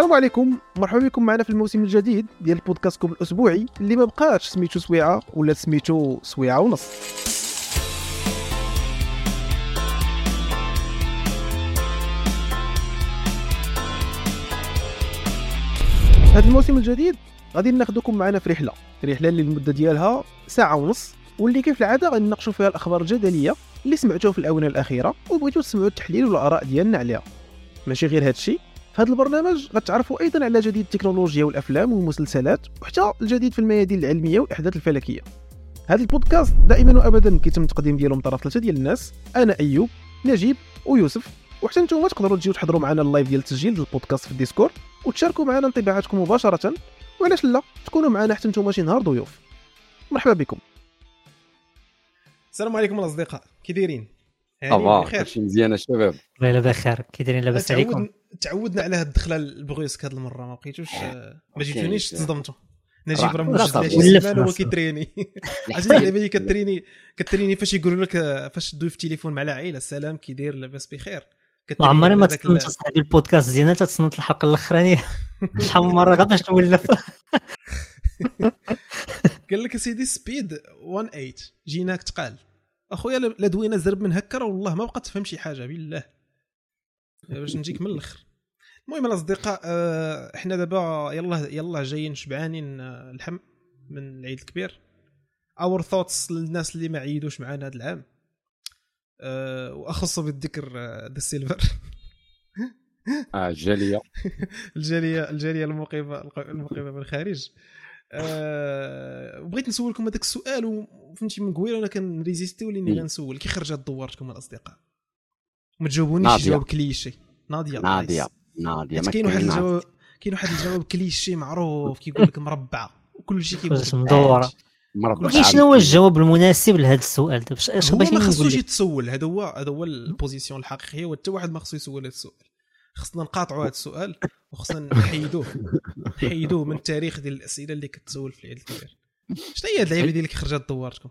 السلام عليكم، مرحبا بكم معنا في الموسم الجديد ديال بودكاستكم الاسبوعي اللي ما بقاش سميتو سويعة ولا سميتو سويعة ونص. هذا الموسم الجديد غادي ناخذكم معنا في رحله اللي المده ديالها ساعه ونص، واللي كيف العاده غنناقشوا فيها الاخبار الجدليه اللي سمعتوها في الاونه الاخيره وبغيتو تسمعوا التحليل والاراء ديالنا عليها. ماشي غير هذا الشيء، في هذا البرنامج غتعرفوا ايضا على جديد التكنولوجيا والافلام والمسلسلات، وحتى الجديد في الميادين العلميه والاحداث الفلكيه. هذا البودكاست دائما وابدا كيتم التقديم ديالو من طرف ثلاثه ديال الناس، انا ايوب، نجيب ويوسف. وحتى نتوما تقدروا تجيو تحضروا معنا اللايف ديال التسجيل ديال البودكاست في الديسكورد وتشاركوا معنا انطباعاتكم مباشره، وعلاش لا تكونوا معنا حتى نتوما شي نهار ضيوف. مرحبا بكم. السلام عليكم الاصدقاء، كي دايرين؟ الله كلشي مزيان الشباب، الله يلا بخير. كي دايرين؟ لاباس عليكم؟ تعودنا على هاد الدخله البغيوسك هاد المره، ما بقيتوش ما جيتونيش تصدمتوا. نجيب راه مشي سيمانه هو كيتريني، عجبني اللعبه كتريني فاش يقولوا لك فاش تدوي في التليفون مع العائله السلام كي داير لاباس بخير. عمري ما تصنت هاد البودكاست زينه تصنت الحلقه الاخرانيه شحال من مره غاداش تولف. قال لك سيدي سبيد 18 جيناك تقال اخويا، لا دوينا زرب من هكر والله ما بقى تفهم شي حاجه بالله باش نجيك من الاخر. المهم الاصدقاء، احنا دابا يلا جايين شبعانين اللحم من العيد الكبير. اور ثوتس للناس اللي ما عيدوش معنا هذا العام، واخص بالذكر ذا السيلفر الجاليه الجاليه المقيمه بالخارج. بغيت نسولكم هذاك السؤال وفهمتي من قويل انا كنريزيستي وليني غنسول كي خرجت دوارتكم الاصدقاء ما تجاوبونيش جواب كليشي. ناضيه ما كاين واحد الجواب كليشي معروف كيقول لك مربعه وكل شيء كيبغي مدوره مربعه. شنو هو الجواب المناسب لهذا السؤال؟ اش باغي نقول لك خصو شي تسول، هذا هو البوزيشن الحقيقيه، وحتى واحد ما خصو يسول هذا السؤال. خصنا نقاطعوا هذا السؤال وخصنا نحيدوه من التاريخ ديال الاسئله اللي كتسول في العيد الكبير. شنو هي اللعيبه ديالك خرجت دوارتكم؟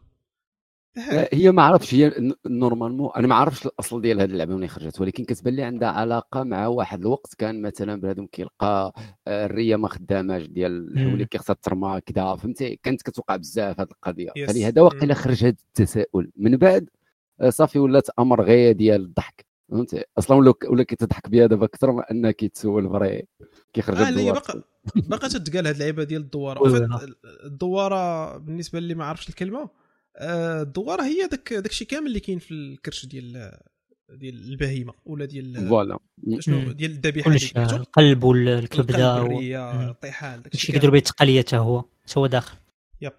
هي ما عرفتش، هي نورمالمون انا ما عرفتش الاصل ديال هذه اللعبه ملي خرجت، ولكن كتبان لي عندها علاقه مع واحد الوقت كان مثلا بنادم كيلقى الريه ما خداماش ديال الحوليه كيخصها ترمى كذا، فهمتي؟ كانت كتوقع بزاف هذه القضيه، فلهذا واقيلا خرج هذا التساؤل. من بعد صافي ولات امر غير ديال الضحك، فهمتي؟ اصلا ولا كيتضحك بها دابا اكثر من انك كيتسول فري كيخرج الدوار. باقا تتقال هاد اللعيبه ديال الدواره. الدواره بالنسبه للي ما عرفش الكلمه، الدواره هي داكشي كامل اللي كاين في الكرش ديال البهيمه ولا ديال فوالا شنو ديال الذبيحه، القلب والكبده والطحال، داكشي كيديروا به التقليه حتى هو داخل. ياب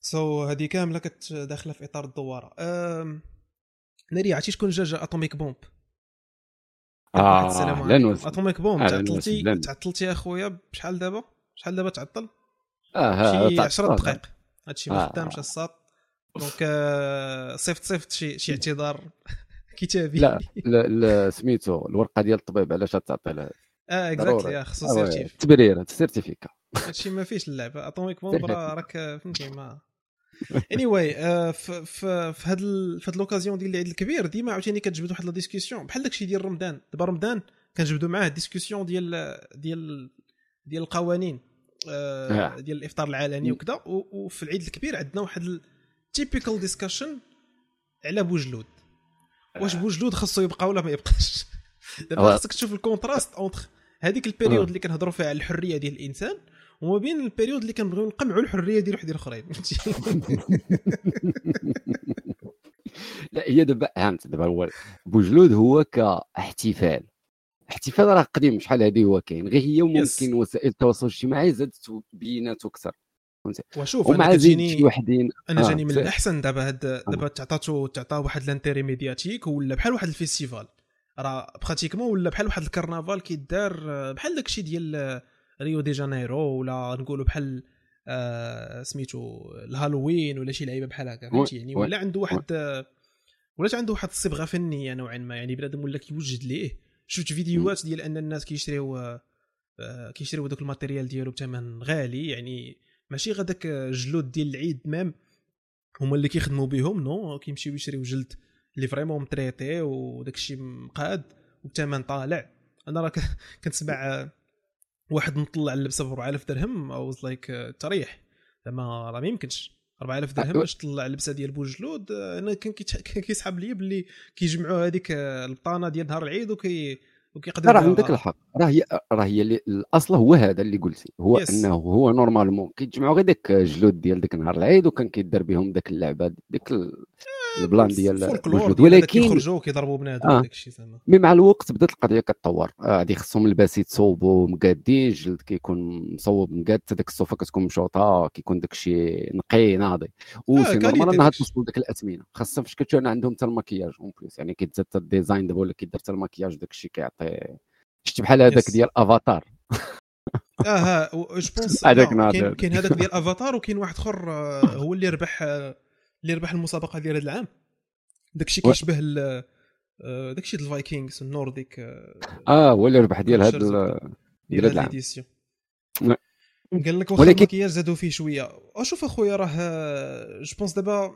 سو هذه كامله داخله في اطار الدواره. ناري عرفتي شكون جا اتوميك بومب؟ اتوميك بومب تعطلتي اخويا بشحال دابا؟ تعطل شي 10 دقائق هادشي ما خدامش الصاد. دونك صيفط شي اعتذار كتابي. لا سميتو الورقه ديال الطبيب علاش تعطل؟ اكزاكتلي خصو سيرتيفيك تبرير السيرتيفيكا، هادشي ما فيهش اللعبه. اتوميك بومب راك فهمتي ما anyway. في هاد لوكازيون ديال العيد الكبير ديما عاوتاني كتجبد واحد لا ديسكوسيون بحال داكشي ديال رمضان. دابا رمضان كنجبدوا معاه ديسكوسيون ديال ديال ديال القوانين ديال الافطار العالمي وكذا، وفي العيد الكبير عندنا واحد تيبيكال ديسكشن على بوجلود. واش بوجلود خاصو يبقى ولا ما يبقاش؟ دابا خاصك تشوف الكونتراست اونتر هذيك البيريود اللي كنهضروا فيها على الحريه ديال الانسان وما بين البريود اللي كنبغيو نقمعوا الحريه ديال واحد الاخرين. لا هي دابا فهمت، دابا هو بوجلود هو كاحتفال، احتفال راه قديم شحال هذه هو كاين، غير هي ممكن وسائل التواصل الاجتماعي زادت بينات اكثر. وشوف انا جاني وحدين، انا جاني من الاحسن دابا دابا تعطاو واحد لانتيري ميدياتيك، ولا بحال واحد الفيستيفال راه براتيكمون، ولا بحال واحد الكرنفال كيدار بحال داكشي ديال ريو دي جانيرو، ولا نقولوا بحال سميتو الهالوين ولا شي لعيبه بحال هكا، فهمتي؟ يعني ولا عنده واحد الصبغه فنيه نوعا ما، يعني بنادم ولا كيوجد ليه. شفت فيديوهات ديال ان الناس كيشريو داك الماتيريال ديالو بثمن غالي، يعني ماشي غير داك جلود ديال العيد مام هما اللي كيخدموا بهم، نو كيمشيو يشريو جلد اللي فريمون متريطي وداك الشيء مقاد وبثمن طالع. انا راه كنسمع واحد مطلع لبسه ب 4000 درهم او لايك تريح زعما راه ما يمكنش 4000 درهم باش تطلع لبسه ديال بوجلود. انا كان كيسحب لي باللي كيجمعوا هذيك البطانه ديال نهار العيد وكيقدر راه عندك الحق راه هي الاصل هو هذا اللي قلتي هو yes. انه هو نورمالمون كيجمعوا غير داك الجلود ديال داك نهار العيد وكان كيدير بهم داك اللعبه ديك البلان ديال الوجود ولكن كيخرجوا كيضربوا بنادم داك الشيء زعما مي مع الوقت بدات القضيه كتطور غادي خصهم الباسي تصوبوا مقادين الجلد كيكون مصوب مقاد حتى داك الصوفه كتكون مشوطه كيكون داك الشيء نقي ناضي وسي نورمال نهار توصل داك الاثمنه خاصه فاش كتشوف عندهم حتى المكياج اون بليس يعني كيتزاد حتى الديزاين دابا ولا كيدير حتى المكياج داك الشيء كيعطي شتي بحال هذاك ديال افاتار ها جو بونس كاين هذاك ديال افاتار وكاين واحد اخر هو اللي ربح المسابقه ديال هذا العام داكشي كيشبه داكشي ديال الفايكينغز النورديك هو اللي ربح ديال هذا العام قال لك واخا المكياج زادوا فيه شويه اشوف اخويا راه جو بونس دابا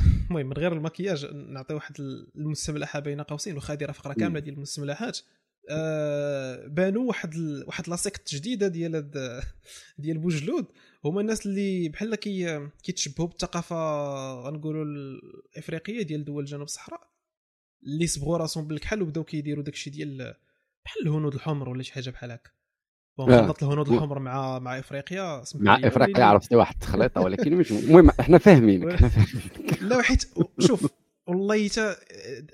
المهم من غير المكياج نعطي واحد المستملحه بين قوسين واخا دايره فقره كامله ديال المستملحات بانوا واحد لاصيقت جديده ديال بوجلود هما الناس اللي بحال كيتشبهوا بالثقافه غنقولوا الافريقيه ديال دول جنوب الصحراء اللي صبغوا راسهم بالكحل وبداو كيديروا داكشي ديال بحال الهنود الحمر ولا شي حاجه بحال هكا خلطت الهنود الحمر مع افريقيا عرفتي واحد التخليطه ولكن المهم احنا فاهمينك لا حيت شوف والله حتى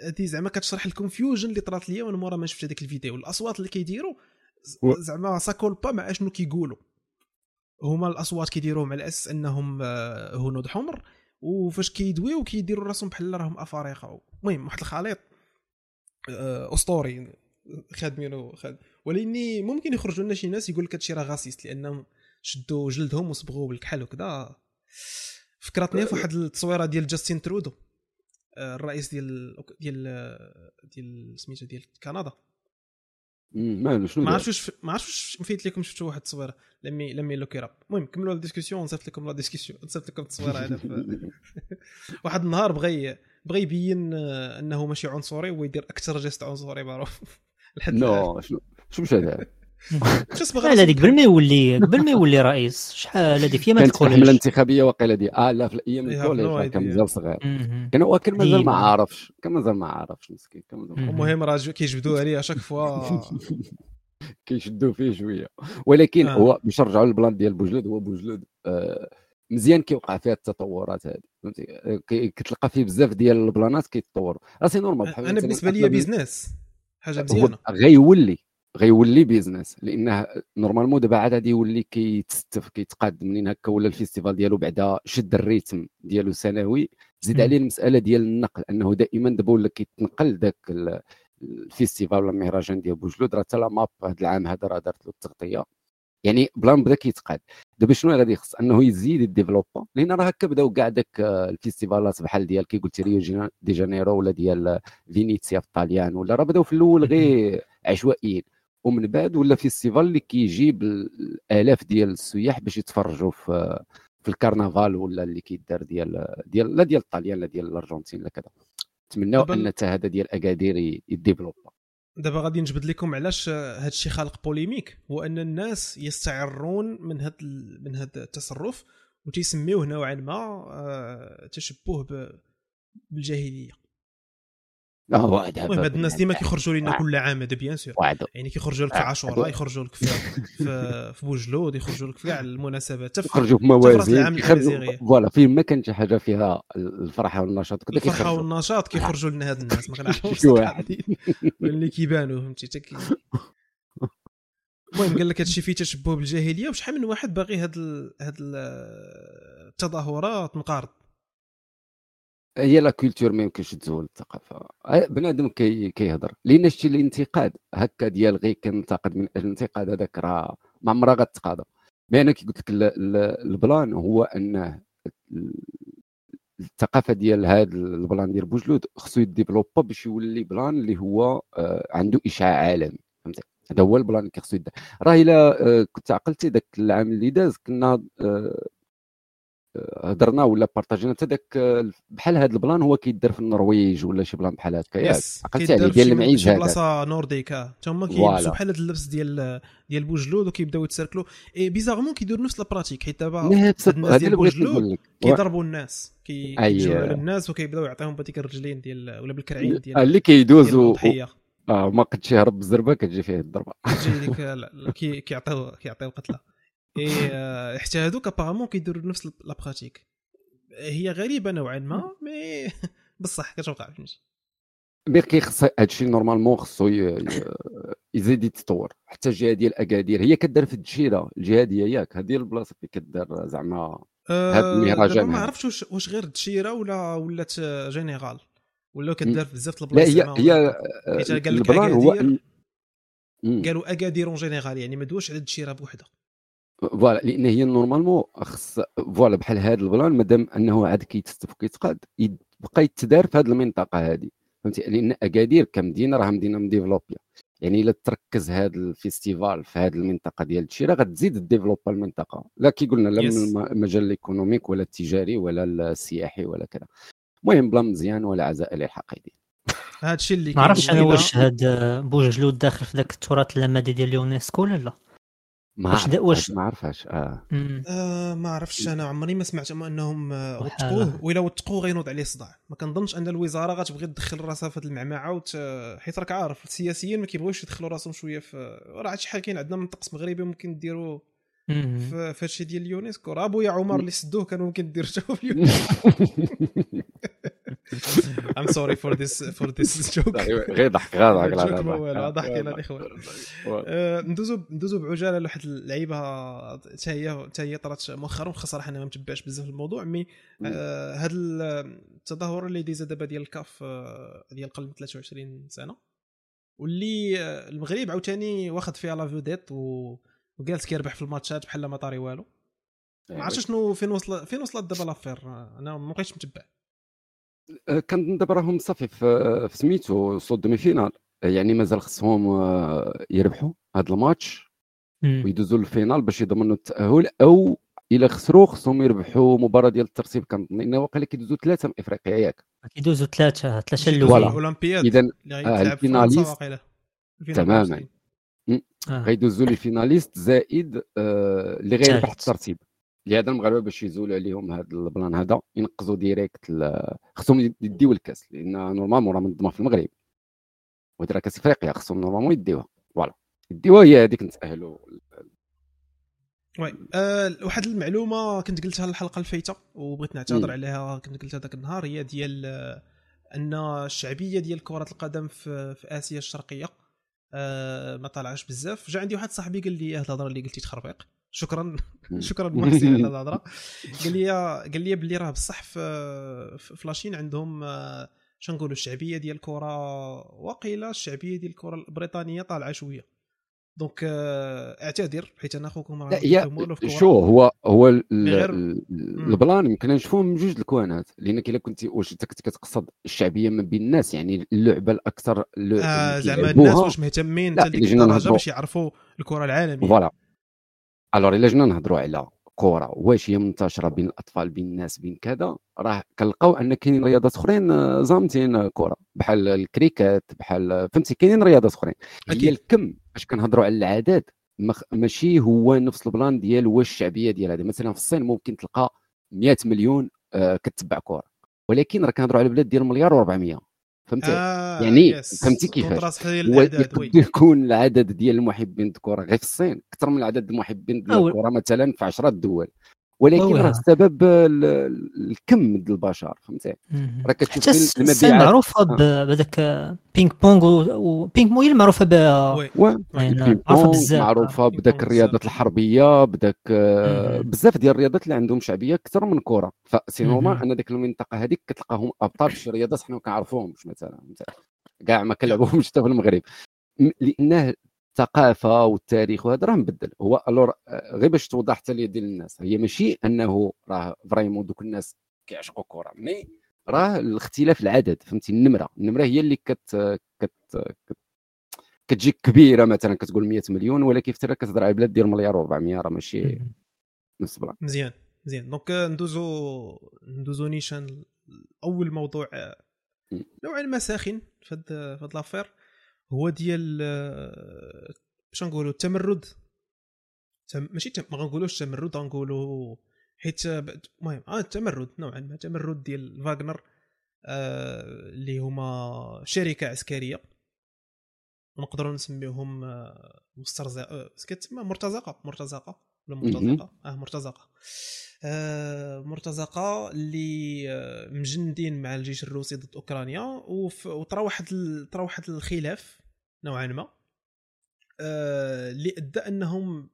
هذه زعما كتشرح الكونفيوجن اللي طرات ليا وانا مورا ما شفت هذاك الفيديو الاصوات اللي كيديروا زعما ساكولبا مع شنو كيقولوا هما الاصوات كيديروهم على اساس انهم هنود حمر وفاش كيدويو كيديروا راسهم بحال راهم افارقه المهم واحد الخليط اسطوري خدمينو ولاني ممكن يخرجوا لنا شي ناس يقول لك هادشي راه غاسيست لانهم شدوا جلدهم وصبغوه بالكحل وكذا فكرتني في واحد التصويره ديال جاستين ترودو الرئيس ديال سميتو ديال كندا ما عرفتش مفيت لكم شفتوا واحد التصويره لمي لوكيراب المهم كملوا الديسكسيون صيفط لكم التصويره هذا واحد النهار بغى يبين انه ماشي عنصري ويدير اكثر جست عنصري معروف لحد لا شو مش هذا لا هذيك قبل ما يولي رئيس شحال هذيك هي ما تقولش الحمله الانتخابيه واقيلا دي لا في الايام الكوليج كان مازال صغير كان واكل مازال ما عارفش مسكين المهم راه كيجبدوا عليه شاك فوا كيشدوا فيه شويه ولكن هو باش نرجعوا للبلان ديال بوجلود هو بوجلود مزيان كيوقع فيها التطورات هذه فهمتي كتلقى فيه بزاف ديال البلانات كيتطوروا راه سي نورمال انا بالنسبه لي بيزنس حاجه مزيانه غيولي بيزنس لانه نورمالمون دابا عاد غادي يولي كيتستف كيتقاد منين هكا ولا الفيستيفال ديالو بعدا شد الريتم ديالو سنوي زيد عليه المساله ديال النقل انه دائما دابا ولا كيتنقل داك الفيستيفال ولا المهرجان ديال بوجلود راه حتى لا ماب هذا العام هذا راه دارت له التغطيه يعني بلان بدا كيتقاد دابا شنو غادي خص انه يزيد الديفلوبمون لان راه هكا بداو كاع داك الفيستيفالات بحال ديال كي قلت ريو دي جانيرو ولا ديال فينيسيا في طاليان ولا راه بداو في الاول غير عشوائيين ومن بعد ولا فيستيفال اللي كيجيب الالاف ديال السياح باش يتفرجوا في الكرنفال ولا اللي كيدار ديال لا ديال طاليان لا ديال الارجنتين لا كذا نتمنوا ان حتى هذا ديال اكادير يديفلوب دابا غادي نجبد لكم علاش هذا الشيء خالق بوليميك هو ان الناس يستعرون من هذا التصرف وتيسميوه نوعا ما تشبه بالجاهليه هاد الناس ديما كيخرجوا لنا كل عام هذا بيان سور يعني كيخرجوا لك في عاشوراء يخرجوا لك في بوجلود يخرجوا لك في كاع المناسبات يخرجوا في موازين فوالا فين ما كان شي حاجه فيها الفرحه والنشاط كذا كيخرجوا الفرحه والنشاط كيخرجوا لنا هاد الناس ما كنعرفوش اللي كيبانوا فهمتي حتى المهم قال لك هادشي فيه تشبه بالجاهليه وشحال من واحد باغي هاد التظاهرات نقارض هي لا كولتور ما يمكنش تزول الثقافه بنادم كيهضر لان شي الانتقاد هكا ديال غير كنتقد من اجل الانتقاد هذاك راه ما عمرها غتقاضى مي انا كي قلت لك البلان هو ان الثقافه ديال هذا البلان ديال بوجلود خصو يديفلوبا باش يولي بلان اللي هو عنده اشعاع عالمي فهمتي هذا هو البلان اللي خصو يدير راه الا كنت عقلتي داك العام اللي داز كنا هضرنا ولا بارطاجينا حتى داك بحال هذا البلان هو كيدار في النرويج ولا شي بلان بحال هكا ياك عقلت عليه ديال المعيش هذا بلاصه نورديكا حتى هما كيلبسوا بحال هذا اللبس ديال بوجلود وكيبداو يتسركلوا اي بيزارمون كيديروا نفس البراتيك حيت دابا الناس ديال بوجلود كيضربوا الناس كيجيو على الناس وكيبداو يعطيهم بديك الرجلين ديال ولا بالكرعين ديال اللي كيدوزوا ما قدش يهرب بالزربه كتجي فيه الضربه كتجي ديك كيعطيو القتله اي حتى هذوك ابارامون كيديروا نفس لا براتيك هي غريبه نوعا ما مي بصح كتوقع فهمتي مي كيخص هادشي نورمالمون خصو يزيد يتطور حتى الجهه ديال اكادير هي كدار في الجزيره الجهاديه ياك هذه البلاصه اللي كدار زعما هاد المهرجان ما عرفتش واش غير الجزيره ولات جينيرال ولا كدار بزاف البلايص لا هي البلان هو قالوا اكادير اون جينيرال يعني ما دوش على الجزيره بوحدها فوالا لان هي نورمالمون خص فوالا بحال هذا البلان مادام انه عاد كيتستف كيتقاد يبقى يتدار في هذه المنطقه هذه فهمتي لان اكادير كمدينه راه مدينه مديفلوبيا يعني الا تركز هذا الفيستيفال في هذه المنطقه ديال الشيره غتزيد الديفلوب المنطقه لا كي قلنا لا من المجال الايكونوميك ولا التجاري ولا السياحي ولا كذا المهم بلا مزيان ولا عزاء للحقيقي هذا الشيء اللي ما عرفتش انا واش هذا بوجلود داخل في ذاك التراث اللامادي ديال اليونسكو ولا لا ما عرفهاش ما عرفش انا عمري ما سمعت انهم وثقوه ولا وثقوه غينوض عليه صداع ما كنظنش ان الوزاره غتبغي تدخل راسها في هذه المعمعه حيت راك عارف السياسيين ما كيبغيوش يدخلوا راسهم شويه في راه شحال كاين عندنا منطقه مغربي ممكن ديروا في هادشي ديال اليونسكو راه بويا عمر اللي سدوه كان ممكن دير حتى في اليونسكو I'm sorry for this joke. غير ضحك غير ضحك أنا الإخوان. ندوزو بعجالة لواحد اللعيبة تا هي طرات مؤخرا وخسر حنا ما متبعش بزاف الموضوع مي هاد التظاهر اللي دايزة دابا ديال الكاف ديال قبل 23 سنة واللي المغرب عاوتاني واخد فيها لافو ديت وجالس كيربح في الماتشات بحال ما طاري والو. ما عرفتش شنو فين وصلت دابا لافير أنا ما بقيتش متبع. كان دابا راهم صافي في سميتو صوت دومي فينال يعني مازال خصهم يربحوا هذا الماتش ويدوزوا للفينال باش يضمنوا التاهل او الا خسروا خصهم يربحوا مباراه ديال الترتيب كنظن انه واقيلا كيدوزوا ثلاثه من افريقيا ياك كيدوزوا ثلاثه الاولين اولمبياد اذا الفيناليست تماما غيدوزوا للفيناليست زائد اللي غيربح الترتيب لهذا المغاربه باش يزولوا عليهم هذا البلان هذا ينقذوا ديريكت خصهم يديو الكاس لان نورمالمون راه منظمه في المغرب ودرا كاس افريقيا خصهم نورمالمون يديوها فوالا يديوها هي هذيك نتاهلوا وي واحد المعلومه كنت قلتها الحلقه الفايته وبغيت نعتذر عليها كنت قلتها ذاك النهار هي ديال ان الشعبيه ديال كره القدم في اسيا الشرقيه ما طالعش بزاف جا عندي واحد صاحبي قال لي هاد الهضره اللي قلتي تخربيق شكرا مارسي على الهضره قال لي بلي راه بصح في فلاشين عندهم شنقولوا الشعبيه ديال الكره وقيله الشعبيه ديال الكره البريطانيه طالعه شويه دونك اعتذر حيت انا اخوكم راه في الكره شو هو البلان يمكن نشوفوه من جوج الكوانات لانك الا كنتي واش انت كنت كتقصد الشعبيه ما بين الناس يعني اللعبه الاكثر زعما الناس واش مهتمين حتى ديك الدرجه باش يعرفوا الكره العالميه فوالا الوغ الا جينا نهضروا على كره واش هي منتشره بين الاطفال بين الناس بين كذا راه كنلقاو ان كاينين رياضات اخرين زامتين كره بحال الكريكات بحال فهمتي كاينين رياضات اخرين هي الكم باش كنهضروا على العدد ماشي هو نفس البلان ديال واش الشعبيه ديال هذه مثلا في الصين ممكن تلقى 100 مليون كتتبع كره ولكن راه كنهضروا على بلاد ديال مليار و400 فهمتي يعني فهمتي كيفاش يكون العدد ديال المحبين الكره غير في الصين اكثر من عدد المحبين الكره مثلا في 10 دول ولكن راه السبب الكم ديال البشر فهمتي راه كتشوف المبيعات معروفه بهذاك بينغ بونغ وبينغ مويل معروفه معروفه بداك الرياضات الحربيه بداك بزاف ديال الرياضات اللي عندهم شعبيه اكثر من كره فسي نورمال ان ديك المنطقه هذيك كتلقاهم ابطال في الرياضات حنا ما كنعرفوهمش مثلا كاع ما كنلعبوهمش حتى في المغرب لانه الثقافه والتاريخ وهذا راه مبدل هو الور غير باش توضح حتى ليا ديال الناس هي ماشي انه راه فريمون دوك الناس كيعشقوا الكره مي راه الاختلاف العدد فهمتي النمره هي اللي كتجي كبيره مثلا كتقول 100 مليون ولا كيف ترى كتهضر على بلاد ديال مليار و400 راه ماشي نفس البلان مزيان زين دونك ندوزو نيشان اول موضوع نوعا ما ساخن في لافير هو ديال باش نقولوا التمرد ماشي ما غنقولوش تمرد غنقولوا حيت المهم التمرد نوعا ما تمرد ديال فاغنر اللي هما شركه عسكريه نقدروا نسميهم مسترزقه كتسمى مرتزقه اللي مجندين مع الجيش الروسي ضد اوكرانيا وطرا واحد الخلاف نوعا ما اللي ادى انهم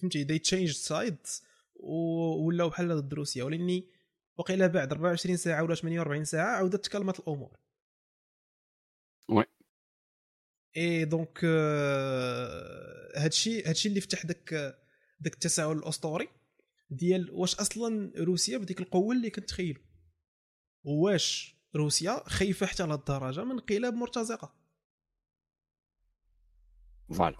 فهمتي دي تشينج سايد ولاو بحال ضد روسيا ولاني وقيلا بعد 24 ساعه ولا 48 ساعه عاودت تكلمت الامور وي اي دونك هادشي اللي فتح داك التساؤل الاسطوري ديال واش اصلا روسيا بديك القوه اللي كنتخيلوا واش روسيا خايفه حتى للدرجه من انقلاب مرتزقه فوالا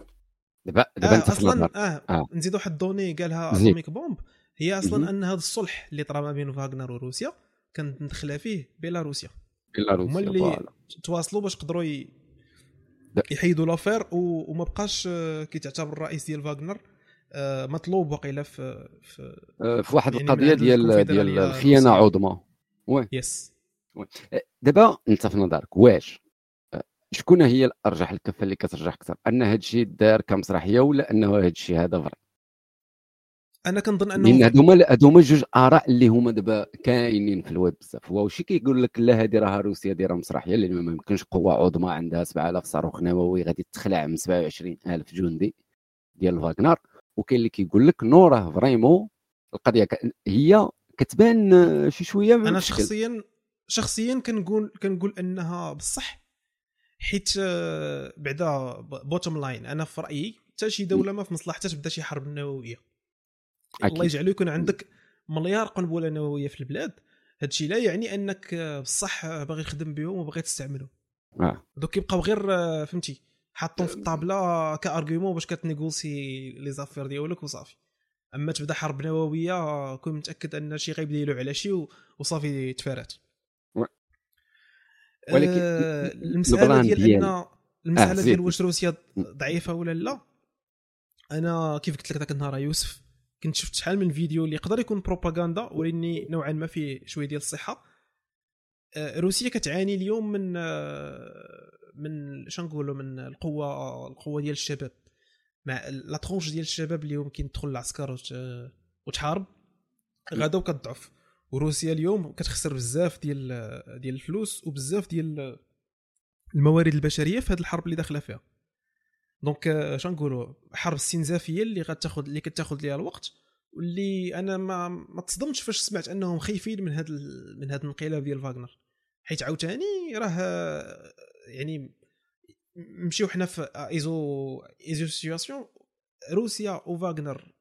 دابا نزيدوا واحد الدوني قالها اتوميك بومب هي اصلا ان هذا الصلح اللي طرا ما بين فاغنر وروسيا كانت مدخله فيه بيلاروسيا هما اللي تواصلوا باش قدروا يحيدوا لافير وما بقاش كيتعتبر الرئيس ديال فاغنر مطلوب وقيله في واحد يعني القضيه ديال الخيانه عظمى وي يس دابا انت في نظرك واش شكون هي الارجح الكفه اللي كترجح اكثر ان هذا الشيء دار كمسرحيه ولا انه هذا الشيء هذا فري انا كنظن انه هذوما جوج اراء اللي هما دابا كاينين في الويب بزاف واو شي كيقول لك لا هذه راه روسيا دايره مسرحيه لان ما يمكنش قوه عظمى عندها 7000 صاروخ نووي غادي تخلع من 27000 جندي ديال فاغنر وكاين اللي كيقول لك نو راه فريمون القضيه هي كتبان شي شويه انا شخصيا كنقول انها بصح حيت بعدا بوتوم لاين انا في رايي حتى شي دوله ما في مصلحتها تبدا شي حرب نوويه الله يجعلو يكون عندك مليار قنبله نوويه في البلاد هادشي لا يعني انك بصح باغي تخدم بهم وباغي تستعملهم دوك كيبقاو غير فهمتي حطهم في الطابله كارغيومون باش كتنيغوسي لي زافير ديالك وصافي اما تبدا حرب نوويه كون متاكد ان شي غيبديلو على شي وصافي تفارات ولكن المساله ديال ان المساله ديال واش روسيا ضعيفه ولا لا انا كيف قلت لك داك النهار يوسف كنت شفت شحال من فيديو اللي يقدر يكون بروباغندا ولاني نوعا ما فيه شويه ديال الصحه روسيا كتعاني اليوم من شنقولوا من القوه ديال الشباب مع لا ترونج ديال الشباب اليوم كيدخل العسكر وتحارب غادا وكتضعف وروسيا اليوم كتخسر بزاف ديال الفلوس وبزاف ديال الموارد البشريه في هذه الحرب اللي داخله فيها دونك شنقولوا حرب استنزافيه اللي كتاخذ ليها الوقت واللي انا ما تصدمتش فاش سمعت انهم خايفين من هذا الانقلاب ديال فاغنر حيت عاوتاني راه يعني نمشيو حنا في ايزو سيتواسيون روسيا وفاغنر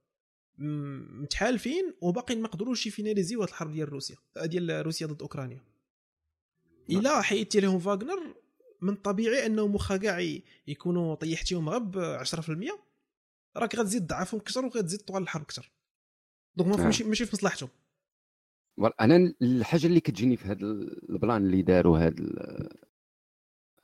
متحالفين وباقي ما قدروش يفيناليزيو هاد الحرب ديال روسيا ضد اوكرانيا الا حيدتي لهم فاغنر من طبيعي انه مخا كاع يكونوا طيحتيهم غير 10% راك غتزيد ضعفهم كثر وغتزيد طوال الحرب كثر دونك ماشي في مصلحتهم انا الحاجه اللي كتجيني في هذا البلان اللي داروا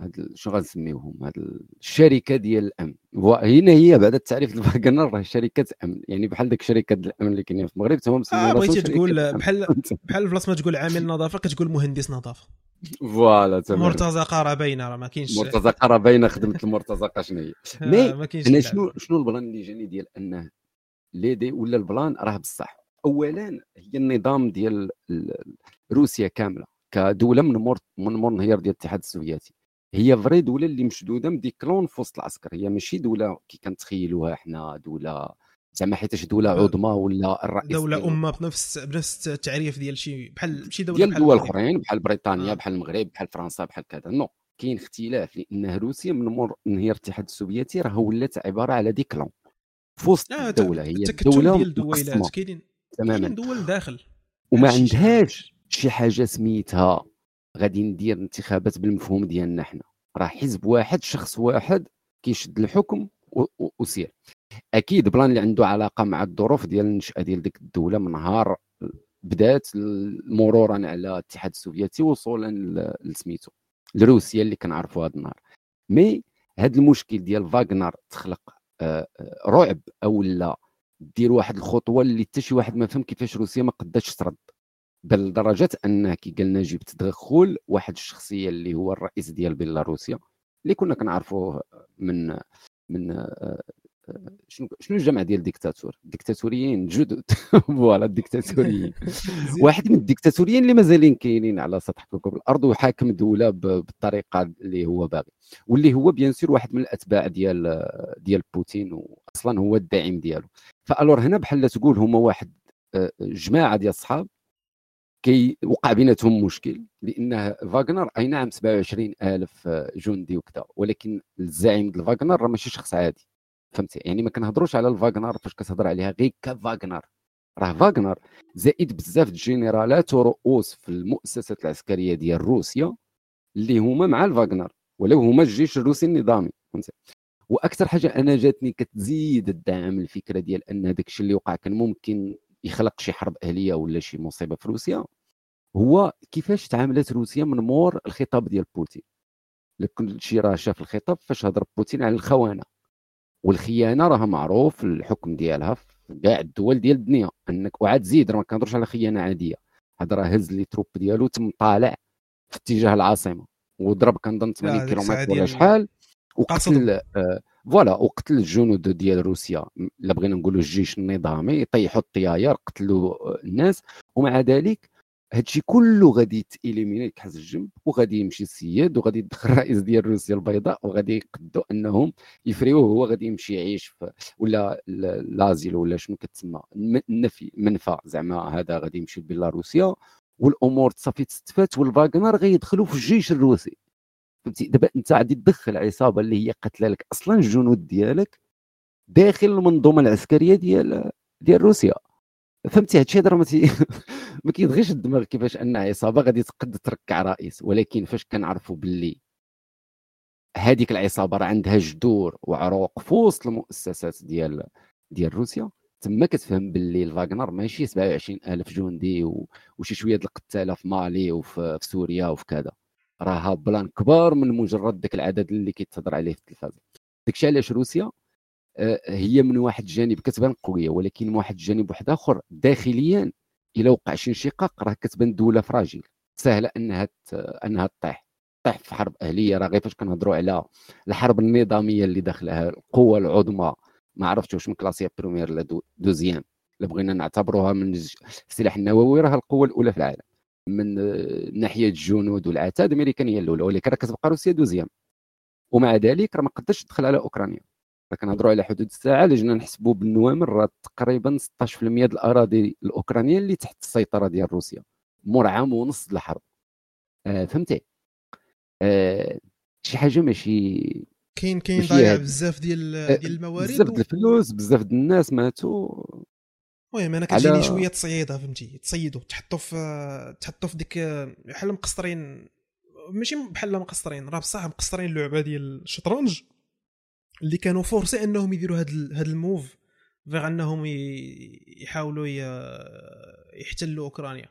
هاد شنو غنسميوهم هاد الشركه ديال الامن هنا هي بعد التعريف ديال فاغنر راه شركه امن يعني بحال داك شركات الامن اللي كاينين في المغرب تما مسميين راسهم بغيتي تقول بحال بلاص ما تقول عامل نظافه كتقول مهندس نظافه فوالا تمام مرتزقه راه باينه راه ما كاينش مرتزقه راه باينه خدمه المرتزقه شنو هي ما كاينش انا شنو البلان اللي جاني ديال انه لي دي ولا البلان راه بصح اولا هي النظام ديال روسيا كامله كدوله من انهيار ديال الاتحاد السوفيتي هي فري دوله اللي مشدوده مديكلون في وسط العسكر هي ماشي دوله كي كنتخيلوها حنا دوله زعما حيتاش دوله عظمى ولا الرئيس دوله امه بنفس التعريف ديال شي بحال ماشي دوله بحال دول اخرين بحال بريطانيا بحال المغرب بحال فرنسا بحال كذا نو كاين اختلاف لان روسيا من مور انهيار الاتحاد السوفيتي راه ولات عباره على ديكلون في وسط الدوله هي دوله ديال الدويلات كاينين دول داخل وما عندهاش شي حاجه سميتها غادي ندير انتخابات بالمفهوم ديالنا حنا راه حزب واحد شخص واحد كيشد الحكم وسير. اكيد بلان اللي عنده علاقه مع الظروف ديال النشاه ديال ديك الدوله من نهار بدات مرورا على الاتحاد السوفيتي وصولا لسميتو الروسيه اللي كنعرفوا هذا النهار. مي هذا المشكل ديال فاغنر تخلق رعب او لا دير واحد الخطوه اللي حتى شي واحد ما فهم كيفاش روسيا ما قداتش ترد، بل لدرجه انه كي قال نجيب تدخل واحد الشخصيه اللي هو الرئيس ديال بيلاروسيا اللي كنا كنعرفوه من شنو الجمع ديال الديكتاتور الديكتاتوريين جدد فوالا الديكتاتوريين واحد من الديكتاتوريين اللي مازالين كاينين على سطح كوكب الارض وحاكم دوله بالطريقه اللي هو باغي، واللي هو بيان سور واحد من الاتباع ديال بوتين واصلا هو الداعم ديالو. فالور هنا بحال تقول هما واحد جماعه ديال الصحاب كي وقع بيناتهم مشكل، لان فاغنر اي نعم 27,000 جندي وكذا، ولكن الزعيم ديال فاغنر راه ماشي شخص عادي، فهمتي؟ يعني ما كنهضروش على الفاغنر فاش كتهضر عليها غير كفاغنر، راه فاغنر زائد بزاف د الجنرالات ورؤوس في المؤسسات العسكريه ديال روسيا اللي هما مع الفاغنر ولو هما الجيش الروسي النظامي، فهمتي؟ واكثر حاجه انا جاتني كتزيد الدعم الفكره ديال ان هذاك الشيء اللي وقع كان ممكن يخلق شي حرب اهليه ولا شي مصيبه في روسيا، هو كيفاش تعاملت روسيا من مور الخطاب ديال بوتين. لكل شي راه شاف الخطاب فاش هضر بوتين على الخونه والخيانه، راه معروف الحكم ديالها في كاع الدول ديال الدنيا انك وعاد زيد راه ما كنهضروش على خيانه عاديه، هاد راه هز لي تروب ديالو تم طالع في اتجاه العاصمه وضرب كنظن 80 كيلومتر ولا شحال وقتل فوالا وقتل الجنود ديال روسيا الا بغينا نقولوا الجيش النظامي، طيحوا الطياير، قتلوا الناس. ومع ذلك هادشي كله غادي يتيليميني يتحز الجنب وغادي يمشي السيد وغادي يدخل الرئيس ديال روسيا البيضاء وغادي يقدوا انهم يفريوه، هو غادي يمشي يعيش في ولا لازيل ولا شنو كتسمى النفي منفى زعما، هذا غادي يمشي لبيلاروسيا والامور تصافي تستفات والفاغنر غيدخلوا في الجيش الروسي، فهمتي؟ دابا انت غادي تدخل عصابه اللي هي قتله لك اصلا الجنود ديالك داخل المنظومه العسكريه ديال روسيا، فهمتي؟ هادشي راه ما كيدغيش الدماغ كيفاش ان عصابه غادي تقد تركع رئيس. ولكن فاش كنعرفوا باللي هذيك العصابه راه عندها جذور وعروق في وسط المؤسسات ديال روسيا، تما كتفهم باللي الفاغنر ماشي 27,000 جندي وشي شويه د القتاله في مالي وفي سوريا وفي كذا، راها بلان كبار من مجرد داك العدد اللي كيتهضر عليه في التلفازه. داكشي علاش روسيا هي من واحد الجانب كتبان قويه، ولكن من واحد الجانب واحد اخر داخليا الا وقع شي انشقاق راه كتبان دوله فراجيل سهله انها تطيح في حرب اهليه. راه غير فاش كنهضروا على الحرب النظاميه اللي داخلها القوى العظمى، ما عرفتش واش من كلاسيه بريمير لا دوزيام، الا بغينا نعتبروها من السلاح النووي راه القوه الاولى في العالم من ناحيه الجنود والعتاد، امريكان هي الاولى ولكن راه كتبقى روسيا دوزيام. ومع ذلك راه ما قدرتش تدخل على اوكرانيا، كنهضروا على حدود الساعه لجنا نحسبوا بالنوامر راه تقريبا 16% ديال الاراضي الاوكرانيه اللي تحت السيطره ديال روسيا مور عام ونص الحرب، فهمتي؟ شي حاجه ماشي كاين ضايع بزاف ديال الموارد، بزاف ديال الفلوس، بزاف ديال الناس ماتوا. المهم انا كتجيني على شويه تصييده، فهمتي؟ تصيدوا تحطوا في ديك بحال مقصرين، ماشي بحال مقصرين، راه بصح مقصرين اللعبه ديال الشطرنج اللي كانوا فورسي انهم يديروا هاد الموف غير انهم يحاولوا يحتلوا اوكرانيا،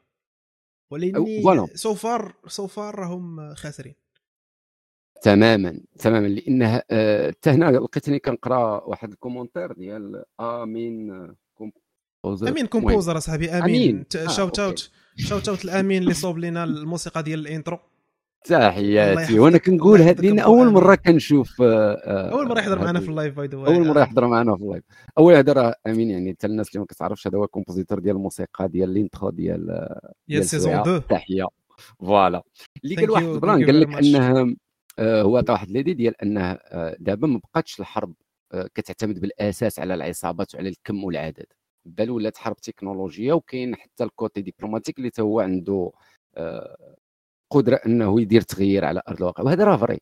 ولكن سو فار راهم خاسرين تماما. لان حتى هنا لقيتني كنقرا واحد الكومونتير ديال امين كومبوزر اصاحبي امين، شاوت اوت الامين اللي صوب لنا الموسيقى ديال الانترو تحياتي. وانا كنقول هذه اول مره يحضر معنا في اللايف، باي ذا واي اول هضره امين، يعني حتى الناس اللي ما كتعرفش هذا هو الكومبوزيتور ديال الموسيقى ديال الانترو ديال سيزون 2 تحيه فوالا. اللي قال واحد البلان قال لك انها هو عطى واحد ليدي ديال انه دابا ما بقاتش الحرب كتعتمد بالاساس على العصابات وعلى الكم والعدد، بل ولات حرب تكنولوجيه، وكاين حتى الكوتي ديبلوماتيك اللي هو عنده قدره انه يدير تغيير على ارض الواقع، وهذا راه فري،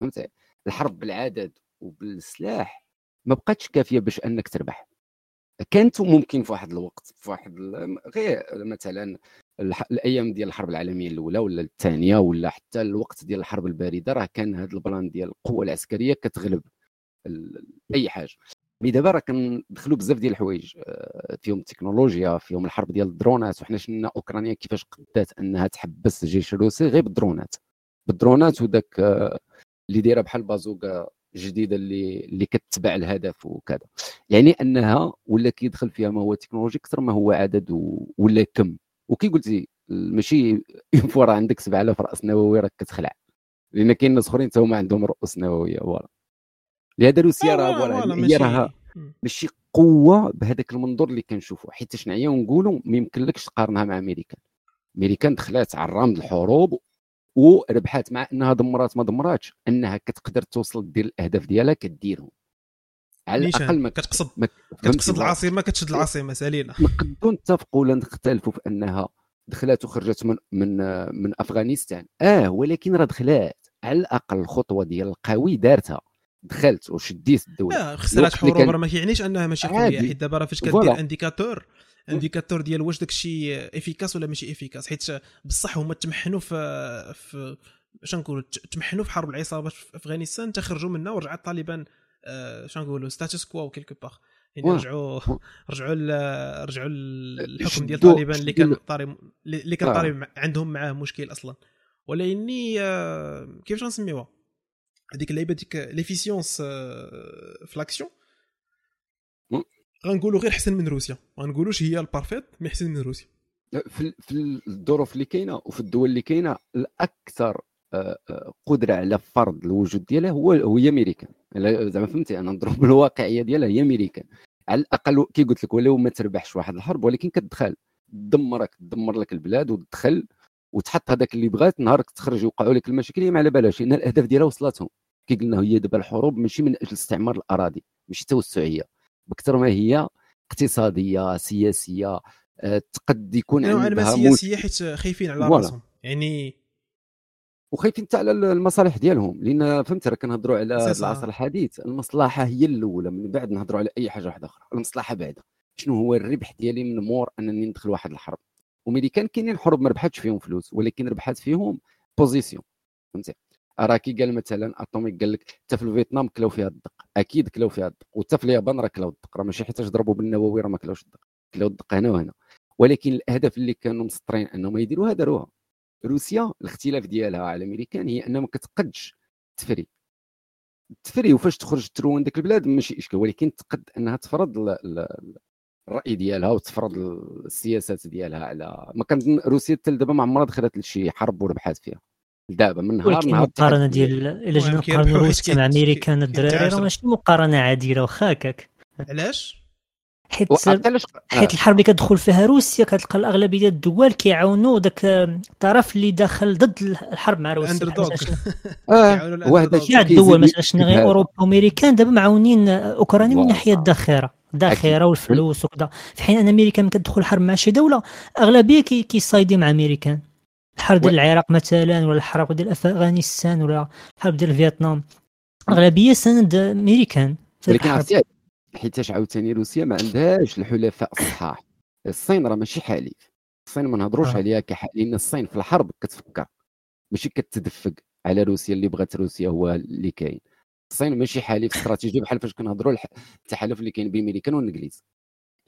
فهمتي؟ الحرب بالعدد وبالسلاح ما بقاتش كافيه باش انك تربح. كانت ممكن في واحد الوقت في واحد غير مثلا الايام ديال الحرب العالميه الاولى ولا الثانيه ولا حتى الوقت ديال الحرب البارده، راه كان هذا البلان ديال القوه العسكريه كتغلب اي حاجه. مي دابا راه كندخلوا بزاف ديال الحوايج فيهم التكنولوجيا، فيهم الحرب ديال الدرونات، وحنا شفنا اوكرانيا كيفاش قدات انها تحبس الجيش الروسي غير بالدرونات وداك اللي دايره بحال بازوكا جديده اللي كتتبع الهدف وكذا. يعني انها ولا كيدخل فيها ما هو تكنولوجي اكثر ما هو عدد ولا كم. وكي قلتي ماشي فورا عندك 7000 راس نووي راك كتخلع، لان كاين ناس اخرين حتى هما عندهم رؤوس نوويه. فوالا لهذا روسيا راه ماشي قوه بهذاك المنظور اللي كنشوفوا، حيت شنعيا ونقولوا ما يمكنلكش تقارنها مع امريكان دخلات على الرمض الحروب وربحات، مع انها دمرات ما دمراتش، انها كتقدر توصل دير الاهداف ديالها كديرهم على الاقل. ما كتقصد العاصمه كتشد العاصمه سالينا. نقدروا نتفقوا ولا نختلفوا في انها دخلات وخرجت من افغانستان، ولكن راه دخلات على الاقل. الخطوه ديال القوي دارتها، دخلت وشديت الدوله. خسرات حروب راه ما كيعنيش انها ماشي قويه، حيت دابا راه فاش كدير انديكاتور ديال واش داكشي افيكاس ولا ماشي افيكاس. حيت بصح هما تمحنوا في اش نقولوا، تمحنوا في حرب العصابات في افغانستان، تخرجوا منها ورجعت طالبان اش نقولوا ستاتوس كو كلكو باغ، يعني رجعوا الحكم ديال طالبان اللي كان طالب عندهم معاه مشكل اصلا. ولا اني كيفاش نسميوها هذيك اللعيبه ديك ليفيسيونس في لاكسيون، غنقولوا غير حسن من روسيا، ما نقولوش هي البارفيت، مي حسن من روسيا في الظروف اللي كاينه وفي الدول اللي كاينه. الاكثر قدره على فرض الوجود ديالها هو امريكا، زعما فهمتي، انا نضرب بالواقعيه ديالها هي امريكا. على الاقل كي قلت لك ولاو ما تربحش واحد الحرب، ولكن كتدخل تدمر لك البلاد وتدخل وتحط هذاك اللي بغات، نهارك تخرج يوقعوا لك المشاكل. هي ما على بالاش ان الاهداف ديالها وصلتهم. كي قلنا هي دابا الحروب ماشي من اجل استعمار الاراضي، ماشي توسعيه بكثر ما هي اقتصاديه سياسيه. قد يكون عندها سياسيه حيت خايفين على راسهم، يعني وخايفين حتى على المصالح ديالهم، لان فهمت راه كنهضروا على العصر الحديث. المصلحه هي الاولى، من بعد نهضروا على اي حاجه واحده اخرى. المصلحه بعدا، شنو هو الربح ديالي من مور انني ندخل واحد الحرب؟ وميريكان كاينين حروب ما ربحاتش فيهم فلوس، ولكن ربحات فيهم بوزيسيون. فهمتي راه كي قال مثلا اتوميك، قال لك حتى في الفيتنام كلاو فيها الدق، اكيد كلاو فيها الدق، وحتى في اليابان راه كلاو الدق، راه ماشي حيتاش ضربوا بالنووي راه ما كلاوش الدق، كلاو الدق هنا وهنا. ولكن الاهداف اللي كانوا مسطرين انهم يديروها داروها. روسيا الاختلاف ديالها على امريكان هي انها ما كتقدش تفري وفاش تخرج ترون ديك البلاد ماشي اشكال، ولكن تقد انها تفرض الراي ديالها وتفرض السياسات ديالها على ما كان. روسيا حتى دابا ما عمرها دخلت لشي حرب وربحات فيها دابا من نهار المقارنه ديال الا جينا نقارنوا روسيا مع امريكان الدراري راه ماشي مقارنه عادله واخا هكاك. علاش؟ حيت الحرب اللي كتدخل فيها روسيا كتلقى الاغلبيه ديال الدول كيعاونوا داك الطرف اللي داخل ضد الحرب مع روسيا. وهذا الشيء الدول ماشي غير اوروبا وامريكان دابا معاونين اوكرانيا من ناحيه الذخيره والفلوس وكذا، في حين ان امريكا ملي كتدخل حرب مع شي دوله اغلبيه كيصايدي مع امريكان. الحرب ديال العراق مثلا، ولا الحرب ديال افغانستان، ولا الحرب ديال فيتنام، اغلبيه سند امريكان. حيتاش عاوتاني روسيا ما عندهاش الحلفاء الصحاح. الصين راه ماشي حليف، الصين ما نهضروش عليها كحليف، لان الصين في الحرب كتفكر ماشي كتدفق على روسيا. اللي بغات روسيا هو اللي كاين. الصين ماشي حليف استراتيجي بحال فاش كنهضروا التحالف اللي كاين بين امريكان والانجليز.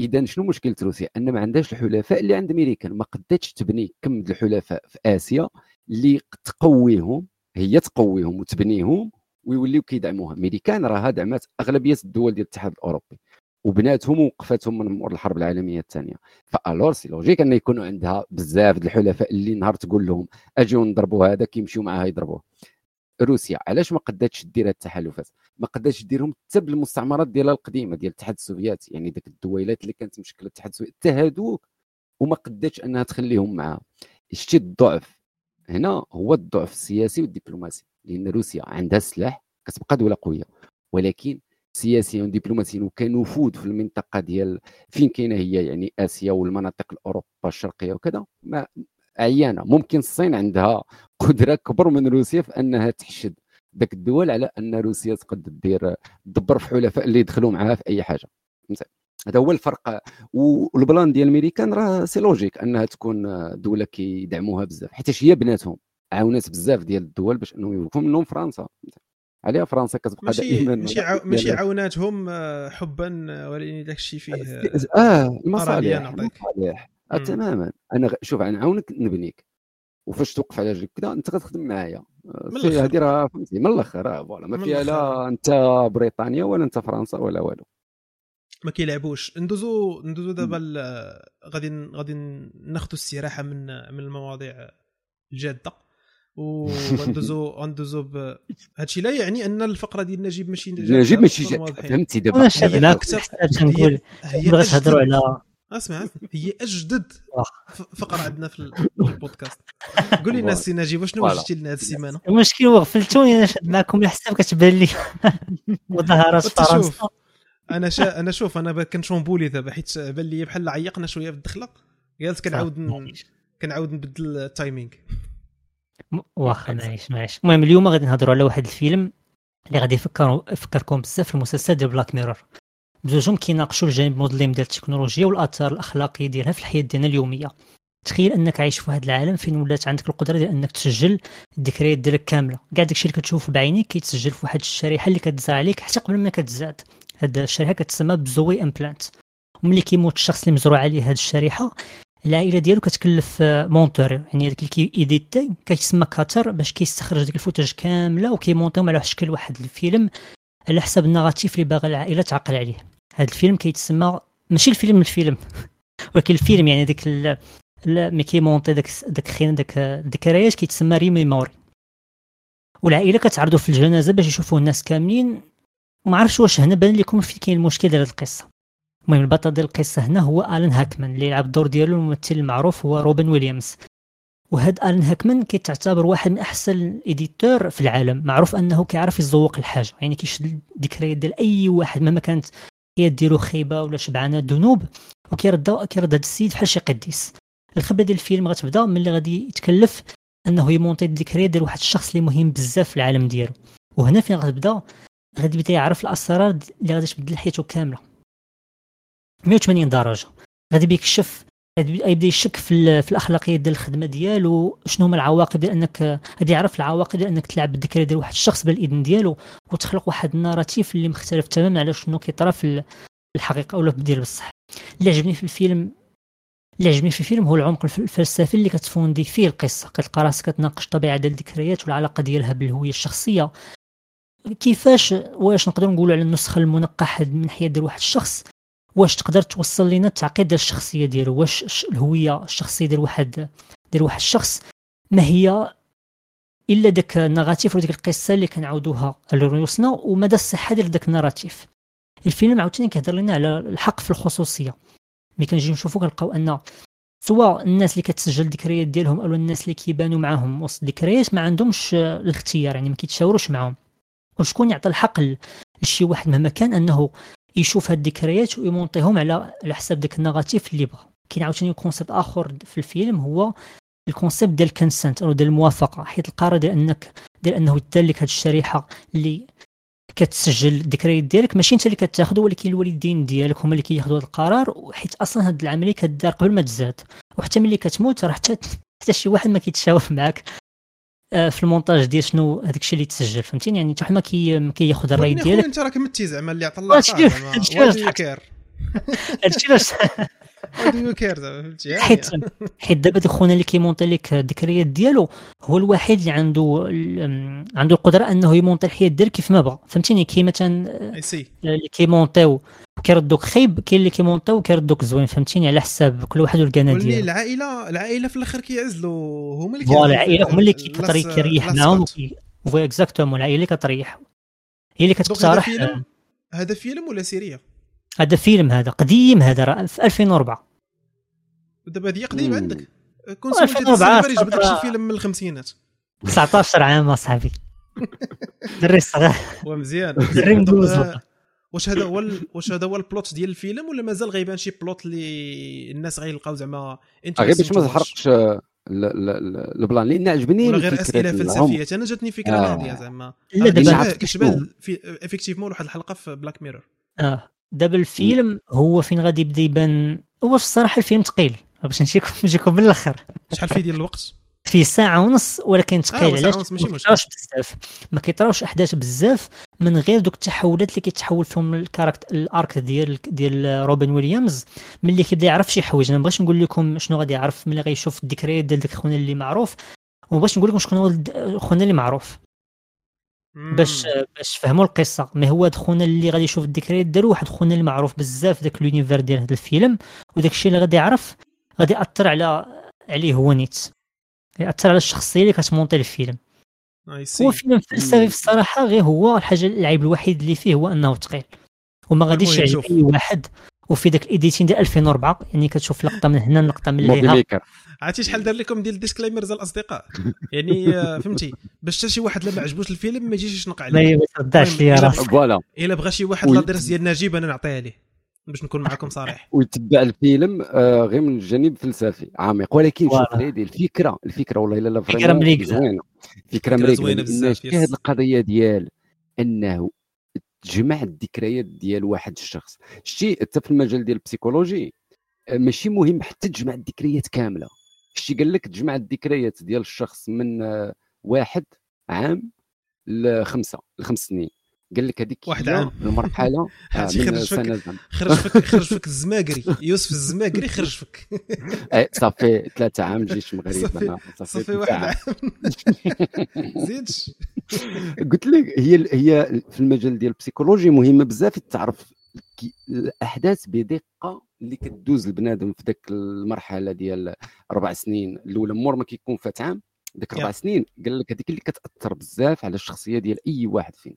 اذا شنو مشكله روسيا؟ ان ما عندهاش الحلفاء اللي عند امريكان، ما قدتش تبني كم د الحلفاء في اسيا اللي تقويهم وتبنيهم ويوليو كيدعموها. امريكان راها دعمات اغلبيه الدول ديال الاتحاد الاوروبي وبناتهم ووقفتهم من مور الحرب العالميه الثانيه. فالور سي لوجيك ان يكونوا عندها بزاف ديال الحلفاء اللي نهار تقول لهم اجيو نضربوا هذا كيمشيو معها يضربوه. روسيا علاش ما قداتش دير هاد التحالفات؟ ما قداتش ديرهم حتى بالمستعمرات ديالها القديمه ديال الاتحاد السوفيتي، يعني ديك الدويلات اللي كانت مشكله الاتحاد السوفيتي هادوك، وما قداتش انها تخليهم معها. شتي الضعف هنا هو الضعف السياسي والدبلوماسي، لان روسيا عندها سلاح كتبقى دوله قويه، ولكن سياسيا ودبلوماسيا وكنفوذ في المنطقه ديال فين كاينه هي، يعني اسيا والمناطق الاوروبا الشرقيه وكذا، ما عيانه. ممكن الصين عندها قدره كبر من روسيا في انها تحشد داك الدول على ان روسيا تقد تدبر في حلفاء اللي يدخلوا معها في اي حاجه. هذا هو الفرق. والبلان ديال الامريكان راه سي لوجيك انها تكون دوله كيدعموها بزاف، حيت هي بناتهم عاونات بزاف ديال الدول باش انهم يوقفوا منهم. فرنسا عليها فرنسا كتبقى دائما ماشي عاوناتهم حبا ولكن داك الشيء فيه المصالح تماما. انا شوف انا عاونك نبنيك وفاش توقف على رجلك كذا انت غتخدم معايا هذه راه فهمتي من الاخر راه فوالا ما فيها لا انت بريطانيا ولا انت فرنسا ولا والو ما كيلعبوش. ندوزو دابا غادي ناخذ استراحه من المواضيع الجاده وندوزو هادشي لا يعني ان الفقره ديالنا جيب ماشي نجيب ماشي فهمتي دابا انا كنت نقول بغيت نهضروا على اسمع هي اجدد فقره عندنا في البودكاست. قولي لنا سي نجيب شنو وجدتي لنا هذه السيمانه؟ المشكل هو غفلتوني انا شاد معكم الحساب كتبان لي مظاهرات فرنسا. انا شوف انا كنشومبولي دابا حيت بان لي بحال عيقنا شويه في الدخله جالس كنعاود نبدل التايمينغ واخا ماشي. المهم اليوم غادي نهضروا على واحد الفيلم اللي غادي يفكركم بزاف في المسلسل ديال بلاك ميرور. بزوجهم كيناقشوا الجانب مظلم ديال التكنولوجيا والاثار الاخلاقي ديالها في الحياه ديالنا اليوميه. تخيل انك عايش في هذا العالم فين ولات عندك القدره ديال انك تسجل الذكريات ديالك كامله، كاع داكشي اللي كتشوف بعينيك كيتسجل في واحد الشريحه اللي كتزع عليك حتى قبل ما كتزاد. هاد الشريحه كتسمى بزوي امبلانت. وملي كيموت الشخص اللي مزروع عليه هاد الشريحه العائله ديالو كتكلف مونتور، يعني داك اللي كيديتي كيسمى كاتر باش كيستخرج ديك الفوتاج كامله وكيمونطيهم على شكل واحد الفيلم على حسب النغاتيف اللي باغي العائله تعقل عليه. هاد الفيلم كيتسمى ماشي الفيلم ولكن الفيلم يعني ديك ملي كيمونطي داك خينا داك الذكريات كيتسمى ريميموري. والعائله كتعرضوا في الجنازه باش يشوفوا الناس كاملين. ما عرفتش واش هنا بان لكم فين كاين المشكل ديال القصه. المهم البطل ديال القصه هنا هو الان هاكمان اللي يلعب الدور ديالو الممثل المعروف هو روبن ويليامز. وهاد الان هاكمان كيتعتبر واحد من احسن الاديتور في العالم، معروف انه كيعرف يزوق الحاجه، يعني كيشد الذكريات ديال اي واحد مهما كانت هي ديرو خيبه ولا شبعانه ذنوب وكيرد هاد السيد بحال شي قديس. الخبره ديال الفيلم غتبدا ملي غادي يتكلف انه يمونطي الذكريات ديال واحد الشخص اللي مهم بزاف في العالم ديالو، وهنا فين غتبدا يعرف الاسرار اللي غادي تبدل حياته كامله 180 درجه. غادي يكشف يبدا يشك في الاخلاقيات ديال الخدمه ديالو، شنو هما العواقب ديال انك غادي يعرف العواقب ديال انك تلعب بالذكرى ديال واحد الشخص بالاذن ديالو وتخلق واحد الناراتيف اللي مختلف تماما على شنو كيطرا في الحقيقه ولا بدير بصح. اللي عجبني في الفيلم هو العمق الفلسفي اللي كتفوندي فيه القصه. كتلقى راسك كتناقش الطبيعه ديال الذكريات والعلاقه ديالها بالهويه الشخصيه، كيفاش واش نقدر نقولوا على النسخه المنقحه من حياه ديال واحد الشخص، واش تقدر توصل لنا التعقيد ديال الشخصيه ديالو، واش الهويه الشخصيه ديال واحد الشخص ما هي الا داك النغاتيف ولا ديك القصه اللي كنعاودوها لرؤوسنا ومدى الصحه ديال داك الناراتيف. الفيلم عاوتاني كيهضر لنا على الحق في الخصوصيه. ملي كنجي نشوفو كنلقاو ان سواء الناس اللي كتسجل الذكريات ديالهم او الناس اللي كيبانوا معاهم وسط الذكريات ما عندهمش الاختيار، يعني ما كيتشاوروش معاهم. وشكون يعطي الحق لشي واحد مهما كان انه يشوف هاد الذكريات ويمونطيهم على حساب داك النغاتيف اللي بغا. كاين عاوتاني كونسيبت اخر في الفيلم هو الكونسيبت ديال كونسنت او ديال الموافقه، حيت القرار ديال انه يدلك هاد الشريحه اللي كتسجل الذكريات ديالك ماشي انت اللي كتاخذو ولكن الوالدين ديالك هما اللي كياخذوا هاد القرار، حيت اصلا هاد العمليه كدار قبل ما تزاد وحتى ملي كتموت راه حتى شي واحد ما كيتشاوف معاك في المونتاج ديال شنو هذاك الشيء اللي تسجل، فهمتيني يعني حتى حنا كياخذ الراي ديالك انت راك متي زعما اللي عطى الله زعما كير هادشي علاش هادو كير زعما فهمتي. حيت دابا ديك خونا اللي كيمونطي لك الذكريات ديالو هو الوحيد اللي عنده القدره انه يمونطي الحياه ديالك كيف ما بغى، فهمتيني. كاين مثلا اللي كيمونطيو كيردوك خايب، كاين اللي كيمونطيو كيردوك زوين، فهمتيني على حساب كل واحد والقناه ديالو. العائله في الاخر كيعزلوا هما اللي كيطريح معاهم وي اكزاكتومون. العائله اللي كتريح هي اللي كتقترح. هذا فيلم ولا سيريه؟ هذا فيلم، هذا قديم، هذا راه في 2004 ودابا هذه قديم عندك كون سميتي السيريه بداك شي فيلم من الخمسينات 19 عام اصاحبي دري الصغير ومزيان دري. واش هذا هو البلوت ديال الفيلم ولا مازال غيبان شي بلوت اللي الناس غيلقاو زعما غير باش ما تحرقش البلان لان عجبني غير اسئله فلسفيه. انا جاتني فكره ناضيه زعما كتشبه افيكتيفمون واحد الحلقه في بلاك ميرور. دابا الفيلم هو فين غادي يبدا يبان. هو في الصراحه الفيلم ثقيل باش نجيكم من الاخر. شحال فيه ديال الوقت؟ في ساعه ونص، ولكن ثقيل علاش بزاف ما كيطراوش احداث بزاف من غير دوك التحولات اللي كيتحول فيهم الكاركتر الارك ديال روبن ويليامز ملي كيبدا يعرف شي حوايج. انا مابغيش نقول لكم شنو غادي يعرف ملي غيشوف الديكريت ديال داك خونا اللي معروف، وباش نقول لكم شكون هو خونا اللي معروف باش فهموا القصه. ما هو خونا اللي غادي يشوف الديكريت دار واحد خونا اللي معروف بزاف داك لونيفير ديال هذا الفيلم، وداك الشيء اللي غادي يعرف غادي ياثر عليه هو نيت، ياثر على الشخصيه اللي كتمونطي الفيلم. هو فيلم فلسفي بصراحه، غير هو الحاجه العيب الوحيد اللي فيه هو انه ثقيل وما غاديش يعجب اي واحد. وفي داك الايديتين ديال 2004 يعني كتشوف لقطه من هنا لقطه من ليها. عرفتي شحال دار لكم ديال الديسكليمر ديال الاصدقاء يعني فهمتي، باش حتى شي واحد لا ما عجبوش الفيلم ما يجيش يشنق عليه، ما يرداش ليا راه فوالا. الا بغى شي واحد لا درس ديال نجيب انا نعطيها ليه باش نكون معكم صريح، ويتبع الفيلم غير من الجانب الفلسفي عميق. ولكن شوف هذه الفكره والله الا فريمون زوينه، فكره مريكه هذه القضيه ديال انه جمع الذكريات ديال واحد الشخص. شتي حتى في المجال ديال البسيكولوجي ماشي مهم حتى تجمع الذكريات كامله. شتي قال لك تجمع الذكريات ديال الشخص من 1 عام ل 5 سنين، قال لك هذيك المرحله خرج فيك الزماقري يوسف الزماقري خرج فيك صافي 3 عام جيش مغرب انا صافي 1 عام زيدش. قلت لك هي في المجال ديال البسيكولوجي مهمه بزاف تعرف الاحداث بدقه اللي كدوز البنادم في داك المرحله ديال 4 سنين الاولى مور ما كيكون فات عام داك 4 سنين قال لك هذيك اللي كتاثر بزاف على الشخصيه ديال اي واحد فينا.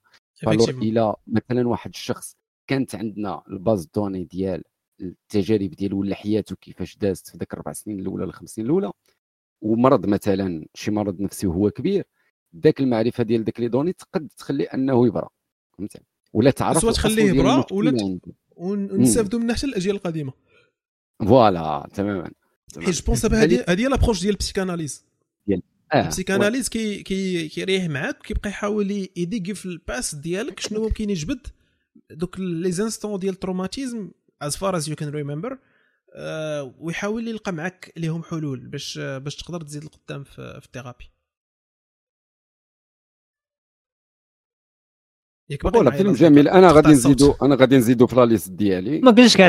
إلى مثلا واحد الشخص كانت عندنا الباز دوني ديال التجارب ديالو ولا حياته كيفاش دازت في ذاك 4 سنين الاولى ولا 5 سنين الاولى، ومرض مثلا شي مرض نفسي وهو كبير، ذاك المعرفه ديال ذاك لي دوني تقد تخلي انه يبرى فهمتي ولا تعرف تخليه يبرى ولا ونستافدوا منها حتى الاجيال القديمه. فوالا تماما حيت بونس هذه لابروش ديال البسيكاناليز ديال البسيكاناليز كيريح معاك وكيبقى يحاول يديك في الباس ديالك شنو ممكن يجبد دوك لي زانستون ديال التروماتيزم as far as you can remember ويحاول يلقى معاك ليهم حلول باش تقدر تزيد لقدام في الثيرابي. والله فيلم جميل. انا غادي نزيدو في لا ليست ديالي. ما قلتش كاع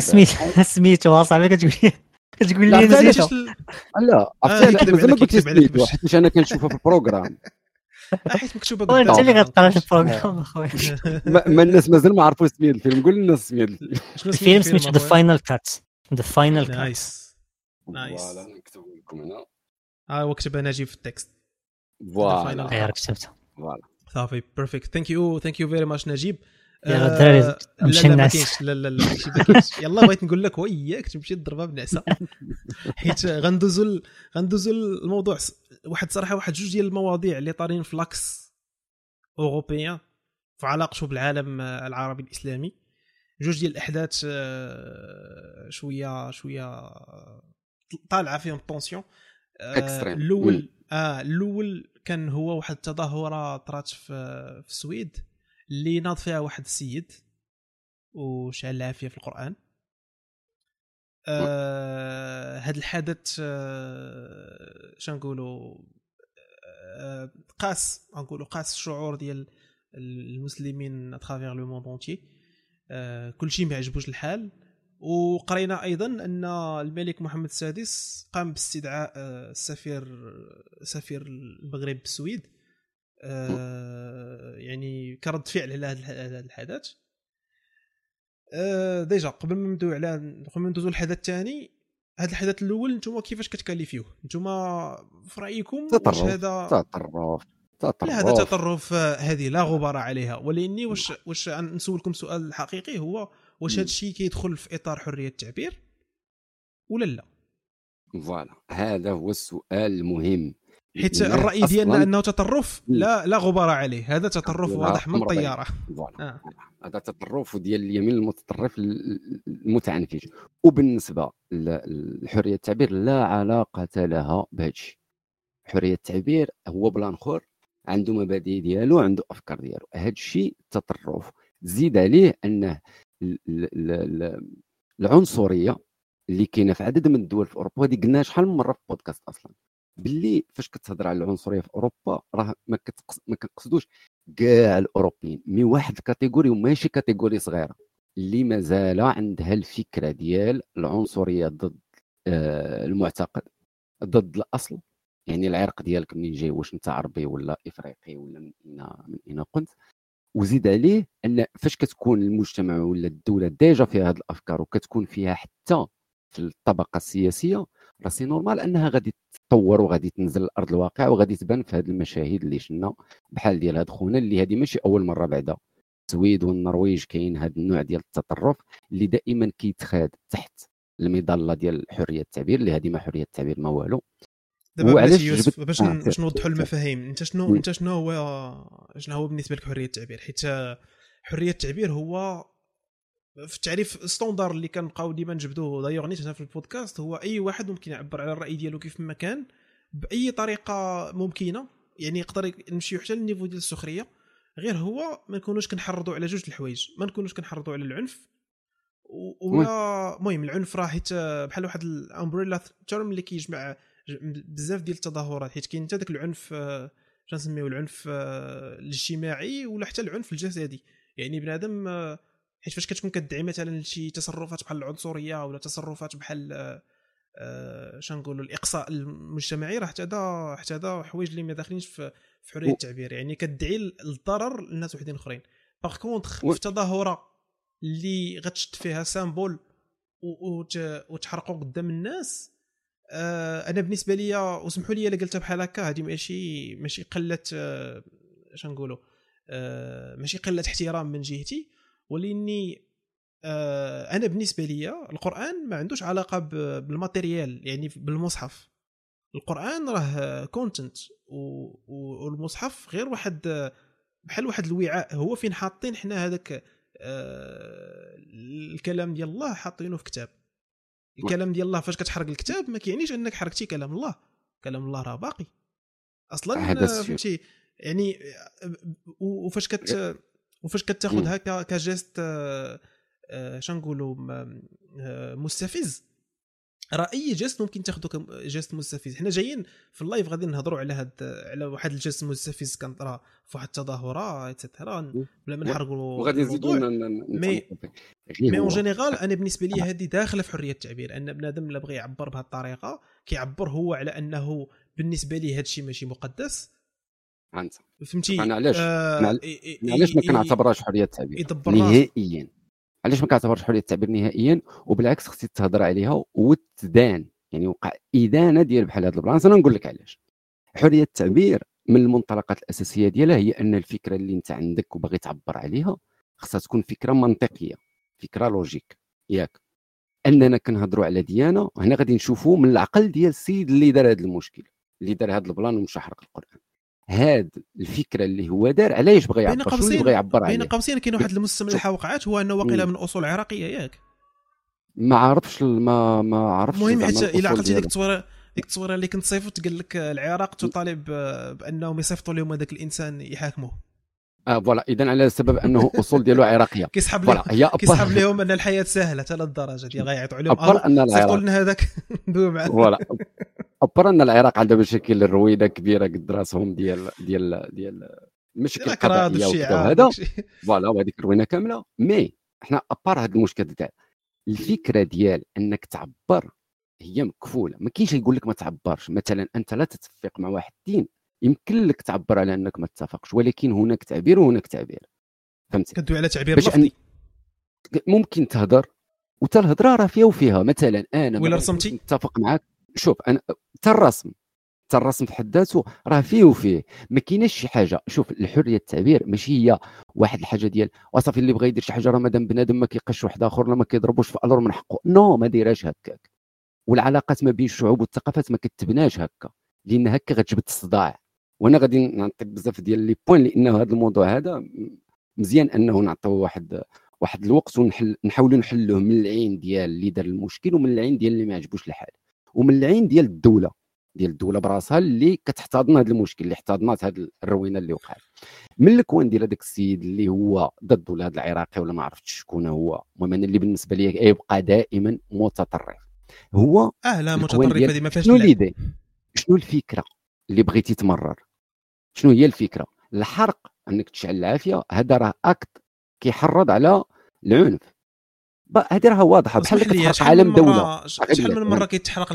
سميتو صاحبي كتقول لي نزيدو. لا عرفتي مازال ما كنتش نزيدو حيت انا كنشوفها في البروغرام حيت مكتوبه قدامك وانت اللي غتقرا في البروغرام اخويا. ما الناس مازال ما عرفوش سميه الفيلم. قول للناس سميه الفيلم. سميتو ذا فاينل كات. ذا فاينل كات نايس. والله نكتب لكم هنا وكتب انا جي في التكست. فوالا غير كتبته فوالا صافي بيرفكت. ثانك يو فيري ماتش نجيب. يا الدراري مشي الناس لا يلا بغيت نقول لك وياك تمشي تضربها بالعصا حيت غندوزو الموضوع واحد صراحه واحد جوج ديال المواضيع اللي طارين في لاكس اوروبيان في علاقته بالعالم العربي الاسلامي. جوج ديال الاحداث شويه طالعه فيهم طونسيون الاول كان هو واحد التظاهره طرات في السويد اللي ناض فيها واحد السيد وشعل العافيه في القران. هذا الحدث شنقولوا قاس الشعور ديال المسلمين اترافير لو موند اونتي. كلشي ما عجبوش الحال. وقرينا ايضا ان الملك محمد السادس قام باستدعاء سفير المغرب بالسويد يعني كرد فعل على هذا الحدث. ديجا قبل ما ندوي على الحدث الثاني، هذا الحدث الاول نتوما كيفاش كتكلفيوه نتوما في رايكم؟ تطرف هذه لا غبار عليها، ولاني واش نسولكم سؤال حقيقي هو واش هذا الشيء كيدخل في اطار حريه التعبير ولا لا؟ فوالا هذا هو السؤال المهم حيت الرأي ديالنا أنه تطرف لا غبار عليه. هذا تطرف واضح من الطيارة. هذا تطرف ديال اليمين المتطرف المتعنفج. وبالنسبة لحرية التعبير لا علاقة لها بهذا الشيء. حرية التعبير هو بلان خور، عنده مبادئ ديالو، عنده أفكار ديالو. هذا الشيء تطرف. زيد عليه أنه العنصرية اللي كاينة في عدد من الدول في أوروبا، هذه قلناها شحال من مرة في بودكاست أصلا. باللي فاش كتهضر على العنصريه في اوروبا راه ما كنقصدوش كاع الاوروبيين، مي واحد الكاتيجوري وماشي كاتيجوري صغيره اللي مازال عندها الفكره ديال العنصريه ضد المعتقد، ضد الاصل، يعني العرق ديالك منين جاي، واش انت عربي ولا افريقي ولا من اين كنت. وزيد عليه ان فاش كتكون المجتمع ولا الدوله ديجا فيها هاد الافكار وكتكون فيها حتى في الطبقه السياسيه، راه سي نورمال انها غادي تطور وغادي تنزل الارض الواقع وغادي تبان في هاد المشاهد اللي شفنا بحال ديال هاد خونا اللي هادي ماشي اول مره، بعدا السويد والنرويج كاين هاد النوع ديال التطرف اللي دائما كيتخاد تحت المظله ديال حريه التعبير اللي هادي ما حريه التعبير ما والو. دابا يوسف باش نوضحوا المفاهيم، انت شنو هو بالنسبه لك حريه التعبير؟ حيت حريه التعبير هو في التعريف الستاندار اللي كنلقاو ديما نجبدوه دايوغ نيت هنا في البودكاست، هو اي واحد ممكن يعبر على الراي ديالو كيف ما كان باي طريقه ممكنه، يعني يقدر نمشي حتى للنيفو ديال السخريه، غير هو ما نكونوش كنحرضوا على جوج الحوايج، ما نكونوش كنحرضوا على العنف ولا المهم العنف راه حيت بحال واحد الامبريلا تيرم اللي كيجمع بزاف ديال التظاهرات، حيت كاين حتى داك العنف باش نسميوه العنف الاجتماعي ولا حتى العنف الجسدي، يعني بنادم حيت فاش كتكون كتدعي مثلا شي تصرفات بحال العنصريه ولا تصرفات بحال شنقولوا الاقصاء المجتمعي، راه حتى هذا حوايج اللي ما داخلينش في حريه التعبير، يعني كتدعي الضرر للناس وحدين اخرين. باغ كونطخ في تظاهره اللي غتشد فيها سامبول وتحرقوا قدام الناس، انا بالنسبه ليا وسمحوا لي الا قلتها بحال هكا، هذه ماشي قله شنقولوا ماشي قله احترام من جهتي، ولاني انا بالنسبه ليا القران ما عندوش علاقه بالماتيريال، يعني بالمصحف. القران راه كونتنت والمصحف غير واحد بحال واحد الوعاء، هو فين حاطين حنا هذاك الكلام ديال الله، حاطينه في كتاب. الكلام ديال الله فاش كتحرق الكتاب ما كيعنيش انك حرقتي كلام الله، كلام الله راه باقي اصلا، فهمتي؟ يعني وفاش كتاخذ هكا كجست شنقولوا مستفز، راه اي جست ممكن تاخذو كجست مستفز. حنا جايين في اللايف غادي نهضروا على على واحد الجست مستفز كنطرا في واحد التظاهره تتران بلا ما نحرقوا، وغادي نزيدوا مي اون جينيرال. انا بالنسبه لي هذه داخله في حريه التعبير، ان بنادم اللي بغى يعبر بهذه الطريقه كيعبر هو على انه بالنسبه ليه هذا الشيء ماشي مقدس، انت فهمتي؟ انا علاش ما كنعتبرهاش حريه التعبير نهائيا، علاش ما كنعتبرش حريه التعبير نهائيا، وبالعكس خصك تهضر عليها وتدان، يعني وقع ادانه ديال بحال هاد البلان. انا نقول لك علاش حريه التعبير من المنطلقات الاساسيه ديالها هي ان الفكره اللي انت عندك وباغي تعبر عليها خصها تكون فكره منطقيه، فكره لوجيك، ياك؟ اننا كنهضروا على ديانه هنا غادي نشوفوا من العقل ديال السيد اللي دار هذا المشكل، اللي دار هذا البلان ومشى حرق القران، هاد الفكره اللي هو دار علاش بغى يعبر، شنو بغى يعبر عليه. بين قوسين كاين واحد المستملحه وقعات، هو انه واقيلا من اصول عراقيه، ياك؟ ما عرفش المهم، حيت الى عقلتي ديك التصويره اللي كنت صيفط قال لك العراق تطالب بانهم يصيفطوا لهم هذاك الانسان يحاكموه. فوالا، اذا على سبب انه اصول ديالو عراقيه، كيسحب لهم ان الحياه سهله حتى للدرجه ديال غيعيطوا عليهم صيفطوا لنا هذاك ندويو معاه. فوالا، أبرا أن العراق عنده مشاكل الرويدة كبيرة قد راسهم ديال مشاكل قضائية وهذا، فوالا، وهذيك الروينة كاملة. مي احنا أبرا هاد المشكل تاع الفكرة ديال أنك تعبر هي مكفولة، ما كاينش يقول لك ما تعبرش. مثلا أنت لا تتفق مع واحد الدين، يمكن لك تعبر على أنك ما تتفقش، ولكن هناك تعبير وهناك تعبير، فهمتي؟ كدوي على تعبير لفظي، ممكن تهضر وتالهضرة راه فيها وفيها. مثلا أنا متفق معك، شوف انا الرسم في حد ذاته راه فيه وفيه، ما كايناش شي حاجه. شوف الحريه التعبير ماشي هي واحد الحاجه ديال وصافي اللي بغى يدير شي حاجه راه مادام بنادم ما كيقش واحد اخر ولا ما كيضربوش في الور من حقه، نو ما دايراش هكاك. والعلاقات ما بين الشعوب والثقافات ما كتبناش هكا، لان هكا غتجبد الصداع. وانا غادي نعطيك بزاف ديال لي بوين، لانه هذا الموضوع هذا مزيان انه نعطيو واحد الوقت ونحاولوا نحلوه من العين ديال اللي دار المشكل، ومن العين ديال اللي ما عجبوش الحال، ومن العين ديال الدوله براسها اللي كتحتضن هذا المشكل، اللي احتضنات هذه الروينه اللي وقعت. من الكوان ديال هذاك السيد اللي هو ضد ولا هذا العراقي ولا ما عرفتش شكون هو، المهم اللي بالنسبه لي يبقى دائما متطرف، هو لا متطرف، هذه ما فيهاش شنو الفكره اللي بغيتي تمرر؟ شنو هي الفكره؟ الحرق، انك تشعل العافيه، هذا راه اكت كيحرض على العنف. هذه راه واضحه، بحال كتحرق عالم دوله. شحال من مره كيتحرق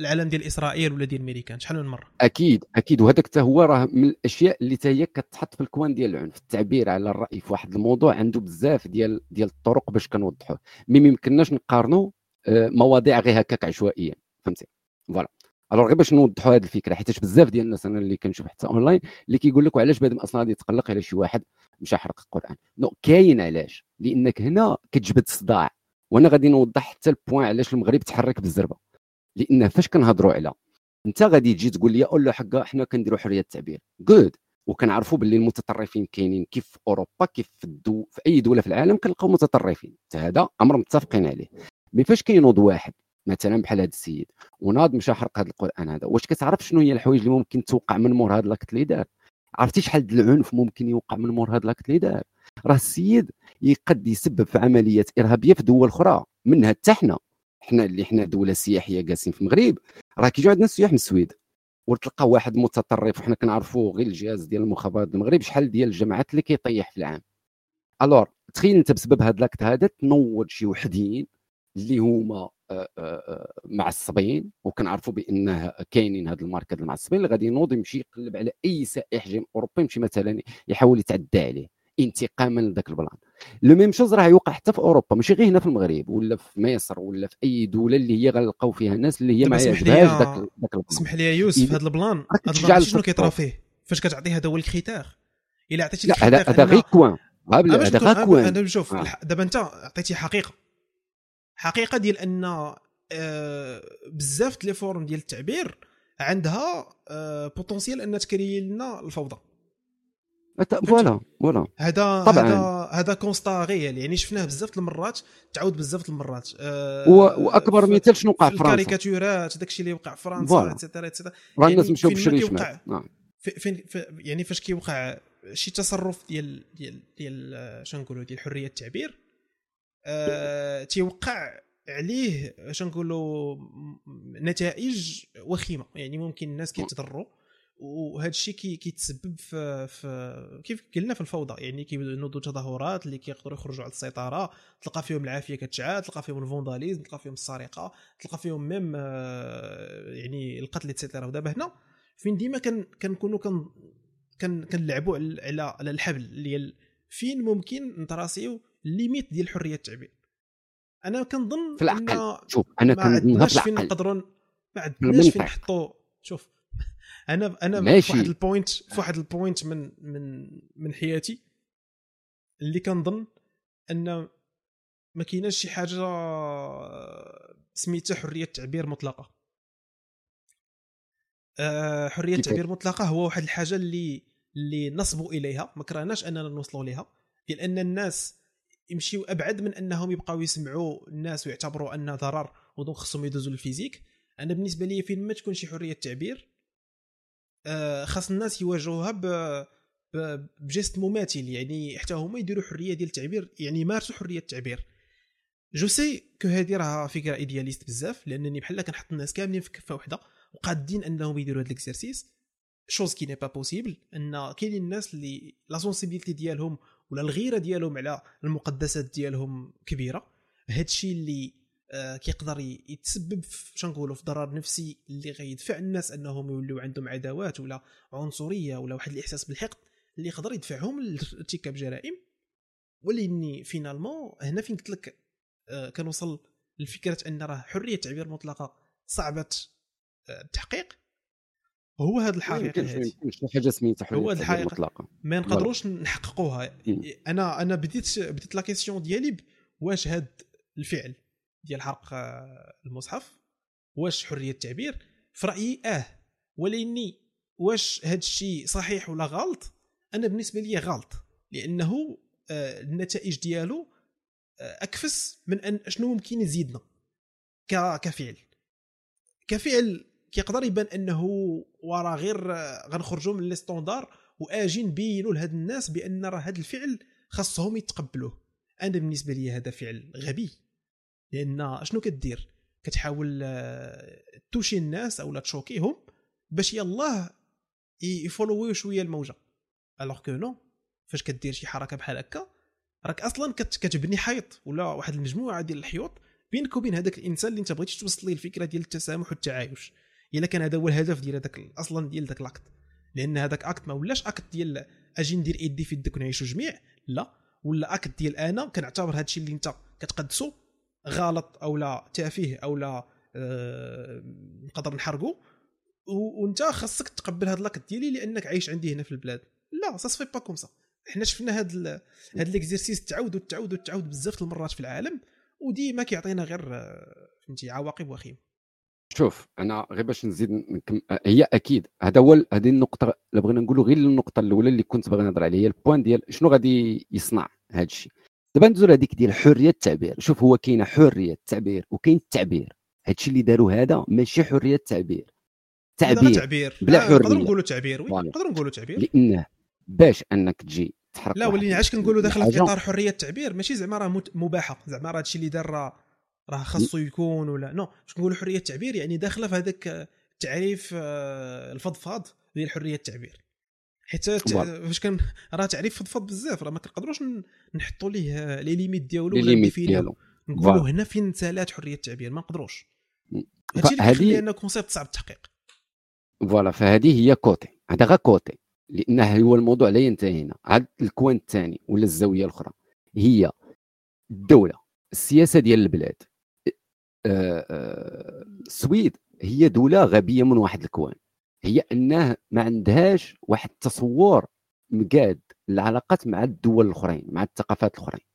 العالم ديال اسرائيل ولا ديال الامريكان؟ شحال من مره؟ اكيد اكيد. وهذاك حتى هو راه من الاشياء اللي حتى هي كتحط في الكوان ديال العنف. التعبير على الراي في واحد الموضوع عنده بزاف ديال الطرق باش كنوضحوه، ما يمكنناش نقارنوا مواضيع غير هكاك عشوائيا، فهمتي؟ فوالا. الوغ غير باش نوضحوا هذه الفكره، حيت بزاف ديال الناس انا اللي كنشوف حتى اونلاين اللي كيقول لك وعلاش بنادم اصلا غادي يتقلق على شي واحد مشى حرق القران. نو كاين علاش، لانك هنا كتجبد الصداع. وانا غادي نوضح حتى البوين علاش المغرب تحرك بالزربه، لان فاش كنهضروا على انت غادي تجي تقول لي اولا حقا احنا كنديروا حريه التعبير جود، وكنعرفوا باللي المتطرفين كاينين كيف في اوروبا كيف في اي دوله في العالم كنلقاو متطرفين، هذا امر متفقين عليه. مي فاش كينوض واحد مثلا بحال هذا السيد وناض مشى حرق هذا القران، هذا واش كتعرف شنو هي الحوايج اللي ممكن توقع من مور هذا لاكت اللي دار؟ عرفتي شحال ديال العنف ممكن يوقع من مور هذا لاكت اللي دار؟ راه السيد يقد يسبب في عمليات ارهابيه في دول اخرى منها حتى حنا اللي حنا دوله سياحيه جالسين في المغرب، راه كيجيو عندنا السياح من السويد وتلقى واحد متطرف، وحنا كنعرفوا غير الجهاز ديال المخابرات المغرب شحال ديال الجماعات اللي كيطيح في العام. الور تخيل انت بسبب هذا لاكت هذا تنوض شي وحدين اللي هما معصبين، وكنعرفوا بانه كاينين هاد الماركه ديال المعصبين اللي غادي ينوض يمشي يقلب على اي سائح جاي من اوروبا، يمشي مثلا يحاول يتعدى عليه انتقاما لذاك البلان. لو ميم شوز راه يوقع حتى في اوروبا، ماشي غير هنا في المغرب ولا في مصر ولا في اي دوله اللي هي غنلقاو فيها ناس اللي هي ما يعجبهاش داك البلان. اسمح لي يا يوسف، هذا البلان شنو كيطرا فيه فاش كتعطيه هذا هو الختاخ؟ الا عطيتي الختاخ هذا غير كوان، هذا غير كوان. انا نشوف دابا انت عطيتي حقيقه ديال ان بزاف ديال لي فورم ديال التعبير عندها بوتونسيال ان تكري لنا الفوضى. فوالا هذا كونستا غير، يعني شفناه بزاف د المرات، تعاود بزاف د المرات. واكبر مثال شنو وقع في فرنسا، الكاريكاتورات داكشي اللي وقع في فرنسا ايتترا ايتترا. راه الناس مشاو بالشريشمال يعني فاش كيوقع شي تصرف ديال شنقولوا ديال حريه التعبير تيوقع عليه شنقولوا نتائج وخيمه، يعني ممكن الناس كيتضروا، وهذا الشيء كيتسبب في كيف قلنا في الفوضى. يعني كينوضوا تظاهرات اللي كيقدروا يخرجوا على السيطره، تلقى فيهم العافيه كتشعل، تلقى فيهم الفونداليزم، تلقى فيهم السرقه، تلقى فيهم ميم يعني القتل ايتترا. ودابا هنا فين ديما كنكونوا كنلعبوا على الحبل ديال فين ممكن نتراسيو ليميت ديال حريه التعبير. انا كنظن ان شوف انا كنظن فين نقدروا ما عندناش فين نحطوا. شوف انا فواحد البوينت من حياتي اللي كنظن ان ما كايناش شي حاجه سميتها حريه التعبير مطلقه. حريه التعبير مطلقه هو واحد الحاجه اللي نصبوا اليها، ما كرهناش اننا نوصلوا ليها، لان الناس يمشيوا ابعد من انهم يبقاو يسمعوا الناس ويعتبروا ان ضرر ودونك خصهم يدوزوا للفيزيك. انا بالنسبه لي فين ما تكون شي حريه التعبير خاص الناس يواجهوها بجست مماثل، يعني حتى هما يديروا حريه ديال التعبير، يعني يمارسوا حريه التعبير. جو سي كو هذه راه فكره ايدياليست بزاف، لانني بحال كنحط الناس كاملين في كفه واحده وقادين انهم يديروا هذا الاكسيرسيس، شوز كي ني با بوسيبل. ان كاينين الناس اللي لا سونسيبيليتي ديالهم ولا الغيره ديالهم على المقدسات ديالهم كبيره، هادشي اللي كيقدر يتسبب شنقولوا في ضرر نفسي اللي غيدفع الناس انهم يوليو عندهم عداوات ولا عنصريه ولا واحد الاحساس بالحقد اللي يقدر يدفعهم لارتكاب جرائم. ولاني فينالمون هنا فين قلت لك كنوصل لفكره ان راه حريه التعبير مطلقه صعبه التحقيق. هو هذا الحقيقه هذه حاجه سميتها حريه التعبير مطلقه ما نقدروش نحققوها. انا بديت لا كيسيون ديالي واش هذا الفعل ديال حرق المصحف واش حريه التعبير؟ في رايي ولاني واش هذا الشيء صحيح ولا غلط؟ انا بالنسبه لي غلط، لانه النتائج ديالو اكفس من ان شنو ممكن يزيدنا كفعل كيقدر يبان انه ورا غير غنخرجوا من لي ستاندار واجي نبينوا لهاد الناس بان راه هذا الفعل خاصهم يتقبلوه. انا بالنسبه لي هذا فعل غبي، لان شنو كتدير؟ كتحاول توشي الناس او لا تشوكيهم باش يلاه يفولويو شويه الموجه. الوغ كو نو، فاش كدير شي حركه بحال هكا راك اصلا كتبني حيط ولا واحد المجموعه ديال الحيوط بينك وبين هذاك الانسان اللي انت بغيتي توصل ليه الفكره ديال التسامح والتعايش، الا كان هذا هو الهدف ديال هذاك اصلا ديال داك لاكت. لان هذاك اكت ما ولاش اكت ديال اجي ندير ايدي في يدك ونعيشوا جميع، لا، ولا اكت ديال انا كنعتبر هادشي اللي انت كتقدسو غلط او لا تافه او لا نقدر نحرقو، وانت خاصك تقبل هاد لاكت ديالي لانك عايش عندي هنا في البلاد. لا سا سفي با كوم سا. حنا شفنا هاد الاكزرسيس تعاود بزاف المرات في العالم، وديما كيعطينا غير فهمتي عواقب وخيمه. شوف انا غير باش نزيد هي اكيد هذا هو هذه النقطه اللي بغينا نقولوا، غير النقطه الاولى اللي كنت باغي نهضر عليها هي البوين ديال شنو غادي يصنع هذا الشيء. دابا ندوزو لهذيك ديال حريه التعبير. شوف هو كاينه حريه التعبير وكاين التعبير. هذا الشيء اللي داروا هذا ماشي حريه التعبير، تعبير بلا حريه. نقدروا نقولوا تعبير، وي نقدروا نقولوا تعبير، لان باش انك تجي تحرك لا ولينا علاش كنقولوا داخل في اطار حريه التعبير ماشي زعما راه مباحه، زعما راه هادشي اللي دار راه خاصو يكون ولا نو. باش نقولوا حريه التعبير يعني داخله في هذاك التعريف الفضفاض ديال حريه التعبير، حيت فاش كان راه تعريف فضفاض بزاف راه ما كنقدروش نحطوا ليه لي ليميت ديالو ولا ديفينيو نقولوا هنا فين سالات حريه التعبير، ما نقدروش. هادشي اللي انا كونسيبت صعب التحقيق فوالا. فهذه هي كوتي، هذا غا كوتي، لانه هو الموضوع لا ينتهي هنا. عاد الكوان الثاني ولا الزاويه الاخرى هي الدوله، السياسه ديال البلاد. السويد هي دوله غبيه من واحد الكوان، هي انها ما عندهاش واحد التصور مقاد العلاقات مع الدول الاخرين، مع الثقافات الاخرين.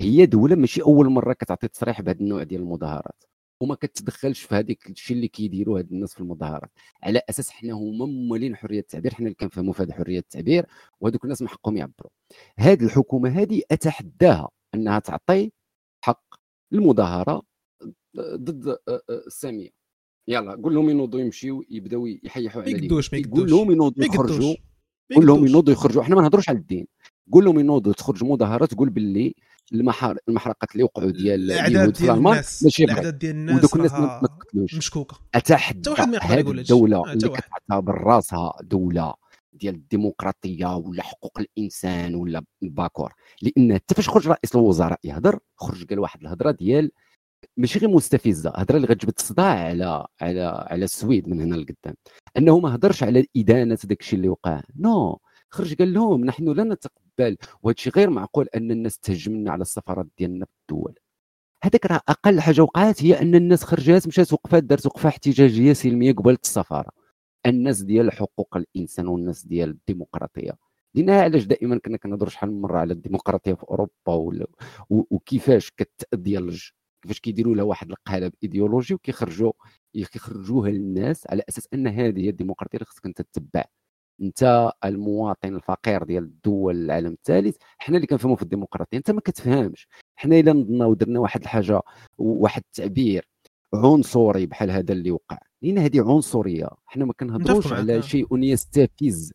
هي دوله ماشي اول مره كتعطي تصريح بهذا النوع ديال المظاهرات، وما كتدخلش في هذيك الشيء اللي كيديروا هاد الناس في المظاهرات على اساس حنا هما مولين حريه التعبير، حنا اللي كنفهموا في هذه حريه التعبير وهذوك الناس من حقهم يعبروا. هذه الحكومه هذه اتحداها انها تعطي حق المظاهره ضد الساميه. يلا قول لهم ينوضوا يمشيو يبداو يحيحوا على لي، قول لهم ينوضوا يخرجوا، قول لهم ينوضوا يخرجوا. حنا ما نهضروش على الدين، قول لهم ينوضوا تخرج مظاهره تقول باللي المحرقات اللي وقعوا ديال اليهود في المان ماشي بغاو، ودوك الناس ما تقتلوش مشكوكه. حتى واحد ما يقدر يقول هادشي. الدوله اللي كتعتبر راسها دوله ديال الديمقراطيه ولا حقوق الانسان ولا الباكور، لان حتى فاش خرج رئيس الوزراء يهضر خرج قال واحد الهضره ديال ماشي غير مستفزه، هضره اللي غتجبد الصداع على السويد من هنا لقدام، انه ما هضرش على ادانه داكشي اللي وقع. نو خرج قال لهم نحن لا نتقبل، وهادشي غير معقول ان الناس تهجمنا على السفارات ديالنا في الدول. هذاك راه اقل حاجه وقعت هي ان الناس خرجات مشات وقفات دارت وقفه احتجاجيه سلميه قبلت السفاره. الناس ديال حقوق الانسان والناس ديال الديمقراطيه، لانها علاش دائما كنا كنهضروا شحال من مره على الديمقراطيه في اوروبا وكيفاش كتاديالج، كيفاش كيديروا لها واحد القالب ايديولوجي وكيخرجوها للناس على اساس ان هذه هي الديمقراطيه اللي خصك انت تتبع، انت المواطن الفقير ديال الدول العالم الثالث. حنا اللي كنفهموا في الديمقراطيه، انت ما كتفهمش. حنا الا نضنا ودرنا واحد الحاجه واحد التعبير عنصري بحال هذا اللي وقع، لان هذه عنصريه. حنا ما كنهضروش على شيء يستفز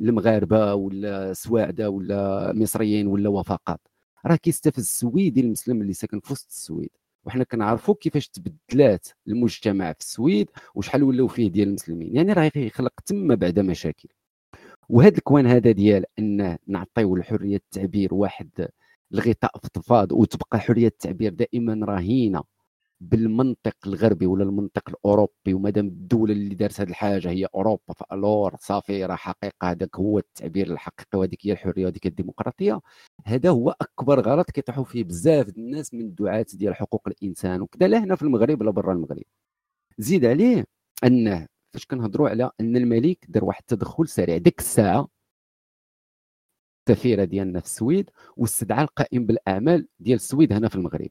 المغاربه ولا سواعده ولا مصريين ولا وفاقات، راه كيستفز السويدي المسلم اللي ساكن في وسط السويد. وحنا كنعرفوا كيفاش تبدلات المجتمع في السويد وشحال ولاو فيه ديال المسلمين، يعني راه يخلق تما بعد مشاكل. وهذا الكوان هذا ديال ان نعطيو الحريه التعبير واحد الغطاء فضفاض وتبقى حريه التعبير دائما رهينه بالمنطق الغربي ولا المنطق الاوروبي، ومادام الدوله اللي دارت هذه الحاجه هي اوروبا فالور صافي راه حقيقه هذاك هو التعبير الحقيقي وهذيك هي الحريه وهذيك الديمقراطيه. هذا هو اكبر غلط كيطيحوا فيه بزاف الناس من الدعاه ديال حقوق الانسان وكذا، لا هنا في المغرب لا برا المغرب. زيد عليه انه فاش كنهضروا على ان الملك دار واحد التدخل سريع ديك الساعه، السفيره ديالنا في السويد واستدعى القائم بالاعمال ديال السويد هنا في المغرب.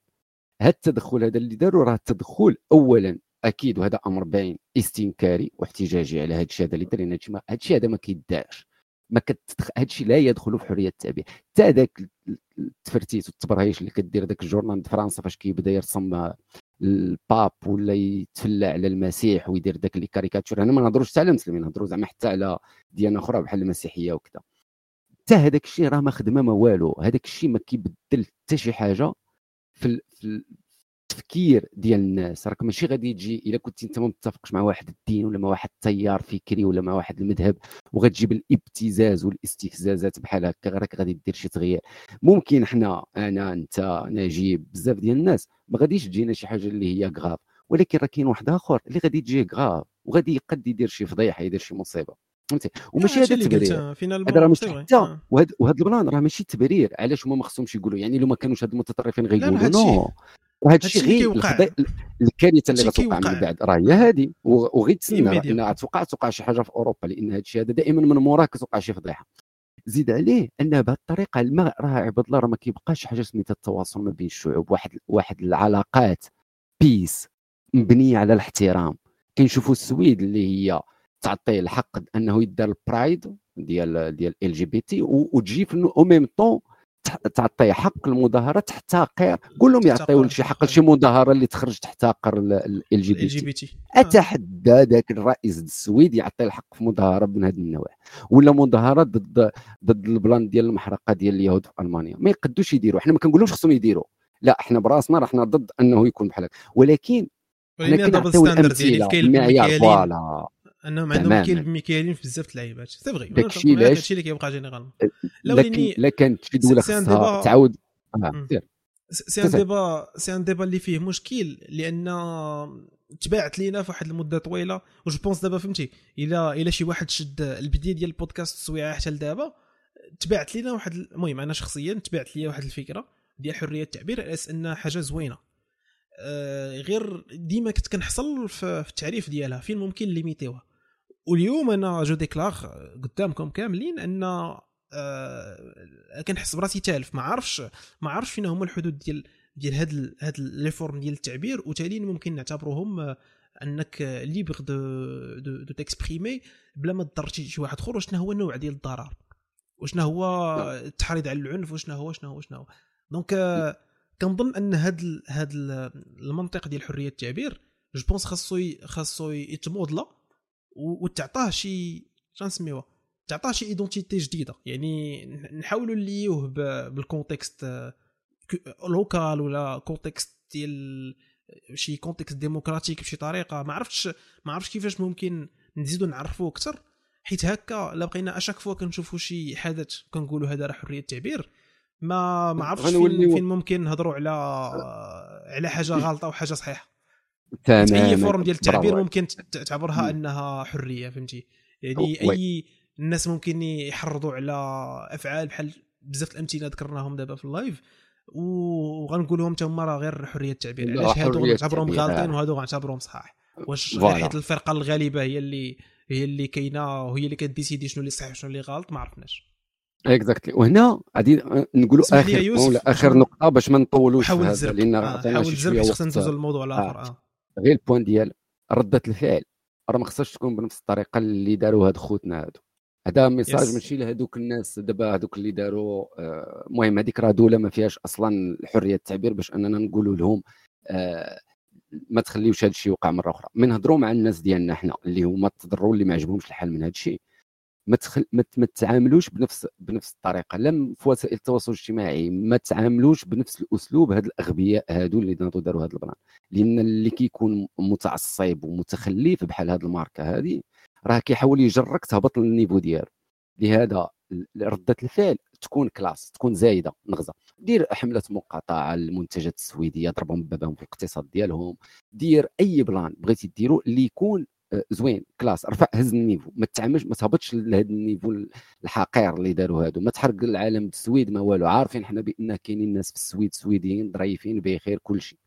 هاد التدخل هذا اللي داروا راه التدخل اولا اكيد، وهذا امر باين استنكاري واحتجاجي على هاد الشيء هذا اللي درينا. هادشي هذا ما كيدارش، ما هادشي لا يدخل في حريه التعبير. حتى داك التفرتيت والتبرهيش اللي كدير داك الجورنال د فرنسا فاش كيبدا يرسم الباب ولا يتفلى على المسيح ويدير داك اللي كاريكاتور. انا ما نهضروش حتى على المسلمين، نهضروا زعما حتى على ديانه اخرى بحال المسيحيه وكذا. حتى هذاك الشيء راه ما خدمه ما والو، هذاك الشيء ما كيبدل حتى شي حاجه في التفكير ديال الناس راك ماشي غادي تجي الا كنت انت ما متفقش مع واحد الدين ولا مع واحد التيار فكري ولا مع واحد المذهب وغتجيب الابتزاز والاستفزازات بحال هكا راك غادي دير شي تغيير. ممكن حنا انا انت نجيب بزاف ديال الناس ما غاديش تجينا شي حاجه اللي هي غراف، ولكن راه كاين واحد اخر اللي غادي تجي غراف وغادي يقد يدير شي فضيحه يدير شي مصيبه، فهمتي؟ وماشي هذا التبرير، هذا راه مش حتى وهاد البلان راه ماشي تبرير. علاش هما ما خصهمش يقولوا يعني لو ما كانوش هاد المتطرفين غيقولوا نو، وهذا الشيء غير الكارثه اللي غتوقع من بعد راه هي هذه، وغير تسنى ان توقع شي حاجه في اوروبا، لان هذا الشيء هذا دائما من موراك توقع شي فضيحه. زيد عليه ان بهذه الطريقه الماء راه عباد الله راه ما كيبقاش حاجه سميتها التواصل ما بين الشعوب، واحد العلاقات بيس مبنيه على الاحترام. كنشوفوا السويد اللي هي تعطي الحق انه يدير البرايد ديال ال جي بي تي وتجي في او ميم طون تعطي حق المظاهره تحتقر، كلهم يعطيو شي حق لشي مظاهره اللي تخرج تحتقر ال جي بي تي. اتحدى ذاك الرئيس السويدي يعطي الحق في مظاهره من هذا النوع ولا مظاهره ضد البلان ديال المحرقه ديال اليهود في المانيا، ما يقدوش يديروا. حنا ما كنقولوش خصهم يديروا، لا احنا براسنا راه حنا ضد انه يكون بحال هكا، ولكن دابل ستاندرد ديال الكيل فوالا انهم عندهم كيلب ميكايلين في بزاف اللعيبات سي فري. داكشي اللي كيبقى جينيرالمون لا كانت شي دوله خاصها تعاود سي ان ديبا اللي فيه مشكل، لان تباعت لينا في واحد المده طويله وجو بونس دابا فهمتي الا شي واحد شد البدايه ديال البودكاست السويعه حتى لدابا تباعت لينا واحد المهم انا شخصيا تباعت ليا واحد الفكره ديال حريه التعبير على اساس انها حاجه زوينه، غير ديما كنت كنحصل في التعريف ديالها فين ممكن ليميتيوها. واليوم انا جو ديكلاغ قدامكم كاملين ان كنحس براسي تالف، ما عرفش فين هما الحدود ديال هاد لي فورم ديال التعبير، وتالين ممكن نعتبروهم انك ليبر دو تيكسبريمي بلا ما تضرتي شي واحد اخر. شنو هو النوع ديال الضرر وشنو هو التحريض على العنف وشنو هو دونك كنظن ان هاد المنطق ديال حريه التعبير جو بونس خاصو يتمودلا وتعطاه شي شنسميوها تعطاه شي ايدونتيتي جديده، يعني نحاولوا نليوه بالكونتكست لوكال ولا كونتكست ديال شي كونتكست ديموكراتيك بشي طريقه. ما عرفتش كيفاش ممكن نزيدوا نعرفوه اكثر، حيت هكا الا بقينا اشاك فوا كنشوفوا شي حدث كنقولوا هذا راه حريه التعبير ما عرفتش فين ممكن نهضروا على حاجه غلطه وحاجه صحيحه. اي فورم ديال التعبير ممكن تعبرها انها حريه، فهمتي؟ يعني اي الناس ممكن يحرضوا على افعال بحال بزاف الامثله ذكرناهم دابا في اللايف، وغنقولهم حتى هما راه غير حريه التعبير. علاش هادو غنعتبرهم غالطين وهادو غنعتبرهم صحاح؟ واش حيت الفرقه الغالبه هي اللي كاينه وهي اللي كديسيدي شنو اللي صحيح وشنو اللي غلط؟ ما عرفناش اكزاكتلي. وهنا غادي نقولوا اخر نقطه باش ما نطولوش في هذا، لان عطينا شويه وقت ندوزوا للموضوع الاخر. غير البوين ديال رده الفعل راه ما خصهاش تكون بنفس الطريقه اللي داروا هاد خوتنا هادو. هذا ميساج ماشي لهذوك الناس دابا هذوك اللي داروا. المهم هذيك راه دوله ما فيهاش اصلا حريه التعبير باش اننا نقولوا لهم ما تخليوش هذا الشيء يوقع مره اخرى. من نهضروا مع الناس ديالنا حنا اللي هما تضروا اللي ما عجبهمش الحال من هذا الشيء، ما تتعاملوش بنفس الطريقه، لم في وسائل التواصل الاجتماعي ما تتعاملوش بنفس الاسلوب هاد الاغبياء هادو اللي داروا هاد البلان. لان اللي كيكون متعصب ومتخلف بحال هاد الماركه هادي راه كيحاول يجرك تهبط للنيفو ديالو. لهذا رده الفعل تكون كلاس، تكون زايده نغزه. دير حمله مقاطعه للمنتجات السويديه، ضربهم ببابهم في الاقتصاد ديالهم، دير اي بلان بغيتي ديرو اللي يكون زوين كلاس، رفع هز النيفو. ما تعملش ما تهبطش لهذا النيفو الحقير اللي داروا هادو. ما تحرق العالم السويد ما والو، عارفين حنا بان كاينين ناس في السويد سويديين ظريفين بخير كلشي.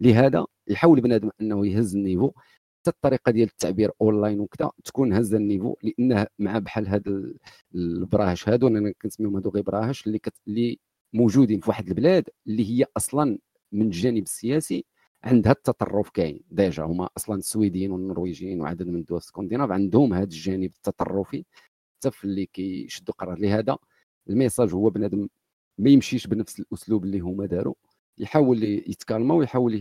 لهذا يحاول بنادم انه يهز النيفو، حتى الطريقه ديال التعبير اونلاين وكذا تكون هز النيفو، لانه مع بحال هاد البراهش هادو انا كنسميهم هادو غير براهش اللي موجودين في واحد البلاد اللي هي اصلا من الجانب السياسي عندها التطرف كاين ديجا. هما اصلا السويديين والنرويجيين وعدد من الدول الاسكندناف عندهم هذا الجانب التطرفي حتى في اللي كيشدوا قرار. لهذا الميساج هو بنادم ما يمشيش بنفس الاسلوب اللي هما داروا، يحاول يتكالما ويحاول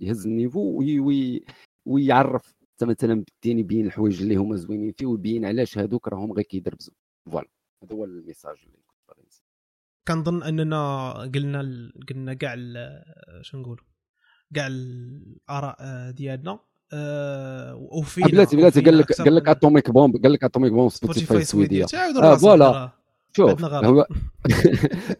يهز النيفو ويعرف مثلا بالدين، يبين الحوايج اللي هما زوينين فيه ويبين علاش هذوك راهم غير كيدربزوا. فوالا هذا هو الميساج اللي كنت باغي نسي. كنظن اننا قلنا كاع شنو نقولوا كاع الاراء ديالنا وفينا بلاتي قال لك اتوميك بومب في سبوتيفاي السويديه فوالا. شوف هو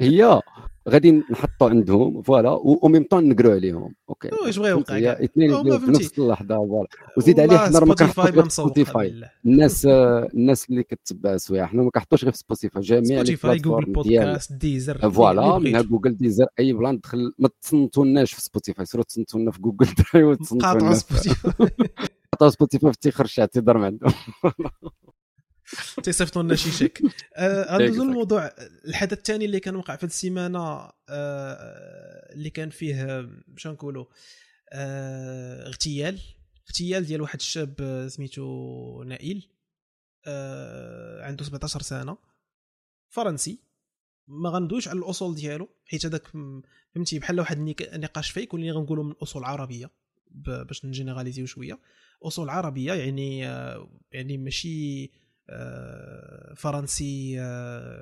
هي غادي نحطو عندهم فوالا وميم طون نقرو عليهم اوكي واش بغا يوقع الاثنين في نفس اللحظه فوالا. وزيد عليه حنا ما كنحطوش سبوتيفاي الناس اللي كتبع سويعة حنا ما كنحطوش غير في سبوتيفاي جميع البلاتفورم بودكاست ديزر فوالا من جوجل ديزر اي بلان دخل. ما تصنتوناش في سبوتيفاي سيروا تصنتوا لنا في جوجل درايف وتصنتوا قطعوا سبوتيفاي تيخرج اعتذار من عندهم تيصيفطوا لنا شي شيك. ندوزو الموضوع الحدث الثاني اللي كان وقع في السيمانه اللي كان فيه باش نقولوا اغتيال ديال واحد الشاب سميتو نائل عنده 17 سنه فرنسي ما غندويش على الاصول ديالو حيت هذاك فهمتي بحال واحد النقاش فيك واللي غنقولوا من اصول عربيه باش نجينيراليزيو شويه. اصول عربيه يعني ماشي فرنسي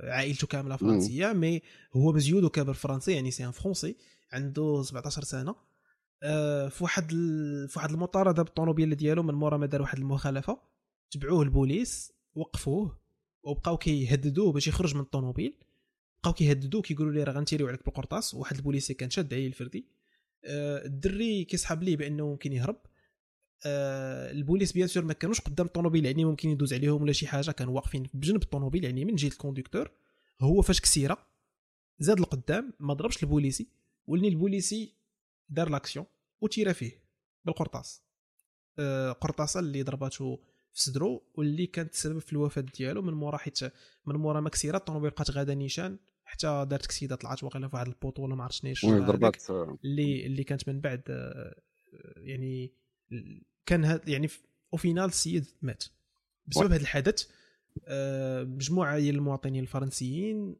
عائلته كامله فرنسيه مي هو مزيود وكابر فرنسي يعني سي ان فرونسي عنده 17 سنه في واحد المطارده بالطوموبيل ديالو من مورا ما دار واحد المخالفه تبعوه البوليس وقفوه وبقاو كيهددوه باش يخرج من الطوموبيل بقاو كيهددوه كيقولوا ليه راه غنتيريو عليك بالقرطاس. واحد البوليسي كان شاد عليه الفردي الدري كيسحب ليه بانه ممكن يهرب. البوليس بيان سور ما كانوش قدام الطوموبيل يعني ممكن يدوز عليهم ولا شي حاجه كانوا واقفين بجنب الطوموبيل يعني من جهه الكوندكتور. هو فاش كسيره زاد لقدام ما ضربش البوليسي ولني البوليسي دار لاكسيون وتيرا فيه بالقرطاس قرطاسه اللي ضرباته في صدره واللي كانت سبب في الوفاه ديالو من مورا ما كسيره الطوموبيل بقات غادا نيشان حتى دارت كسيده طلعت واقيلا في واحد البوطو ولا ما عرفتش نيش اللي كانت من بعد يعني كان يعني وفينال السيد مات بسبب هذا الحدث. مجموعه ديال المواطنين الفرنسيين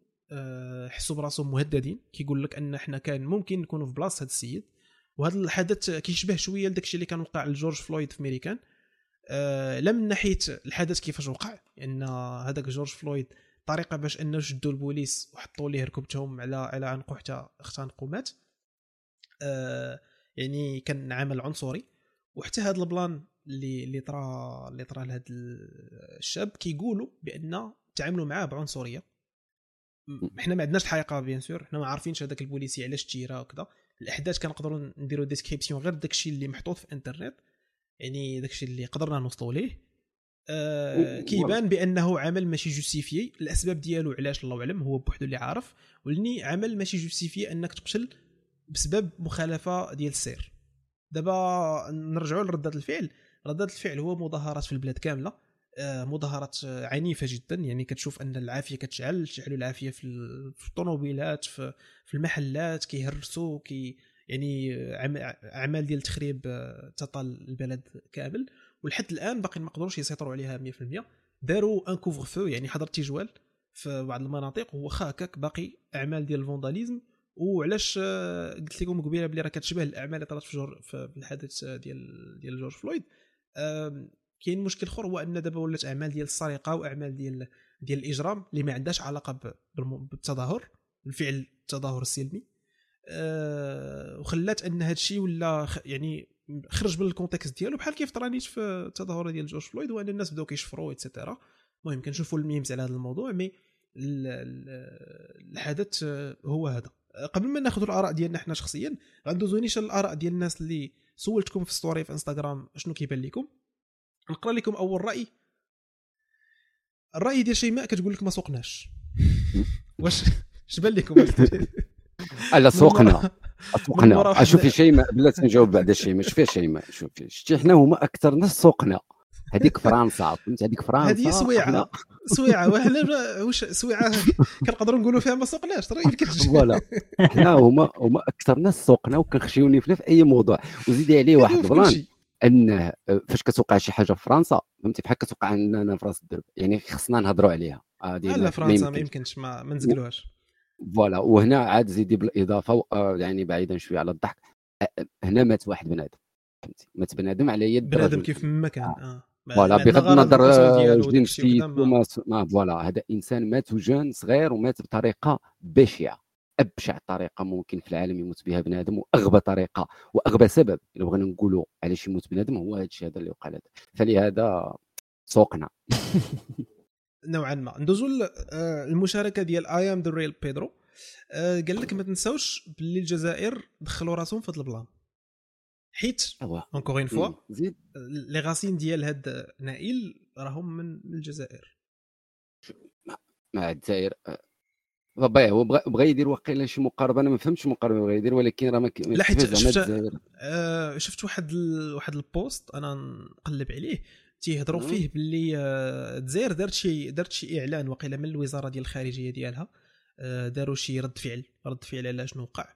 حسوا براسهم مهددين كيقول لك ان احنا كان ممكن نكونوا في بلاصه هذا السيد. وهذا الحدث كيشبه شويه لداكشي اللي كان وقع لجورج فلويد في امريكان لا من ناحيه الحدث كيفاش وقع ان هذاك جورج فلويد طريقه باش انه شدوا البوليس وحطوا ليه ركبتهم على عنقه حتى اختنقوا مات يعني كان عمل عنصري. وحتى هذا البلان اللي طرا لهذا الشاب كيقولوا بان تعاملوا معاه بعنصريه. احنا ما عندناش الحقيقه بيان سور احنا ما عارفينش هذاك البوليسي علاش تيرا وكذا الاحداث كنقدروا نديروا ديسكريبسيون غير داكشي اللي محطوط في الانترنت يعني داكشي اللي قدرنا نوصلوا ليه. كيبان بانه عمل ماشي جوستيفيي الاسباب ديالو علاش الله اعلم هو بوحدو اللي عارف ولني عمل ماشي جوستيفيي انك تقتل بسبب مخالفه ديال السير. دابا نرجعوا لردات الفعل. ردات الفعل هو مظاهرات في البلاد كامله مظاهرات عنيفه جدا يعني كتشوف ان العافيه تشعلوا العافيه في الطوموبيلات في المحلات كيهرسوا يعني اعمال ديال التخريب تطال البلد كامل ولحد الان باقي ما قدروش يسيطروا عليها 100%. داروا ان كوفر فو يعني حظر تجوال في بعض المناطق هو خاكك باقي اعمال ديال الفونداليزم. وعلاش قلت لكم قبيله بلي راه كتشبه الاعمال اللي طرات في الحادث ديال جورج فلويد. كاين مشكل اخر هو ان دابا ولات اعمال ديال السرقه واعمال ديال الاجرام اللي ما عندهاش علاقه بالتظاهر بالفعل التظاهر السلمي وخلات ان هذا الشيء ولا يعني خرج من الكونتكست ديالو بحال كيف طرانيت في التظاهر ديال جورج فلويد وان الناس بداو كيشفروا ايتترا. المهم كنشوفوا الميمز على هذا الموضوع مي الحدث هو هذا. قبل ما ناخذ الاراء ديالنا حنا شخصيا غندوزو نيشان الاراء ديال الناس اللي سولتكم في ستوري في انستغرام شنو كيبان لكم. نقرا لكم اول راي. الراي ديال شيماء كتقول لك ما سوقناش. واش شبان لكم؟ على سوقنا شوفي شيماء بلاتي نجاوب بعد شيماء. شوفي شتي حنا هما اكثر ناس سوقنا هذيك فرنسا فهمت هذه سويعه وحنا واش سويعه كنقدروا نقولوا فيها ما سوقناش ترى يمكن ولا حنا هما اكثر ناس سوقنا وكنخشيوني في اي موضوع. وزيد عليه واحد بلان ان فاش كتوقع شي حاجه في فرنسا فهمتي بحال كتوقع عندنا في راس الدرب يعني خصنا نهضروا عليها لا فرنسا ما يمكنش ما نزقلوهاش فوالا. وهنا عاد زيدي بالاضافه يعني بعيدا شويه على الضحك هنا مات واحد بنادم فهمتي مات بنادم على يد بنادم كيف ما كان فوالا بغض النظر جنسيته ما فوالا هذا انسان مات وجان صغير ومات بطريقه بشعه أبشع طريقة ممكن في العالم يموت بها بنادم، وأغبى طريقة وأغبى سبب لو بغينا نقوله علاش يموت بنادم هو هذا الشيء هذا اللي وقع لهذا. فلهذا سوقنا نوعا ما. ندوزو المشاركة ديال I am the real Pedro. قال لك ما تنساوش باللي الجزائر دخلوا راسهم في البلان، حيت اونكور اون فوا لي غاسين ديال هاد نائل راهم من الجزائر. مع الجزائر باه هو بغا يدير واقيلا شي مقاربه، انا ما فهمتش المقاربه بغا يدير، ولكن راه ما شفت واحد البوست انا نقلب عليه تيهضروا فيه باللي الجزائر دارت شي اعلان واقيلا من الوزاره ديال الخارجيه ديالها، داروا شي رد فعل على شنو وقع.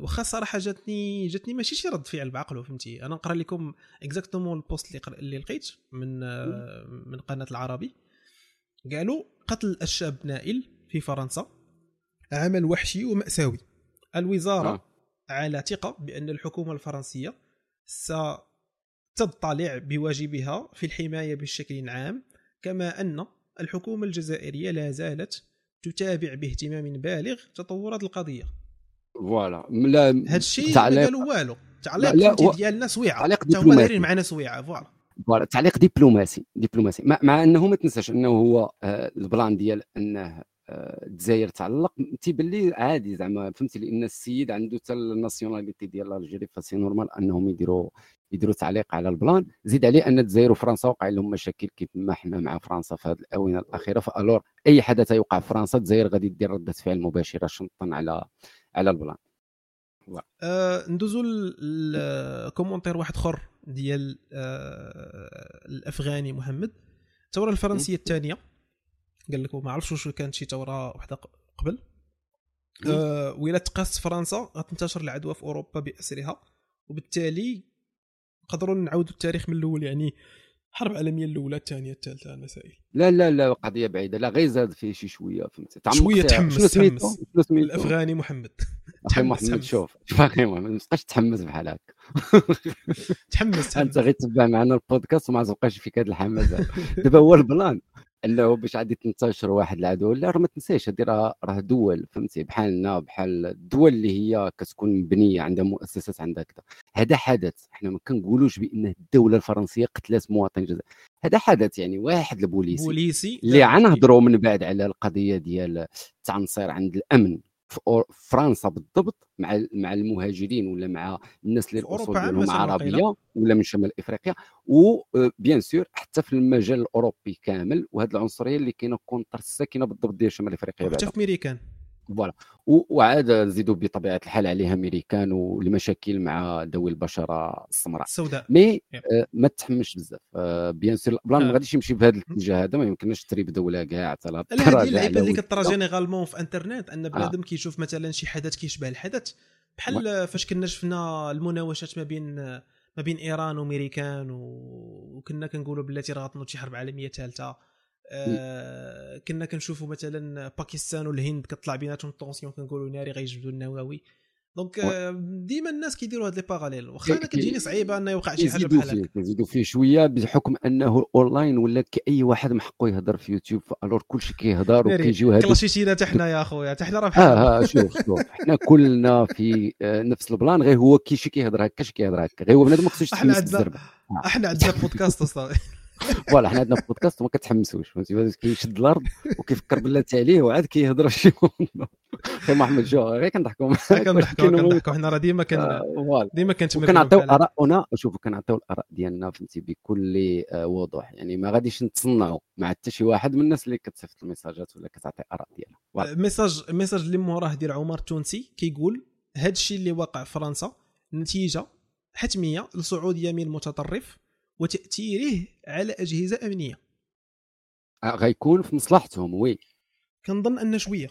واخا صراحه جاتني ماشي شي رد فعل بعقله، فهمتي. انا نقرا لكم اكزاكتومون البوست اللي لقيت من قناه العربي. قالوا قتل الشاب نائل في فرنسا عمل وحشي ومأساوي، الوزارة على ثقة بأن الحكومة الفرنسية ستطلع بواجبها في الحماية بشكل عام، كما أن الحكومة الجزائرية لا زالت تتابع باهتمام بالغ تطورات القضية. فوالا هذا الشيء ما قالوا والو. تعليق ديالنا سويعة، هما دايرين معنا سويعة. فوالا تعليق دبلوماسي مع انه ما تنساش انه هو البلان ديال انه الجزائر تعلق تيبلي عادي زعما، فهمتي، لان السيد عنده حتى الناسيوناليتي ديال الجزائر، فسي نورمال انهم يديروا تعليق على البلان. زيد عليه ان الجزائر وفرنسا وقع لهم مشاكل كيف ما حنا مع فرنسا في هذه الاونه الاخيره، فالور اي حدث يوقع في فرنسا الجزائر غادي دير رده فعل مباشره شنطا على البلان. ندوزو الكومونتير واحد اخر ديال الافغاني محمد. الثوره الفرنسيه الثانيه قال لك ما عرفتش واش كانت شي ثوره وحده قبل، ولا تقاست فرنسا غتنتشر العدوى في اوروبا باسرها، وبالتالي قدروا نعاودوا التاريخ من الاول، يعني الحرب العالميه الاولى الثانيه الثالثه المسائل. لا قضيه بعيده، لا غير زاد فيه شي شويه، فهمت، تحمس الافغاني محمد. محمد شوف اخي محمد ما بقاش تحمس بحال هكا. تحمس انت غير تتبع معنا البودكاست وما تبقاش فيك هذا الحماس. دابا هو البلان انه باش عاد تنتشر واحد العدوى، لا راه ما تنساش هذه راه دول، فهمتي، بحالنا بحال الدول اللي هي كتكون مبنيه عندها مؤسسات عندها كذا. هذا حدث، احنا ما كنقولوش بان الدوله الفرنسيه قتلات مواطن الجزائر، هذا حدث يعني واحد البوليسي اللي غنهضروا من بعد على القضيه ديال التعنصير عند الامن في فرنسا بالضبط مع المهاجرين ولا مع الناس اللي الاصول ديالهم عربيه ولا من شمال افريقيا، وبيان سور حتى في المجال الاوروبي كامل، وهذه العنصريه اللي كاينه كونتر الساكنه بالضبط ديال شمال افريقيا حتى في امريكان. فوالا وعاد نزيدوا بطبيعه الحال عليها امريكان والمشاكل مع ذوي البشره السمراء السوداء. مي ما تحمش بزاف، بيان سور البلان ما غاديش يمشي بهذا الاتجاه هذا، ما يمكنش تري بدوله كاع حتى لا تراجع. هذه اللعيبه اللي كطرا جينيرالمون في انترنت ان بنادم كيشوف مثلا شي حدث كيشبه الحدث بحال فاش كنا شفنا المناوشات ما بين ايران وامريكان، وكنا كنقولوا بلاتي راه غتنوض شي حرب عالميه ثالثه. كنا كنشوفوا مثلا باكستان والهند كطلع بيناتهم الطونسيون، كنقولوا ناري غيجبدوا النووي. دونك ديما الناس كيديروا هاد لي باراليل، واخا انا كتجيني صعيبه انه يوقع شي حاجه بحال هكا. كيزيدوا فيه شويه بحكم انه اونلاين ولا كاي واحد محقو يهضر في يوتيوب، فالور كلشي كيهضر وكيجيو هاد كلاشيتينا حتى حنا يا اخويا، حتى حنا راه بحال شوف حنا كلنا في نفس البلان، غير هو كيشي كيهضر هكا شي كيهضر هكا، غير هو بنادم ما خصوش يتحمس بالزربه. احنا عندنا بودكاست اصاحبي، والله حنا عندنا بودكاست وما كتحمسوش، فهمتي، كيشد الارض وكيفكر بلاتي عليه وعاد كيهضر شي والله. اخي محمد جو غير كنضحكوا حنا راه ديما كنعطيو آراءنا، شوفوا كنعطيو الآراء ديالنا، فهمتي، بكل وضوح، يعني ما غاديش نتصنعوا مع حتى شي واحد من الناس اللي كتصيفط الميساجات ولا كتعطي آراء ديالها. الميساج اللي موراه ديال عمر التونسي كيقول هذا الشيء اللي وقع في فرنسا نتيجه حتميه لصعود يمين متطرف وتأثيره على أجهزة أمنية. غيكون في مصلحتهم. وي كنظن أن شوية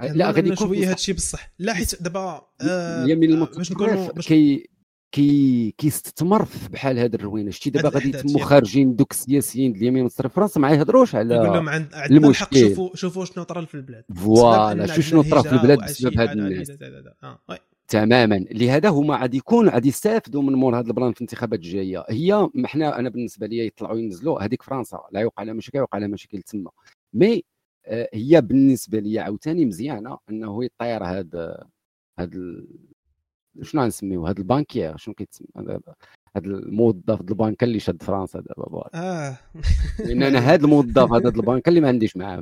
لا غادي يكون شوية هادشي بصح، لا حيت دابا اليمين المتطرف كيستثمر في بحال هاد الروينه، شتي دابا غادي يتمو خارجين دوك السياسيين ديال اليمين المتطرف فرنسا ما يهضروش على المشكل. شوفوا شنو طرا في البلاد، فوالا شنو طرا في البلاد بسبب هاد الناس تماما. لهذا هما غادي يستافدوا من مور هاد البلان في الانتخابات الجايه. هي انا بالنسبه لي يطلعوا ينزلوا هذيك فرنسا لا يوقع لها مشاكل، يوقع لها مشاكل تما، مي هي بالنسبه لي عاوتاني مزيانه انه يطير هذا شنو غنسميو هذا البانكير شنو كيتسمى هذا الموظف د البنكه اللي شاد فرنسا دابا بواط لان انا هذا الموظف هذا د البنكه اللي ما عنديش معاه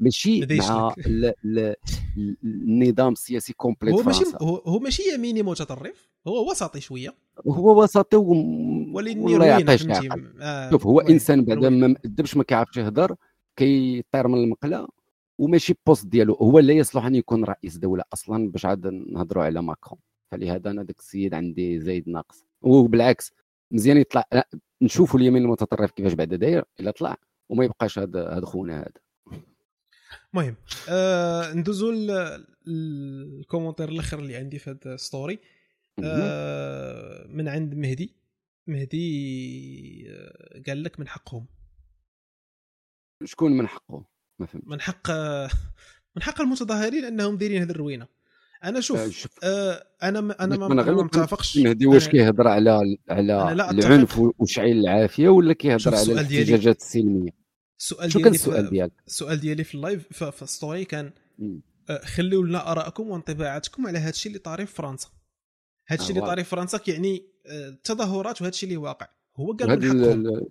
ماشي مع النظام السياسي كومبليت فرنسا. هو ماشي يميني متطرف، هو وسطي شويه، هو وسطي ولا يعطيش عقل. شوف هو انسان بعدا ما مأدبش، ما كيعرفش يهضر، كيطير من المقله وماشي بوست ديالو، هو لا يصلح ان يكون رئيس دوله اصلا باش عاد نهضروا على ماكرون. فلهذا انا داك السيد عندي زايد ناقص، وبالعكس مزيان يطلع نشوفوا اليمين المتطرف كيفاش بعدا داير الا طلع وما يبقاش هذا خونا هذا. المهم ندوزوا الكومونتير الاخر اللي عندي في هذا ستوري من عند مهدي قال لك من حقهم. شكون من حقهم؟ ما فهمت. من حق المتظاهرين انهم دايرين هذه الروينه. انا شوف انا ما متفقش مهدي واش كيهضر على العنف وشعيل العافيه ولا كيهضر على الاحتجاجات السلميه. السؤال ديالي في اللايف في الستوري كان خليوا لنا ارائكم وانطباعاتكم على هذا الشيء اللي طاري في فرنسا. هذا الشيء اللي طاري في فرنسا يعني التظاهرات وهذا الشيء اللي واقع. هو قال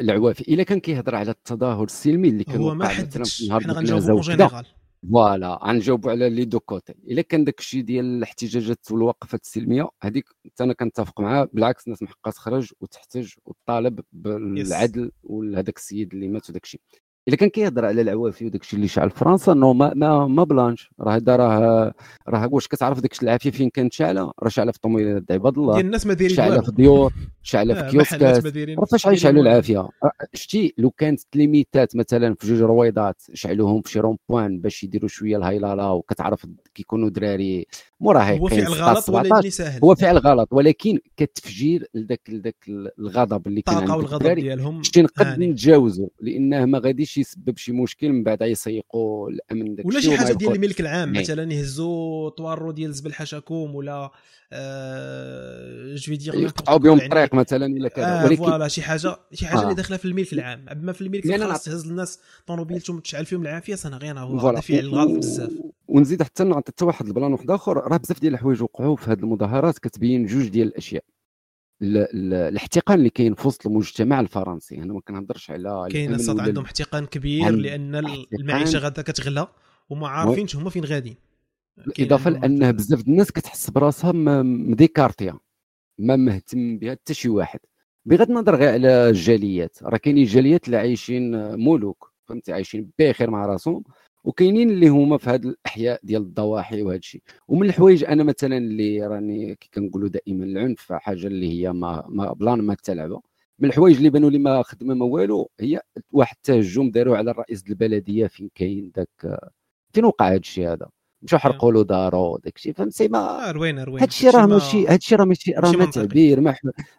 العوافي الا كان كيهضر على التظاهر السلمي اللي كان واقع مثلا في نهار الجمعه فوالا غنجاوبوا على لي دو كوتي. الا كان داك الشيء ديال الاحتجاجات والوقفات السلميه هذيك انا كنتفق معها، بالعكس الناس من حقها تخرج وتحتج وتطالب بالعدل وهذاك السيد اللي مات وداك الشيء. الا كان كيهضر على العوافي وداك الشيء اللي شعل فرنسا انه ما بلانش راه هذا راه واش كتعرف داك العافيه فين كانت شاعله؟ راه شاعله في طوموبيلات تاع عباد الله، الناس ما دايرين شاعله في ديور، شاعله في كيوسكات، فاش غيشعلوا العافيه؟ شتي لو كانت ليميتات مثلا في جوج رويضات شعلوهم في شي رونبوان باش يديروا شويه الهيلاله وكتعرف كيكونوا دراري مراهقين، هو فعل غلط ولا سهل، هو فعل غلط ولكن كتفجير لذاك الغضب اللي كان عندهم، الغضب ديالهم شتي نقدر نتجاوزوا لانه ما غاديش يسبب شي مشكل من بعد يسيقوا الامن داك ولا شي حاجه ديال الملك العام. مثلا يهزوا طوارو ديال زبل حشاكم ولا جو دير يقطعوا بهم الطريق مثلا الا كذا، ولكن فوالا شي حاجه اللي داخله في الملك العام. اما في الملك الخاص تهز الناس طونوبيلتهم تشعل فيهم العافيه سنه غير هذا فعل غلط بزاف. ونزيد حتى نعطي حتى واحد البلان واحد اخر، راه بزاف ديال الحوايج وقعوا في هذه المظاهرات كتبين جوج ديال الاشياء. الاحتقان اللي كاين في وسط المجتمع الفرنسي، انا ما كنهضرش على كاين صاد عندهم احتقان كبير لان المعيشه غدا كتغلى وما عارفينش هما فين غاديين، بالاضافه لانه بزاف ديال الناس كتحس براسها مديكارتيا ما مهتم بها حتى شي واحد. بغيت نهضر غير على الجاليات، راه كاينين الجاليات اللي عايشين ملوك فهمتي، عايشين بخير مع راسهم، وكاينين اللي هما في هاد الاحياء ديال الضواحي وهذا الشيء. ومن الحوايج انا مثلا اللي راني كنقولوا دائما العنف حاجه اللي هي ما بلان ما تلعبه. من الحوايج اللي بانوا لي ما خدمه ما والو هي واحد التهجم داروا على الرئيس البلديه فين كاين داك فين وقع هذا الشيء هذا، مشاو حرقوا له دارو داك الشيء فهمتي. ما روينه هذا الشيء راه ماشي، هذا الشيء راه ماشي، راه ما تعبير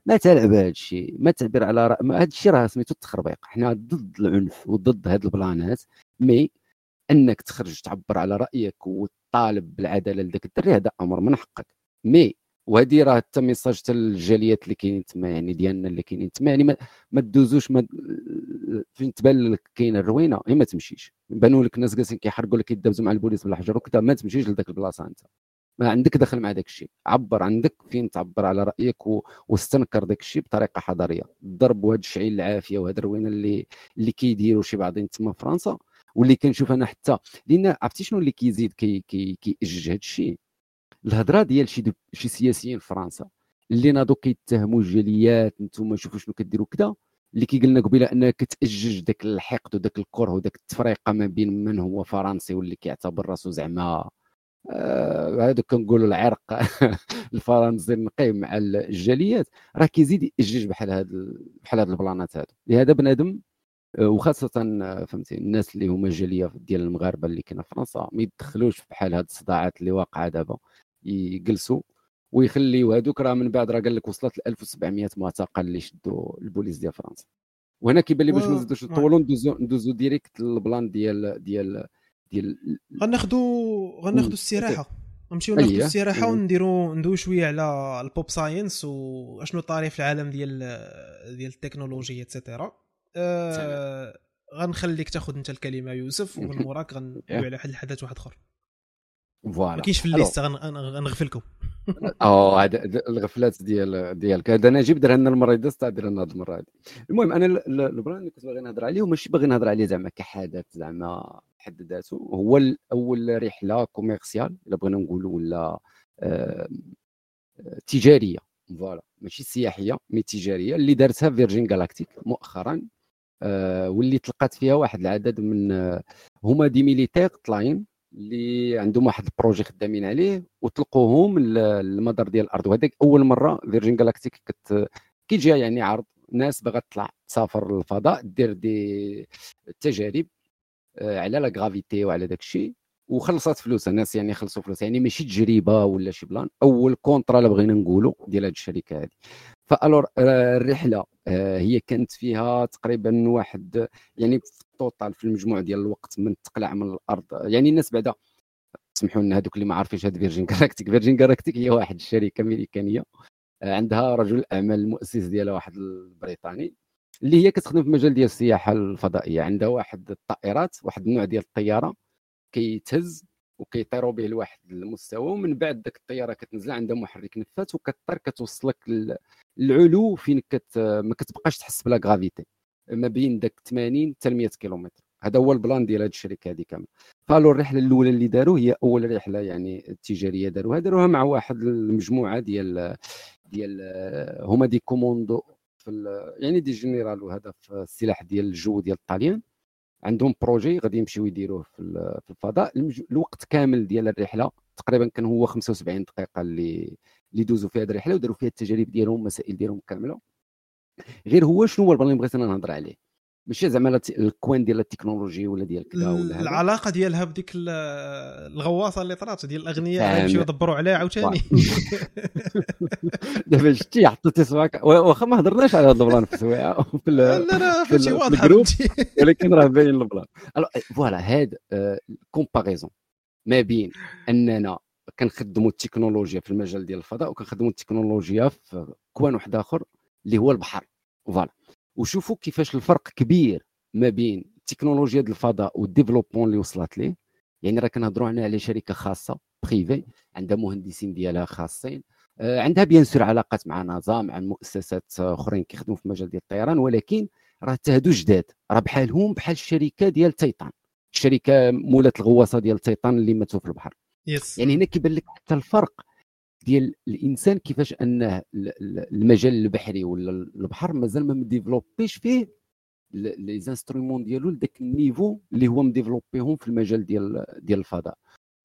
ما تلعب هذا الشيء، ما تعبير على هذا الشيء راه سميتو التخربيق. حنا ضد العنف وضد هاد البلانات، مي انك تخرج تعبر على رايك وتطالب بالعداله لذاك الدري هذا امر من حقك. مي وهذه راه حتى ميساج حتى الجاليات اللي كاينين تما يعني ديالنا اللي كاينين تما يعني ما تدوزوش فين تبان لك كاين الروينه ما تمشيش. بانوا لك الناس جالسين كيحرقوا لك يدبزوا مع البوليس بالحجر وكذا، ما تمشيش لذاك البلاصه، انت ما عندك دخل مع داك الشيء. عبر عندك فين تعبر على رايك واستنكر داك الشيء بطريقه حضاريه. الضرب وهذا الشعيل العافيه وهذا الروينه اللي كيديروا شي بعضين تما في فرنسا واللي كنشوف انا حتى، لان عرفتي شنو اللي كيزيد كيأجج هذا الشيء؟ الهضره ديال شي سياسيين في فرنسا اللي ناضوا كيتهموا الجاليات نتوما شوفوا شنو كديروا كذا، اللي كيقلنا قبيله انها كتأجج داك الحقد وداك الكره وداك التفريقه ما بين من هو فرنسي واللي كيعتبر راسو زعما هادو كنقولوا العرق الفرنسي النقي مع الجاليات، راه كيزيد يأجج بحال هاد البلانات هادو. لهذا بنادم وخاصه فهمتي الناس اللي هما الجاليه ديال المغاربه اللي كاينه في فرنسا ما يدخلوش في بحال هاد الصداعات اللي واقعه دابا، يجلسوا ويخليو هادوك. راه من بعد راه قال لك وصلت ل 1700 معتقل اللي شدوا البوليس ديال فرنسا. وهنا كيبان لي باش ما نزيدوش نطولوا ندوزو ديريكت للبلان ديال ديال ديال غناخذوا استراحه، نمشيو ناخذوا استراحه ونديروا ندوي شويه على البوب ساينس واشنو طاري في العالم ديال التكنولوجيا اتسيتيرا. غنخليك تاخذ انت الكلمه يوسف ومن موراك غندوي على واحد الحدث واحد اخر. فوالا كاينش في الليست غنغفلكم. هذا الغفلات ديالك هذا نجيب درها لنا المره دي استعدير لنا هذه المره هذه. المهم انا البران اللي كنت باغي نهضر عليه وماشي باغي نهضر عليه زعما كحدث زعما حد ذاته، هو اول رحله كوميرسيال الا بغينا نقولوا ولا تجاريه، فوالا ماشي سياحيه مي تجاريه، اللي دارتها فيرجين غالاكتيك مؤخرا واللي تلقات فيها واحد العدد من هما دي ميليتير طلاين اللي عندهم واحد البروجي خدامين عليه وطلقوهم للمدار ديال الارض. وهذيك اول مره فيرجين غالاكتيك كيجي يعني عرض ناس باغا تطلع تسافر للفضاء دير دي تجارب على لا غرافيتي وعلى داكشي، وخلصت فلوس الناس يعني خلصوا فلوس يعني ماشي تجربه ولا شي بلان، اول كونطرا اللي بغينا نقولوا ديال هذه الشركه هذه. فالور الرحله هي كانت فيها تقريبا واحد يعني في التوتال في المجموع ديال الوقت من تقلع من الارض يعني الناس بعدا سمحوا لنا هذوك اللي ما عارفينش هاد فيرجين غالاكتيك. فيرجين غالاكتيك هي واحد الشركه امريكانيه عندها رجل اعمال المؤسس ديالها واحد البريطاني اللي هي كتخدم في مجال ديال السياحه الفضائيه. عندها واحد الطائرات واحد النوع ديال الطياره كيتهز وكيطيروا به لواحد المستوى ومن بعد داك الطياره كتنزل عندها محرك نفاث وكطير كتوصلك للعلو فين ما كتبقاش تحس بلا غرافيتي ما بين داك 80 حتى 100 كيلومتر. هذا هو البلان ديال هذه الشركه هذه كامل. قالوا الرحله الاولى اللي داروا هي اول رحله يعني تجاريه داروها مع واحد المجموعه ديال هما دي كوموندو في يعني دي جنرال وهذا في السلاح ديال الجو ديال الطاليان، عندهم بروجي غادي يمشيو يديروه في الفضاء. الوقت كامل ديال الرحله تقريبا كان هو 75 دقيقه اللي دوزوا فيها هذه الرحله وداروا فيها التجارب ديالهم مسائل ديالهم كامله. غير هو شنو هو البلان اللي بغيت انا نهضر عليه ماشي زعما الكوان ديال التكنولوجي ولا ديال كذا ولا العلاقه ديالها بديك الغواصه اللي طرات ديال الاغنياء يمشيو يدبروا عليها عاوتاني. دابا شتي حطيتي سواك واخا ما هضرناش على هذا البلان في سويعه لا فهمتي واضح ولكن راه باين البلان. فوالا هاد كومباريزون ما بين اننا كنخدموا التكنولوجيا في المجال ديال الفضاء وكنخدموا التكنولوجيا في كوان واحد اخر اللي هو البحر. فوالا وشوفوا كيفاش الفرق كبير ما بين التكنولوجيا ديال الفضاء والديفلوبمون اللي وصلت ليه. يعني راه كنهضروا هنا على شركه خاصه بريفي عندها مهندسين ديالها خاصين، عندها بيان سور علاقات مع نازا مع مؤسسات اخرين كيخدموا في مجال ديال الطيران، ولكن راه حتى هادو جداد راه بحالهم بحال الشركه ديال تيتان، الشركه مولات الغواصه ديال تيتان اللي ماتوا في البحر. يعني هنا كيبان لك حتى الفرق ديال الانسان كيفاش ان المجال البحري ولا البحر مازال ما مديفلوبيش فيه لي انسترومون ديالو لذاك النيفو اللي هو مديفلوبيهم في المجال ديال الفضاء.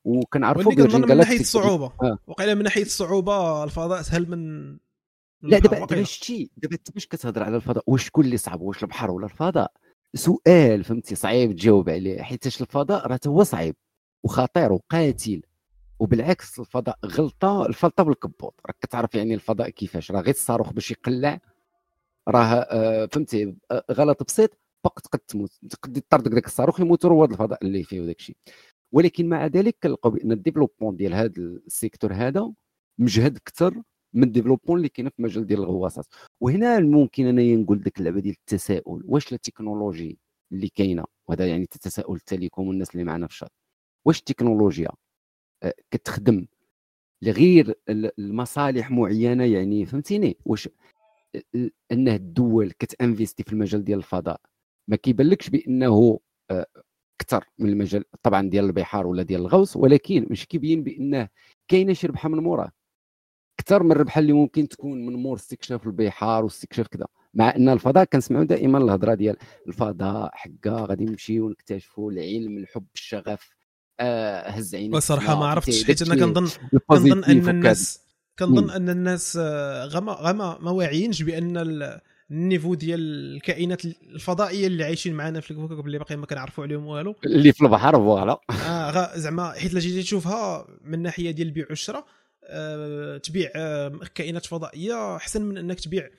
وكنعرفوا من ناحيه الصعوبه وقيلا من ناحيه الصعوبه الفضاء سهل من لا. دابا دابا باش كتهضر على الفضاء واش شكون اللي صعب واش البحر ولا الفضاء؟ سؤال فهمتي صعيب تجاوب عليه حيتاش الفضاء راه هو صعيب وخطير وقاتل، وبالعكس الفضاء غلطه الفلطه بالكبوط. راك كتعرف يعني الفضاء كيفاش راه غير الصاروخ باش يقلع راه فهمتي غلط بسيط باق تقد تموت تقد يطردك داك الصاروخ يموت رواد الفضاء اللي فيه وداك الشيء. ولكن مع ذلك كنلقاو بان الديفلوبمون ديال هذا السيكتور هذا مجهد اكثر من الديفلوبمون اللي كاين في المجال ديال الغواصات. وهنا ممكن انايا نقول داك اللعبه ديال التساؤل واش لا تكنولوجي اللي كاينه، وهذا يعني تتساءل التليكوم والناس اللي معنا في الشات، واش التكنولوجيا كتخدم لغير المصالح معينه؟ يعني فهمتيني واش ان الدول كتانفيستي في المجال ديال الفضاء ما كيبانلكش بانه اكثر من المجال طبعا ديال البحار ولا ديال الغوص، ولكن مش كيبين بانه كاينه شي ربحه من موراه اكثر من الربحه اللي ممكن تكون من مور استكشاف البحار واستكشاف كذا. مع ان الفضاء كنسمعوا دائما الهضره ديال الفضاء حقا غادي نمشيو ونكتشفوا العلم الحب الشغف هز عيني بصراحه ما عرفتش حيت انا كنظن ان الناس ما واعيينش بان النيفو ديال الكائنات الفضائيه اللي عايشين معنا في الكوكب اللي باقي ما كنعرفوا عليهم والو اللي في البحر. فوالا زعما حيت لا جيتي تشوفها من ناحيه ديال البيع والشراء تبيع كائنات فضائيه احسن من انك تبيع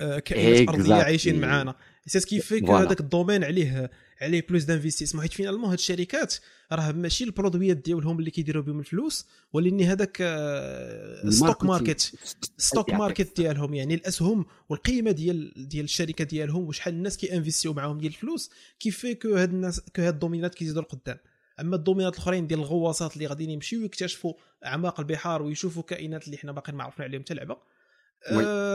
كائنات ارضيه عايشين معانا. حسيت كيف هذاك الدومين عليه بلوس دانفيستيسمون، حيت فينالمون هاد الشركات راه ماشي البرودويات ديالهم اللي كيديروا بهم الفلوس، ولكن هذاك ستوك ماركت ديالهم، يعني الاسهم والقيمه ديال الشركه ديالهم وشحال الناس كيانفيستيو معاهم ديال الفلوس، كيف كو هاد الناس كو هاد الدومينات كيزيدوا لقدام. اما الدومينات الاخرين ديال الغواصات اللي غاديين يمشيو يكتشفوا اعماق البحار ويشوفوا كائنات اللي حنا باقي ما عرفنا عليهم حتى لعبه،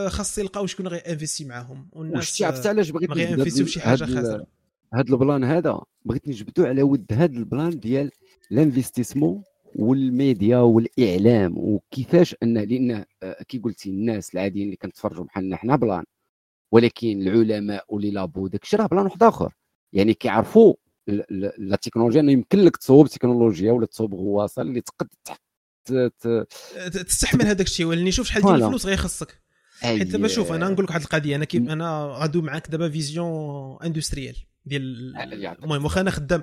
خاص يلقاو شكون غيانفيستي معاهم. والناس عرفتي علاش بغيت ننفسوا شي حاجه خاسره هاد البلان هذا، بغيت نجبدو على ود هاد البلان ديال الانفستيسمون والميديا والاعلام، وكيفاش ان لان كي قلتي الناس العاديين اللي كنتفرجوا بحالنا حنا بلان، ولكن العلماء واللي لابو داكشي راه بلان واحد اخر، يعني كيعرفوا لا تكنولوجيا انه يمكن لك تصوب تكنولوجيا ولا تصوب غواصه اللي تقد تستحمل هذاك الشيء، ولكن شوف شحال ديال الفلوس غيخصك. حيت دابا شوف انا نقول لك واحد القضيه، انا غادو معاك دابا فيزيون اندستريال ديال، المهم واخا انا خدام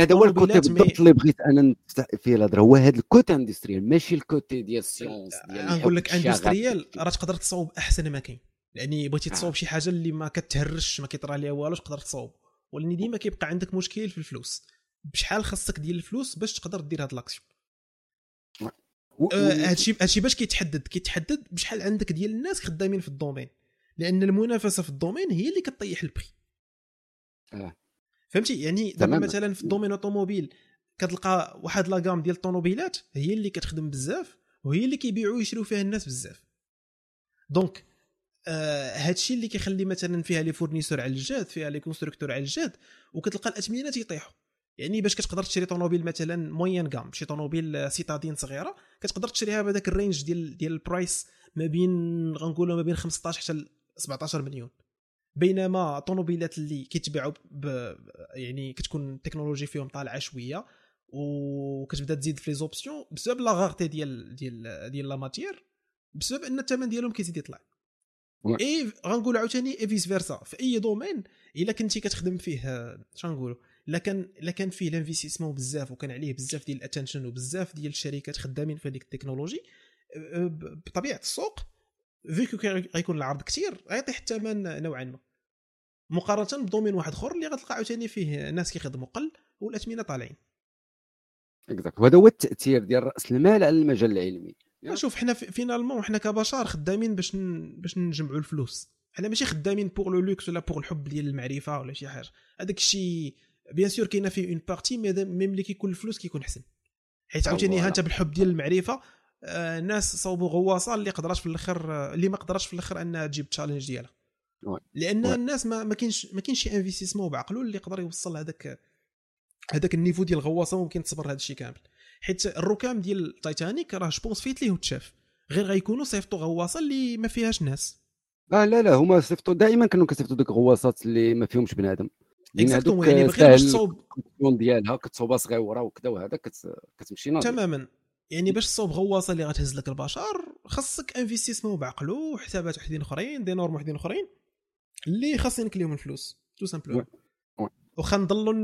هذا هو الكوتي بالضبط اللي بغيت انا نفتح فيه الهضره، هو هذا الكوتي اندستريال ماشي الكوتي ديال السيونس ديال. نقول لك اندستريال راه تقدر تصاوب احسن ما كاين، يعني بغيتي تصاوب شي حاجه اللي ما كتهرش ما كيطرا ليها والو تقدر تصاوب، ولكن ديما كيبقى عندك مشكل في الفلوس، بشحال خصك ديال الفلوس باش تقدر دير هاد لاكسيون. هادشي باش كيتحدد بشحال عندك ديال الناس خدامين في الدومين، لان المنافسه في الدومين هي اللي كطيح البري. فهمتي؟ يعني دابا مثلا في الدومين اوتوموبيل كتلقى واحد لاغام ديال الطوموبيلات هي اللي كتخدم بزاف وهي اللي كيبيعوا ويشريوا فيها الناس بزاف، دونك هادشي اللي كيخلي مثلا فيها لي فورنيسور على الجهد، فيها لي كونستركتور على الجهد، وكتلقى الاثمنات يطيحوا. يعني باش كتقدر تشري طوموبيل مثلا موين غام، شي طوموبيل سيتادين صغيره كتقدر تشريها بهذاك الرينج ديال البرايس ما بين غنقولوا ما بين 15 حتى 17 مليون، بينما طوموبيلات اللي كيتباعوا يعني كتكون التكنولوجيا فيهم طالعه شويه وكتبدا تزيد في لي زوبسيون بسبب لا غارتي ديال ديال ديال لا ماتير، بسبب ان الثمن ديالهم كيزيد يطلع. اي غنقول عاوتاني اي فيس فيرسا في اي دومين الا كنتي كتخدم فيه، شنقولوا لكن فيه الانفستيسمون بزاف وكان عليه بزاف ديال الاتنشن وبزاف ديال الشركات خدامين في هذيك التكنولوجي، بطبيعه السوق فيكو غيكون العرض كثير غيطيح الثمن نوعا ما، مقارنه بدومين واحد اخر اللي غتلقى عاوتاني فيه ناس كيخدموا قل والاثمنه طالعين. اكزاكت، وهذا هو التاثير ديال راس المال على المجال العلمي. شوف حنا فينالمون حنا كبشر خدامين باش نجمعوا الفلوس، حنا ماشي خدامين بوغ لو لوكس ولا بوغ الحب ديال المعرفه ولا شي حاجه. هذاك الشيء بيان سور كاينه فيه اون بارتي، ميم اللي كيكون الفلوس كيكون احسن، حيت عاوتاني ها انت بالحب ديال المعرفه ناس صوبوا غواصه اللي قدرات في الاخر اللي ما قدراتش في الاخر انها تجيب تشالنج ديالها، لان الناس ما كاينش شي انفستيسمون بعقلو اللي يقدر يوصل هذاك النيفو ديال الغواصه ممكن تصبر هذا الشيء كامل. حيت الركام ديال تايتانيك راه جوبونس فيت ليه وتشاف، غير غيكونوا صيفطوا غواصه اللي ما فيهاش ناس. لا هما صيفطوا دائما كانوا كيصيفطوا ديك الغواصات اللي ما فيهمش بنادم، لأنه يعني بغير باش تصوب الكون ديالها كتصوبها صغيره وكذا وهذا كتمشي ناضي تماما. يعني باش تصوب غواصه اللي غتهز لك البشر خاصك انفستيسمون بعقلو وحسابات وحدين اخرين دي نورم وحدين اخرين اللي خاصينك ليهم الفلوس تو سامبلو. وخا نضلوا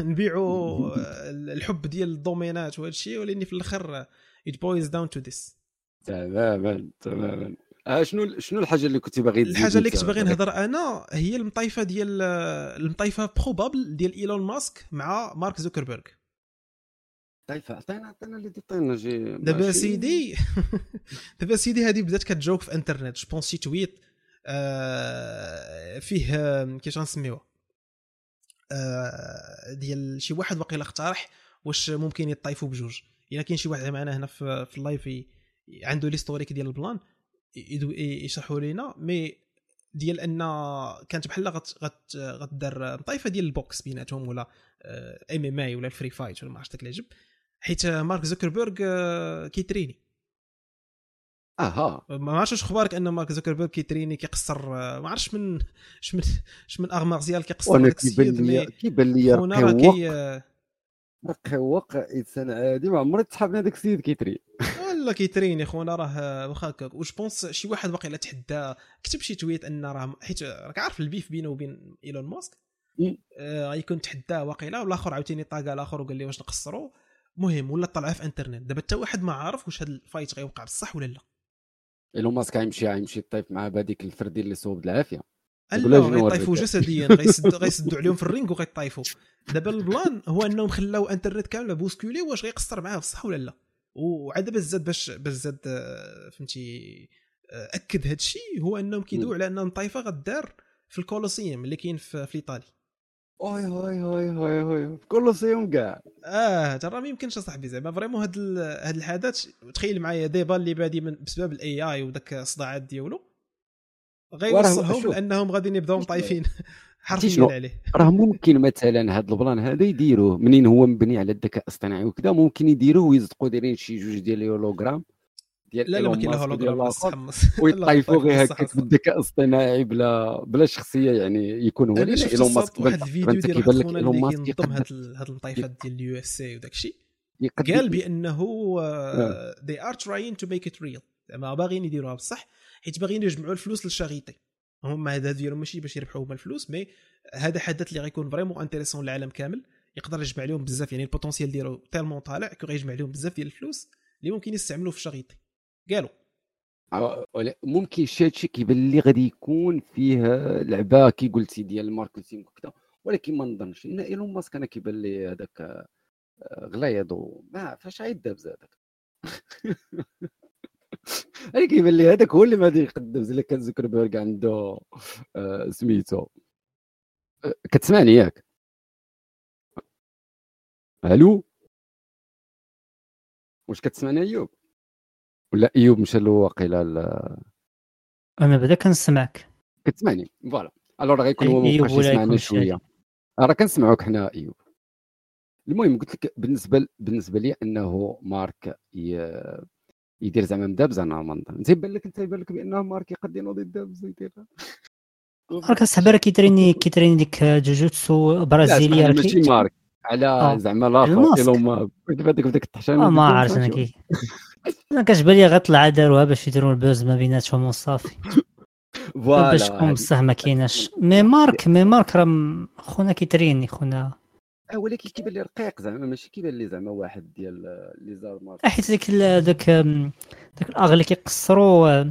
نبيعوا الحب ديال الدومينات وهذا الشيء، ولكن في الاخر it boils down to this. تماما. شنو الحاجه اللي كنت باغي تزيد؟ الحاجه اللي كنت باغي نهضر انا هي المطايفه ديال بروبابل ديال ايلون ماسك مع مارك زوكربيرغ. طايفه عطينا لي ديطاين جي دابا سيدي هذه بدات كتجوك في انترنت جوبونس شي تويت فيه كيفاش نسميوها ديال شي واحد باقي اقترح واش ممكن يطايفوا بجوج. الا كاين شي واحد معنا هنا في اللايف عنده ليستوريك ديال البلان يشرحوا لينا، مي ديال ان كانت بحال غتدار طايفه ديال البوكس بيناتهم ولا ام ام اي ولا الفري فايت ولا ما عرفتك العجب، حيت مارك زوكربيرغ كيتريني. ما عرفتش واش خبارك ان مارك زوكربيرغ كيتريني كيقصر، ما عرفتش من اغمارزيال كيقصر كيبان لي رقيق انسان عادي، ما عمري تصحابنا داك السيد كيترين لا كيترين يا خونا راه واخا هكاك. و جوبونس شي واحد باقي لا تحدى كتب شي تويت ان راه حيت راك عارف البيف بينه وبين ايلون ماسك غيكون تحداه واقيلا، والاخر عاوتاني طاقا الاخر وقال لي واش نقصروا. المهم ولا طلعها في انترنت، دابا حتى واحد ما عارف واش هاد الفايت غيوقع بصح ولا لا. إيلون ماسك غيمشي يطيب مع باديك الفردي اللي صوب العافيه. لا غيطيفوا جسديا غيسدوا عليهم في الرينغ وغيطيفوا. دابا البلان هو انهم خلاو انترنت كامله بوسكولي واش غيقصر معاه في الصح ولا لا. وعاد بزاف باش زاد فهمتي اكد هذا الشيء هو انهم كيدووا على ان الطائفه غدار في الكولوسيوم اللي كاين في ايطاليا. اوي هاي هاي هاي هاي الكولوسيوم كاع ترى ما يمكنش اصاحبي زعما فريمون هاد الحدث. تخيل معايا ديبا اللي بادي من بسبب الاي اي وداك الصداعات ديالو غيوصلهم لانهم غادي يبداو طايفين حرفيا عليه. راه ممكن مثلا هاد البلان هذا يديروه منين هو مبني على الذكاء الاصطناعي وكذا ممكن يديروه ويزقوا دايرين شي جوج ديال الهولوغرام ديال الهولوغرام ويطيفوا غير هكاك بالذكاء الاصطناعي بلا شخصيه يعني يكون هو ايلون ماسك. واحد الفيديو ديال ايلون ماسك ينظم هاد الطايفات ديال اليو اس اي وداك الشيء قال بانه they are trying to make it real زعما باغيين يديروها بصح حيت باغيين يجمعوا الفلوس للشاريتي. هما هذا ديالهم ماشي باش يربحوا هما الفلوس مي هذا حدث اللي غيكون فريمون انتريسون للعالم كامل يقدر يجمع لهم بزاف يعني البوتونسيال ديالو تالمون طالع كي غيجمع لهم بزاف ديال الفلوس اللي ممكن يستعملوه في الشاريتي. قالوا ممكن شي هادشي كيبان لي غادي يكون فيه لعبه كي قلتي ديال الماركتينغ وكذا ولكن ما نظنش ان ايلون ماسك انا كيبان لي هذاك غلايضو ما فاش عيدابز هذاك اي كيبان لي هذاك هو اللي ما غادي يقدم الا كان زوكربيرغ عنده سميتو. كتسمعني ياك؟ الو واش كتسمعني ايوب ولا ايوب مشى له واقيلا انا بدا كنسمعك. كتسمعني فوالا الوغ غيكون هو واقف يسمعنا شويه راه كنسمعوك حنا ايوب. المهم قلت لك بالنسبه لي انه مارك يدير زعما مدابز انا ما نظن تيبان لك تيبان لك بانه مارك يقدينو ضد دابز يديرها مارك صحابه كيتريني ديك جوجوتسو برازيليه ماشي مارك على زعما لا ايلوما بدك الطحشانه ما عارف انا كي انا كتبان لي غيطلع داروها باش يديروا البوز ما بيناتهم وصافي فوالا باش تكون بصح ما كايناش مي مارك راه خونا كيتريني خونا ولكن كيبان لي رقيق زعما ماشي كيبان لي زعما واحد ديال لي زارمار حيت داك الاغ اللي كيقصروا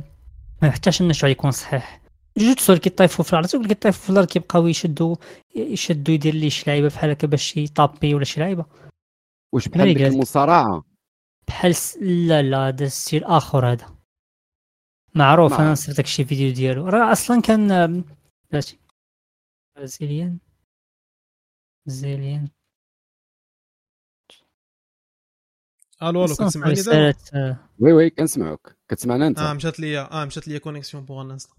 ما حتىش النشع يكون صحيح. جوج تصور كيطيفوا في العرض كيطيفوا في الارض كيبقاو يشدوا يدير لي شي لعيبه بحال هكا باش يطابي ولا شي لعيبه واش بحال ديك المصارعه بحال لا هذا السير اخر هذا معروف. انا نصيفط داك الشيء فيديو ديالو راه اصلا كان ماشي برازيليان. الو كنسمعني دابا؟ وي كنسمعوك. كتسمعنا انت؟ مشات لي كونيكسيون بوغ الانستا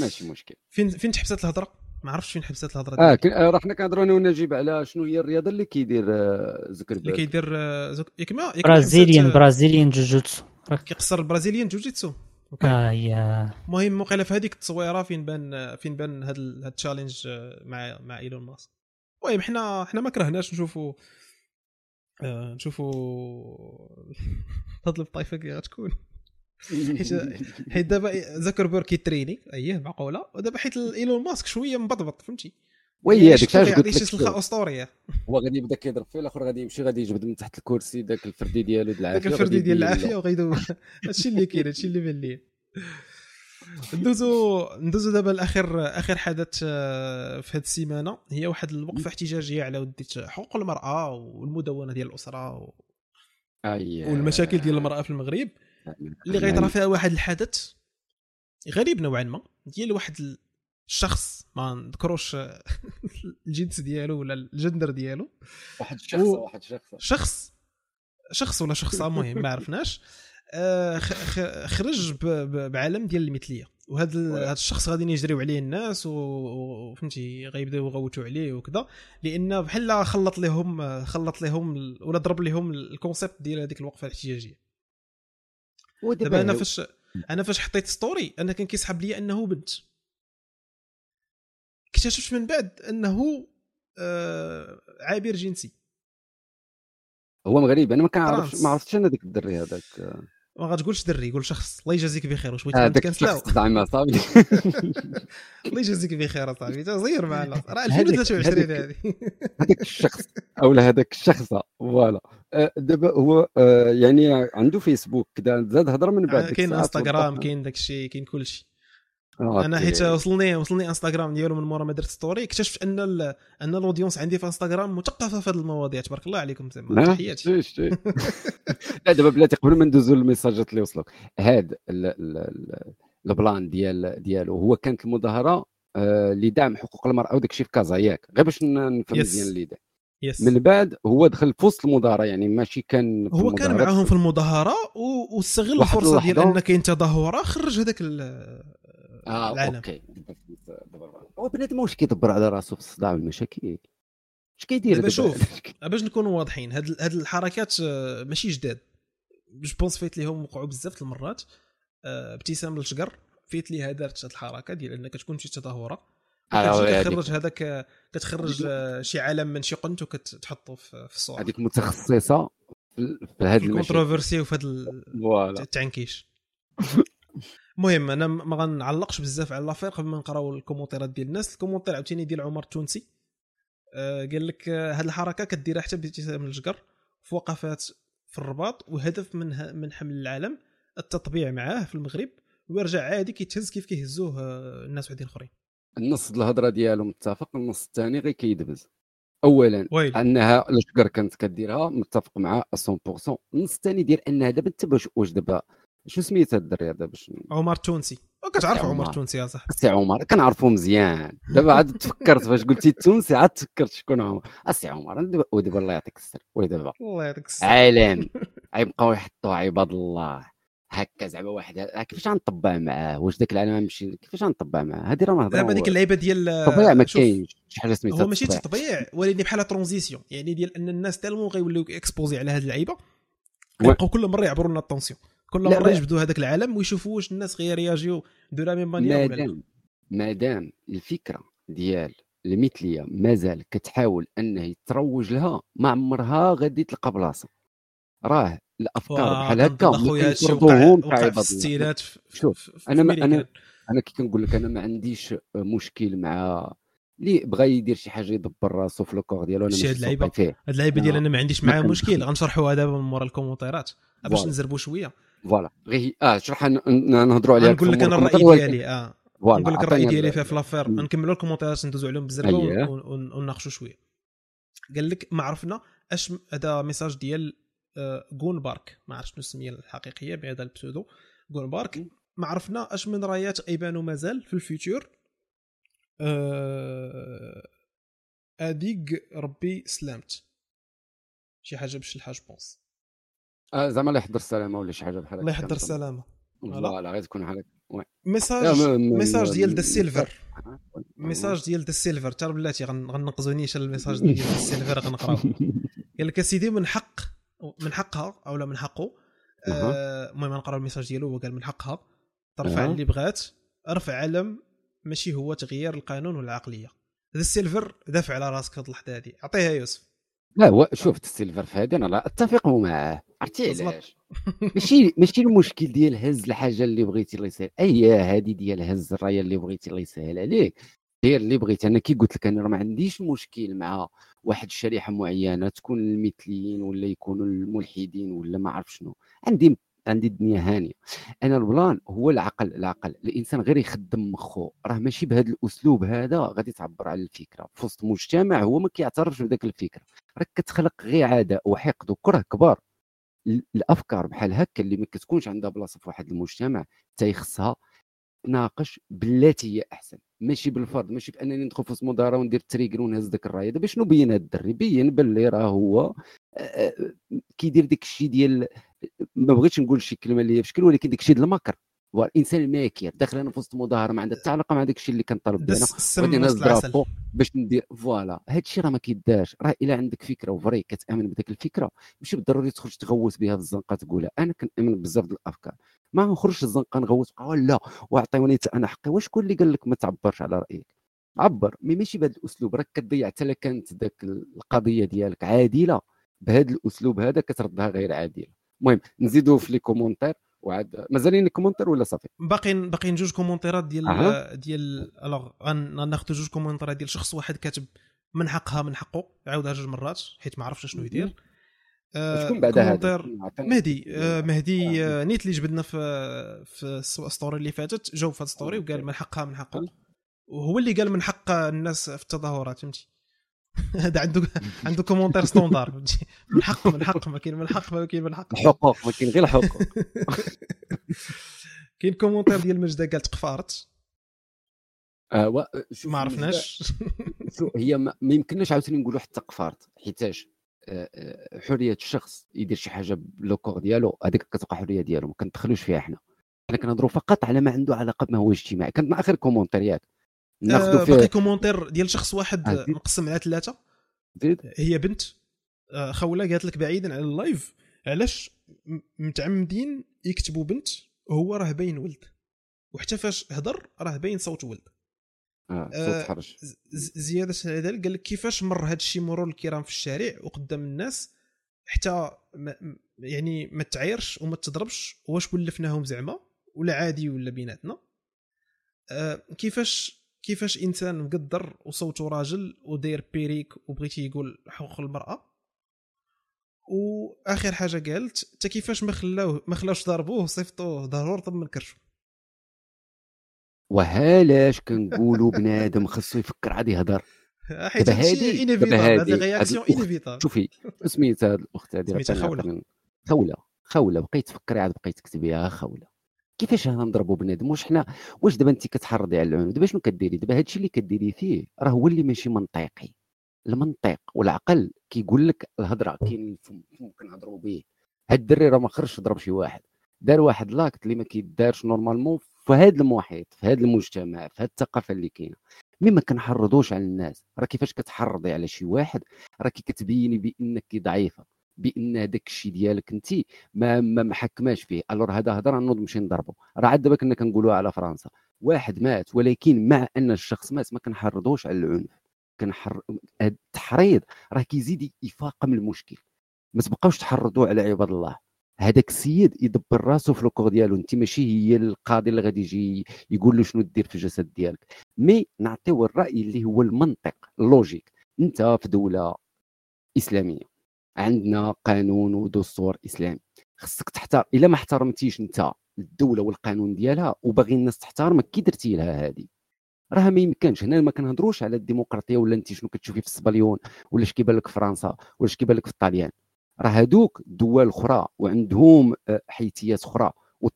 ماشي مشكل. فين تحبست الهضره؟ ما عرفتش فين حبست الهضره دي. راه حنا كنهضروا انا ونجيب على شنو هي الرياضه اللي كيدير زوكربيرغ اللي كيدير برازيليان جوجوتسو راه كيقصر البرازيليان جوجوتسو يا المهم وقيله في هذيك التصويره فين بان هذا التشالنج مع ايلون ماسك. المهم حنا ما كرهناش نشوفوا تطلب طايفه كي غتكون حيت دابا زوكربيرغ كيتريني اييه معقوله ودابا حيت ايلون ماسك شويه مبطبط فهمتي وي هذيك تاع قلت لك سلخه اسطوريه هو غادي يبدا كيضرب فيه الاخر غادي يمشي غادي يجبد من تحت الكرسي داك الفردي ديالو دالعافيه الفردي ديال العافيه وغيدوز هادشي اللي كاين هادشي اللي بان ليا. ندوزو دابا اخر حدث في هاد السيمانه هي واحد الوقفه احتجاجيه على وديت حقوق المراه والمدونه ديال الاسره والمشاكل ديال المراه في المغرب اللي غيطرا فيها واحد الحدث غريب نوعا ما ديال واحد الشخص ما نذكروش الجنس ديالو ولا الجندر ديالو واحد شخص ولا شخصه مهم ما عرفناش خرج بعالم ديال المثليه وهذا الشخص غادي يجريو عليه الناس وفهمتي غيبداو يغوتوا عليه وكذا لان بحال خلط لهم ولا ضرب لهم الكونسيبت ديال هذيك الوقفه الاحتجاجيه. دابا انا فاش حطيت ستوري انا كان كيسحب لي انه بنت اكتشفت من بعد انه عابر جنسي هو مغربي. انا ما عرفتش انا ديك الدري هذاك ما غتقولش دري، قول شخص. الله يجازيك بخير. واش بغيتي كنسلاو زعما صافي؟ الله يجازيك بخير صافي، تزير معنا راه 2023 هذه. هذاك الشخص اولا هذاك الشخصه فوالا دابا هو يعني عنده فيسبوك كذا زاد هضره من بعد. كاين انستغرام، كاين داكشي، كاين كلشي. انا حيت وصلني انستغرام ديالو من مورا ما درت ستوري، اكتشفت ان الاودينس عندي في انستغرام مثقفه في هذه المواضيع. تبارك الله عليكم. زعما تحياتي. لا دابا بلاتي قبل ما ندوزو للميساجات اللي وصلوك، هذا البلان ديالو هو كانت المظاهره لدعم حقوق المراه وداك الشيء في كازا، ياك؟ غير باش نفهم مزيان اللي دار. من بعد هو دخل في وسط المظاهره، يعني ماشي كان هو كان معاهم في المظاهره واستغل الفرصه ديال ان كاين تظاهره، خرج هذاك اوكي. هو بنادم واش كيدبر على راسو في الصداع والمشاكل؟ اش كيدير؟ شوف باش نكونوا واضحين، هاد الحركات ماشي جداد. جو بونس فايت ليهم وقعوا بزاف المرات. ابتسام الشقر فايت ليها دارت هاد الحركه ديال انك تكون شي تظاهره كتخرج هذاك، كتخرج شي علم من شي قنت وكتحطه في الصوره. هذيك متخصصه في هذا الكونتروفيرسي وفي هذا التعنكيش. مهم انا ما غنعلقش بزاف على لافير قبل ما نقراو الكومونتيرات ديال الناس. الكومونتير عاوتاني ديال عمر التونسي قال لك هاد الحركه كديرها حتى بابتسام الشقر في وقفات في الرباط، وهدف من حمل العالم التطبيع معاه في المغرب، ويرجع عادي كيتهز كيف كيهزوه الناس وحدين اخرين. النص الهضره ديالو متفق، النص الثاني غير كيدبز. اولا ويل. انها الشقر كانت كديرها، متفق معاه 100%. النص الثاني ديال انها دابا انتبهوا واش دابا شو سميت هاد الدري هذا باش عمر تونسي. كتعرف عمر تونسي يا صاحبي؟ سي عمر كنعرفو مزيان. دابا عاد تفكرت فاش قلتي تونسي عاد تفكرت شكون عمر. سي عمر دابا الله يعطيك السر. ودابا الله يعطيك السر عالم غيبقاو يحطوا عباد الله هكا زعما واحد كيفاش غنطبع معاه؟ واش داك العالم غنمشي كيفاش غنطبع معاه؟ هادي راه ما هضره. دابا ديك اللعيبه ديال طبيعي ما كاينش شي حاجه سميتها هو ماشي تطبيع، ولكن بحال ترانزيسيون، يعني ديال ان الناس تالمو غيوليو اكسبوزي على هاد اللعيبه، غيبقاو كل مره يعبروا لنا الطونسيون، كل مره يجبدوا هذاك العالم ويشوفوا واش الناس غير رياجيو دو لا ميم مانيير. مادام الفكره ديال المثليه مازال كتحاول انه يتروج لها، ما عمرها غادي تلقى بلاصه. راه الافكار بحال هكا كيردوهم تاع الستينات. شوف انا كي كنقول لك انا ما عنديش مشكل مع اللي بغى يدير شي حاجه يدبر راسو في الكور ديالو. انا هاد اللعيبه ديال انا ما عنديش معاها مشكل، غنشرحوها دابا من مورا الكومونتيرات باش نزربوا شويه. فوالا غير شرح نهضروا عليها. نقول لك انا الراي ديالي نقول لك الراي ديالي فيها في لافير. نكملوا الكومونتيرات ندوزوا عليهم بالزربه ونناقشوا شويه. قال لك ما عرفنا اش هذا ميساج ديال غونبارك، ما عرفتش شنو السميه الحقيقيه بهذا البسودو غونبارك. ما عرفنا اش من رايات ايبانو مازال في الفيوتشر. اديك ربي سلامت شي حاجه باش الحاج بونس زعما لا يحضر السلامه ولا شي حاجه بحال هكا. الله يحضر السلامه. لا غير تكون حالك ميساج ديال ذا سيلفر. ميساج ديال ذا سيلفر حتى بلاتي غننقزوني حتى الميساج ديال ذا سيلفر غنقراو. قال لك سيدي من حقها اولا من حقه. المهم نقراو الميساج ديالو. هو قال من حقها ترفع اللي بغات، ارفع علم ماشي هو تغيير القانون والعقليه. هذا السيلفر دافع على راسك هاد اللحظه هادي. عطيها يوسف. لا هو شوفت السيلفر في هادي انا لا اتفق معاه. عرفتي علاش؟ ماشي المشكل ديال هز الحاجه اللي بغيتي الله يسهل. هادي ديال هز الرايه اللي بغيتي الله يسهل عليك، دير اللي بغيت. انا كي قلت لك انا ما عنديش مشكل مع واحد الشريحه معينه تكون المثليين ولا يكونوا الملحدين ولا ما عرف شنو. عندي الدنيا هانيه. انا البلان هو العقل. الانسان غير يخدم مخه. راه ماشي بهذا الاسلوب هذا غادي تعبر على الفكره في وسط مجتمع هو ما كيعترفش بداك الفكره. راك كتخلق غير عاده وحقد وكره كبار. الافكار بحال هكا اللي ما كتكونش عندها بلاصه في واحد المجتمع حتى يخصها ناقش بالتي هي احسن، ماشي بالفرض، ماشي بانني ندخل في المظاهره وندير تريغر ونهز داك الرايه. دابا شنو بين هاد الدري؟ بين باللي راه هو كيدير داك الشيء ديال ما بغيتش نقول شي كلمه اللي هي بشكل، ولكن داك الشيء ديال المكر. والانسان الماكر داخل انا في وسط المظاهره ما عندها حتى علاقه مع داك الشيء اللي كنطالب به. انا غادي نهضر باش ندير فوالا. هاد الشيء راه ما كيداش. راه الا عندك فكره وفري كتامن بداك الفكره، ماشي بالضروري تخرج تغوص بها في الزنقه تقولها. انا كنامن بزاف ديال الافكار، ما نخرجش الزنقه نغوت لا واعطيوني انا حقي. واش كل اللي قال لك ما تعبرش على رايك؟ عبر، ماشي بهذا الاسلوب. راك كتضيع حتى الا كانت داك القضيه ديالك عادله بهذا الاسلوب هذا كتردها غير عادله. المهم نزيدوا في لي كومونتير. وعاد مازالين الكومونتير ولا صافي؟ باقيين جوج كومونتيرات ديال الوغ ناخذ جوج كومونتيرات ديال شخص واحد كاتب من حقها من حقه عاودها جوج مرات حيت ما عرفش شنو يدير. شكون بعد هذا؟ مهدي نيت اللي جبدنا في الستوري اللي فاتت جاوب في هذا الستوري وقال من حقها من حقه، وهو اللي قال من حق الناس في التظاهرات فهمتي. هذا عنده كومونتير ستاندار فهمتي، من حق من حق ما كاين من حق ما كاين من حق حقوق ما كاين غير حقوق. كاين كومونتير ديال مجدة قالت قفارت ما عرفناش شو هي، ما يمكنناش عاوتاني نقولوا حتى قفارت حيتاش حريه الشخص يدير شي حاجه بلو كور ديالو، هذيك كتبقى حريه ديالو ما كندخلوش فيها حنا كنهضروا فقط على ما عنده علاقه بما هو اجتماعي. كانت مع اخر كومونتيريات ناخذوا فيه باقي كومونتير ديال شخص واحد مقسم على ثلاثه. هي بنت خوله قالت لك بعيدا على اللايف علاش متعمدين يكتبوا بنت، هو راه باين ولد وحتى فاش هضر راه باين صوت ولد. صوت حرج. زياده على ذلك قال لك كيفاش مر هذا الشيء مرور الكرام في الشارع وقدام الناس حتى يعني ما تعايرش وما تضربش، واش ولفناهم زعما ولا عادي ولا بيناتنا. كيفاش انسان مقدر وصوته راجل وداير بيريك وبغيتي يقول حقوق المراه. واخر حاجه قالت حتى كيفاش ما خلاوش ضربوه صيفطوه ضروري طب من كرشو. وهالاش كنقولوا بنادم خصو يفكر عاد يهضر حيت هادي رياكسيون انيفيتابل. شوفي سميت هاد الاخت هادي خوله بقيت تفكري عاد بقيت تكتبيها خوله. كيفاش انا نضربوا بنادم؟ واش حنا واش دابا انت كتحرضي على العنف؟ دابا شنو كديري؟ دابا هادشي اللي كديري فيه راه هو اللي ماشي منطقي. المنطق والعقل كيقول لك الهضره كاين ممكن نهضروا به. هاد الدري راه ما خرجش ضرب شي واحد، دار واحد لاكت اللي ما كيدارش نورمالمون في هذا المحيط في هذا المجتمع في هذه الثقافه اللي كاينه. مي ما كنحرضوش على الناس، راه كيفاش كتحرضي على شي واحد راه كتبيني بانك ضعيفه، بان هذاك الشيء ديالك انت ما محكماش فيه. الور هذا هضره نوض نمشي نضربه. راه عاد دابا كنا كنقولوها على فرنسا، واحد مات ولكن مع ان الشخص مات ما كنحرضوش على العنف. التحريض راه كيزيد يفاقم المشكل. ما تبقاوش تحرضوا على عباد الله. هذاك السيد يدبر راسو في الكور ديالو، انت ماشي هي القاضي اللي غادي يجي يقول له شنو دير في الجسد ديالك. مي نعطيو الراي اللي هو المنطق اللوجيك. انت في دوله اسلاميه عندنا قانون ودستور اسلامي، خصك تحترم. الا ما احترمتيش انت الدوله والقانون ديالها وباغي الناس تحترمك كي درتي لها هذه راه ما يمكنش. هنا ما كنهضروش على الديمقراطيه ولا انت شنو كتشوفي في السبليون ولا اش كيبان لك في فرنسا ولا اش كيبان لك في الطاليان. راه هادوك دول اخرى وعندهم حيثيات اخرى.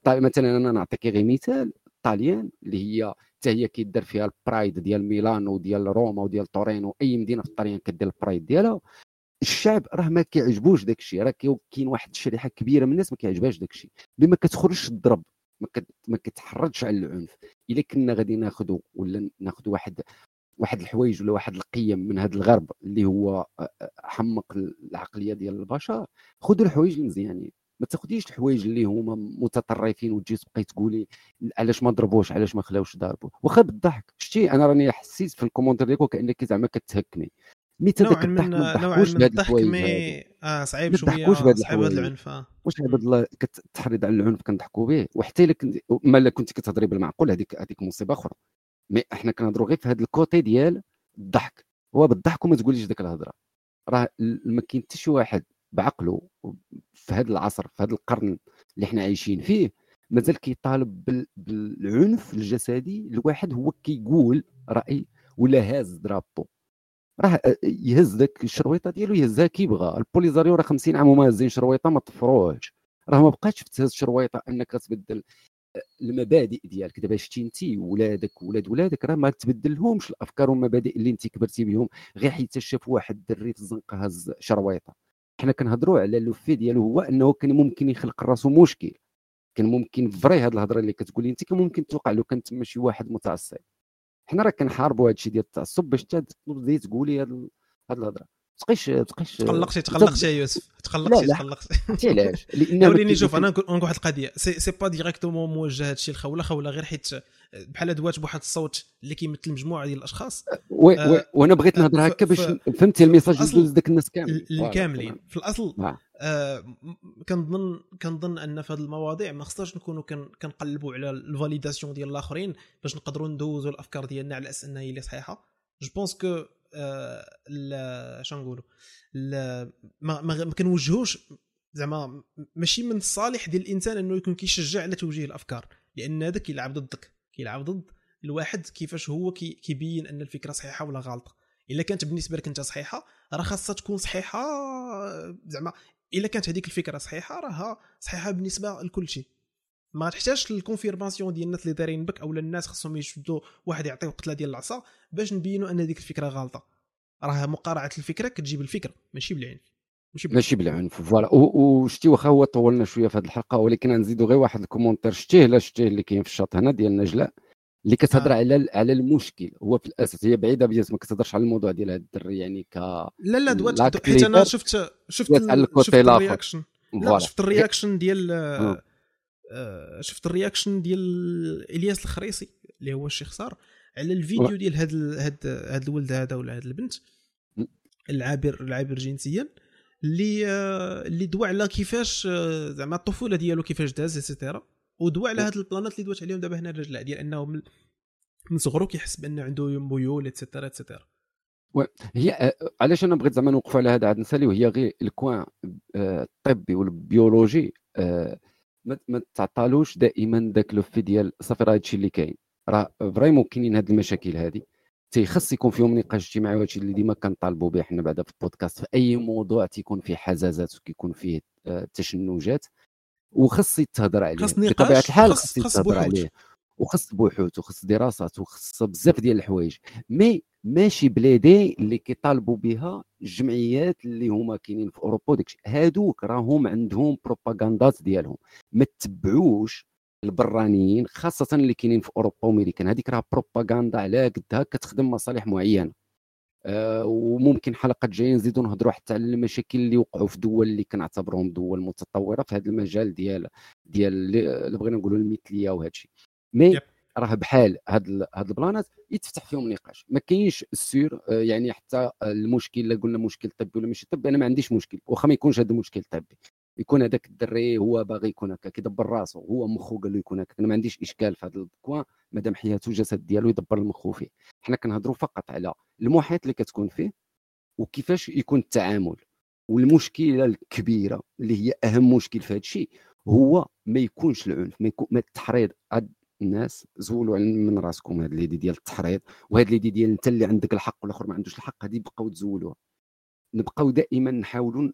مثلا انا نعطيك غير مثال الطاليان اللي هي حتى هي كيدير فيها البرايد ديال ميلانو وديال روما وديال تورينو، اي مدينه في الطاليان كدير البرايد ديالها. الشعب راه ما كيعجبوش داك الشيء، راه كاين واحد الشريحه كبيره من الناس ما كيعجبهاش داك الشيء. بما كتخرجش الضرب ما كتحرضش على العنف. الا كنا غادي ناخذ واحد الحوايج ولا واحد القيم من هذا الغرب اللي هو حمق العقليه ديال البشر، خذوا الحوايج المزيانين. ما تاخذيش الحوايج اللي هما متطرفين وتجي تبقاي تقولي علاش ما ضربوش علاش ما خلاوش ضربوا واخا بالضحك. شتي انا راني حسيت في الكومونتير ديالك كانك زعما كتهكمي نوعا من الضحك. صعيب شويه صعيب هذا العنف. واش عباد الله كتحرض على العنف كنضحكوا به؟ وحتى لك ملي كنت كتهضري بالمعقول هذيك مصيبه اخرى. مي احنا كنهضروا غير في هذا الكوتي ديال الضحك، هو بالضحك وما تقوليش ديك الهضره. راه ما كاين حتى شي واحد بعقله في هذا العصر في هذا القرن اللي احنا عايشين فيه مازال كيطالب بالعنف الجسدي. الواحد هو كيقول راي ولا هاز درابو راه يهز داك الشرويطه ديالو يهزها كيبغى. البوليزاريو راه 50 عام وما هازين شرويطه ما طفروهش. راه ما بقاش في تهز شرويطه انك تبدل المبادئ ديالك. دابا شتي انت ولادك ولاد ولادك راه ما تبدلهمش الافكار والمبادئ اللي انت كبرتي بهم غير حيت شاف واحد الدري في الزنقه هز شرويطه. حنا كنهضروا على لوفي ديالو هو انه كان ممكن يخلق راسو مشكل، كان ممكن فري هاد الهضره اللي كتقولي انت كان ممكن توقع لو كان تما شي واحد متعصب. حنا راه كنحاربوا هادشي ديال التعصب باش تنوضي تقولي هاد الهضره. تقيش تقلقتي يا يوسف تقلقتي علاش؟ لانني شوف انا نكون واحد القضيه سي با ديريكتومون موجه هادشي الخوله غير حيت بحال هادوات بواحد الصوت اللي كيمثل مجموعه ديال الاشخاص وانا بغيت نهضر هكا باش فهمتي الميساج دوز داك الناس كاملين في الاصل. كنظن ان في هاد المواضيع ما خصناش نكونوا كنقلبوا على الفاليداسيون ديال الاخرين باش نقدروا ندوزوا الافكار ديالنا على اساس انها هي اللي صحيحه. جو بونس كو شنقولوا ما كنوجهوش زعما ماشي من الصالح ديال الانسان انه يكون كيشجع على توجيه الافكار، لان هذا كيلعب ضدك، كيلعب ضد الواحد كيفاش هو كيبين ان الفكره صحيحه ولا غلطه. الا كانت بالنسبه لك انت صحيحه راه خاصها تكون صحيحه، زعما الا كانت هذيك الفكره صحيحه راها صحيحه بالنسبه لكل شيء، ما تحتاجش الكونفيرماسيون ديال الناس اللي دايرين بك اولا الناس خصهم يشدوا واحد يعطيه قتله ديال العصا باش نبينوا ان ديك الفكره غلطه. راه مقارعه الفكره كتجيب الفكره ماشي بالعين ماشي بالعنف. فوالا وشتي واخا هو طولنا شويه في هذه الحلقه، ولكن غنزيدو غير واحد الكومونتير شتيه اللي كاين في الشاط هنا ديال نجلاء اللي كتهضر على المشكل. هو في الاساس هي بعيده بزاف ما كتهضرش على الموضوع ديال هاد الدري، يعني ك لا دوات حيت انا شفت الرياكشن. لا شفت الرياكشن ديال شفت الرياكشن ديال الياس الخريصي اللي هو الشيخ صار على الفيديو ديال هاد الولد هذا ولا هاد البنت العابر جنسيا اللي دوا على كيفاش زعما الطفوله ديالو كيفاش داز ايتترا، ودوا على هاد البلانات اللي دوات عليهم دابا هنا الرجله ديال انه من صغرو كيحس بان عنده ميول ايتترا. هي علاش انا بغيت زعما نوقف على هذا عاد نسالي، وهي غير الكوان الطبي والبيولوجي ما تعطالوش دائما داك لوفي ديال صافي راه هادشي اللي كاين، راه فريمون كاينين هاد المشاكل هادي تيخص يكون فيهم نقاش اجتماعي. وهادشي اللي ديما كنطالبوا به حنا بعدا في البودكاست، في اي موضوع تيكون فيه حزازات وكيكون فيه تشنجات وخص يتهضر عليه بطبيعه الحال، خص يتهضر عليه وخص بحوث وخص دراسات وخص بزاف ديال الحوايج، مي ماشي بلادي اللي كيطالبوا بها الجمعيات اللي هما كاينين في اوروبا داكشي. هادوك راهم عندهم بروباغاندات ديالهم، ما تتبعوش البرانيين خاصه اللي كاينين في اوروبا وامريكان. هذيك راه بروباغاندا على قدها كتخدم مصالح معينه. وممكن حلقه جايه نزيدو نهضروا حتى على المشاكل اللي وقعوا في دول اللي كنعتبرهم دول متطوره في هذا المجال ديال اللي بغينا نقولوا المثليه وهذا الشيء، مي راه بحال هاد البلانات يتفتح فيهم نقاش. ما كاينش السير، يعني حتى المشكل اللي قلنا مشكل طبي ولا ماشي طبي، انا ما عنديش مشكل واخا ما يكونش هذا مشكل طبي، يكون هذاك الدري هو باغي يكون هكا كيدبر راسو، هو مخو قال له يكون هكا، انا ما عنديش اشكال في هذا الكوان مادام حياته جسد ديالو يدبر المخو فيه. حنا كنهضروا فقط على المحيط اللي كتكون فيه وكيفاش يكون التعامل، والمشكله الكبيره اللي هي اهم مشكل في هذا الشيء هو ما يكونش العنف، ما التحريض. الناس زولوا من راسكم هاد ليدي ديال التحريض وهاد ليدي ديال انت اللي عندك الحق والاخر ما عندوش الحق، هادي بقاو تزولوها. نبقاو دائما نحاولوا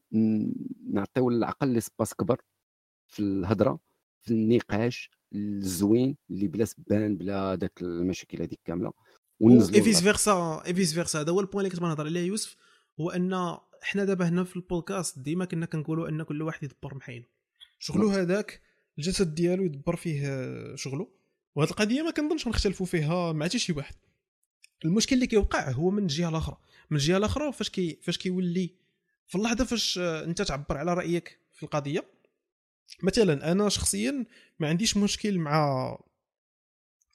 نعطيو للعقل لي سباس كبر في الهضره، في النقاش الزوين اللي بلا سبان بلا داك المشاكل هذيك كامله. ونزلوا ايفيس فيرسا هذا هو البوين اللي كنت بنهضر عليه يوسف، هو ان حنا دابا هنا في البودكاست ديما كنا كنقولوا ان كل واحد يدبر محينه شغلو، هذاك الجسد ديالو يدبر فيه شغلو، وهاد القضيه ما كنظنش نختلفوا فيها مع حتى شي واحد. المشكل اللي كيوقع هو من الجهه الاخرى، فاش كيولي في اللحظه فاش انت تعبر على رايك في القضيه. مثلا انا شخصيا ما عنديش مشكل مع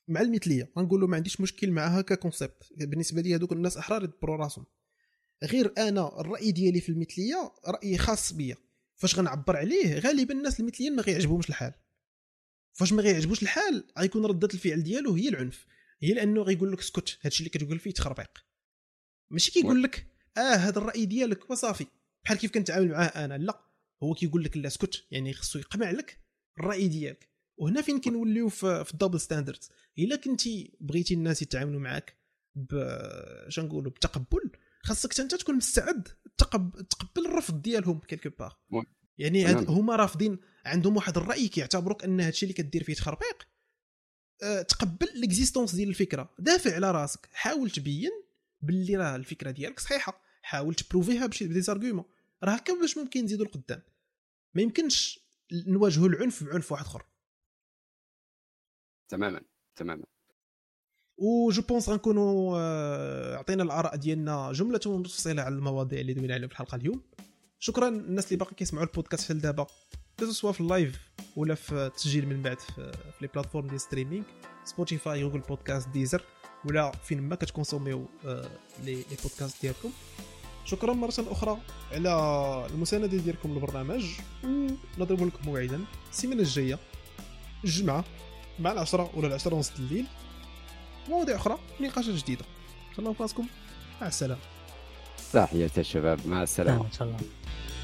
المثليه، غنقولوا ما عنديش مشكل معها ككونسيبت، بالنسبه لي هذوك الناس احرار يدبروا راسهم. غير انا الراي ديالي في المثليه راي خاص بيا، فاش غنعبر عليه غالبا الناس المثليين ما كيعجبهمش الحال، فاش ما غيعجبوش الحال غيكون ردة الفعل ديالو هي العنف، هي لانه غيقول لك اسكت هادشي اللي كتقول فيه تخربيق، ماشي كيقول لك هذا الراي ديالك وصافي بحال كيف كنتعامل معاه انا. لا، هو كيقول لك لا اسكت، يعني خصو يقمع لك الراي ديالك. وهنا فين كنوليو في الدبل ستاندردز. الا كنتي بغيتي الناس يتعاملوا معاك شنقولوا بتقبل، خاصك انت تكون مستعد تقبل الرفض ديالهم كلكو باغ، يعني هما رافضين عندهم واحد الراي كيعتبروك ان هادشي اللي كدير فيه تخربيق. تقبل الاكزيستونس ديال الفكره، دافع على راسك، حاول تبين باللي راه الفكره ديالك صحيحه، حاول تبروفيها بشي دي زارغيومون، راه هكا باش ممكن نزيدوا لقدام. ما يمكنش نواجهوا العنف بعنف واحد اخر. تماما وجو بونس غنكونوا عطينا الاراء ديالنا جمله متفصله على المواضيع اللي دوينا عليهم في الحلقه اليوم. شكرا الناس اللي باقي كيسمعوا البودكاست حتى دابا، حتى سواء في اللايف ولا في التسجيل من بعد في لي بلاتفورم ديال ستريمينغ، سبوتيفاي، جوجل بودكاست، ديزر، ولا فين ما كتكونسوميو لي بودكاست ديالكم. شكرا مرة أخرى على المساندة ديالكم للبرنامج، ونضرب لكم موعدا السيمانة الجاية الجمعة مع 10 ولا 10:30 الليل، مواضيع أخرى ونقاشات جديدة. تهلاو فراسكم، مع السلامة. تحياتي الشباب، مع السلامة.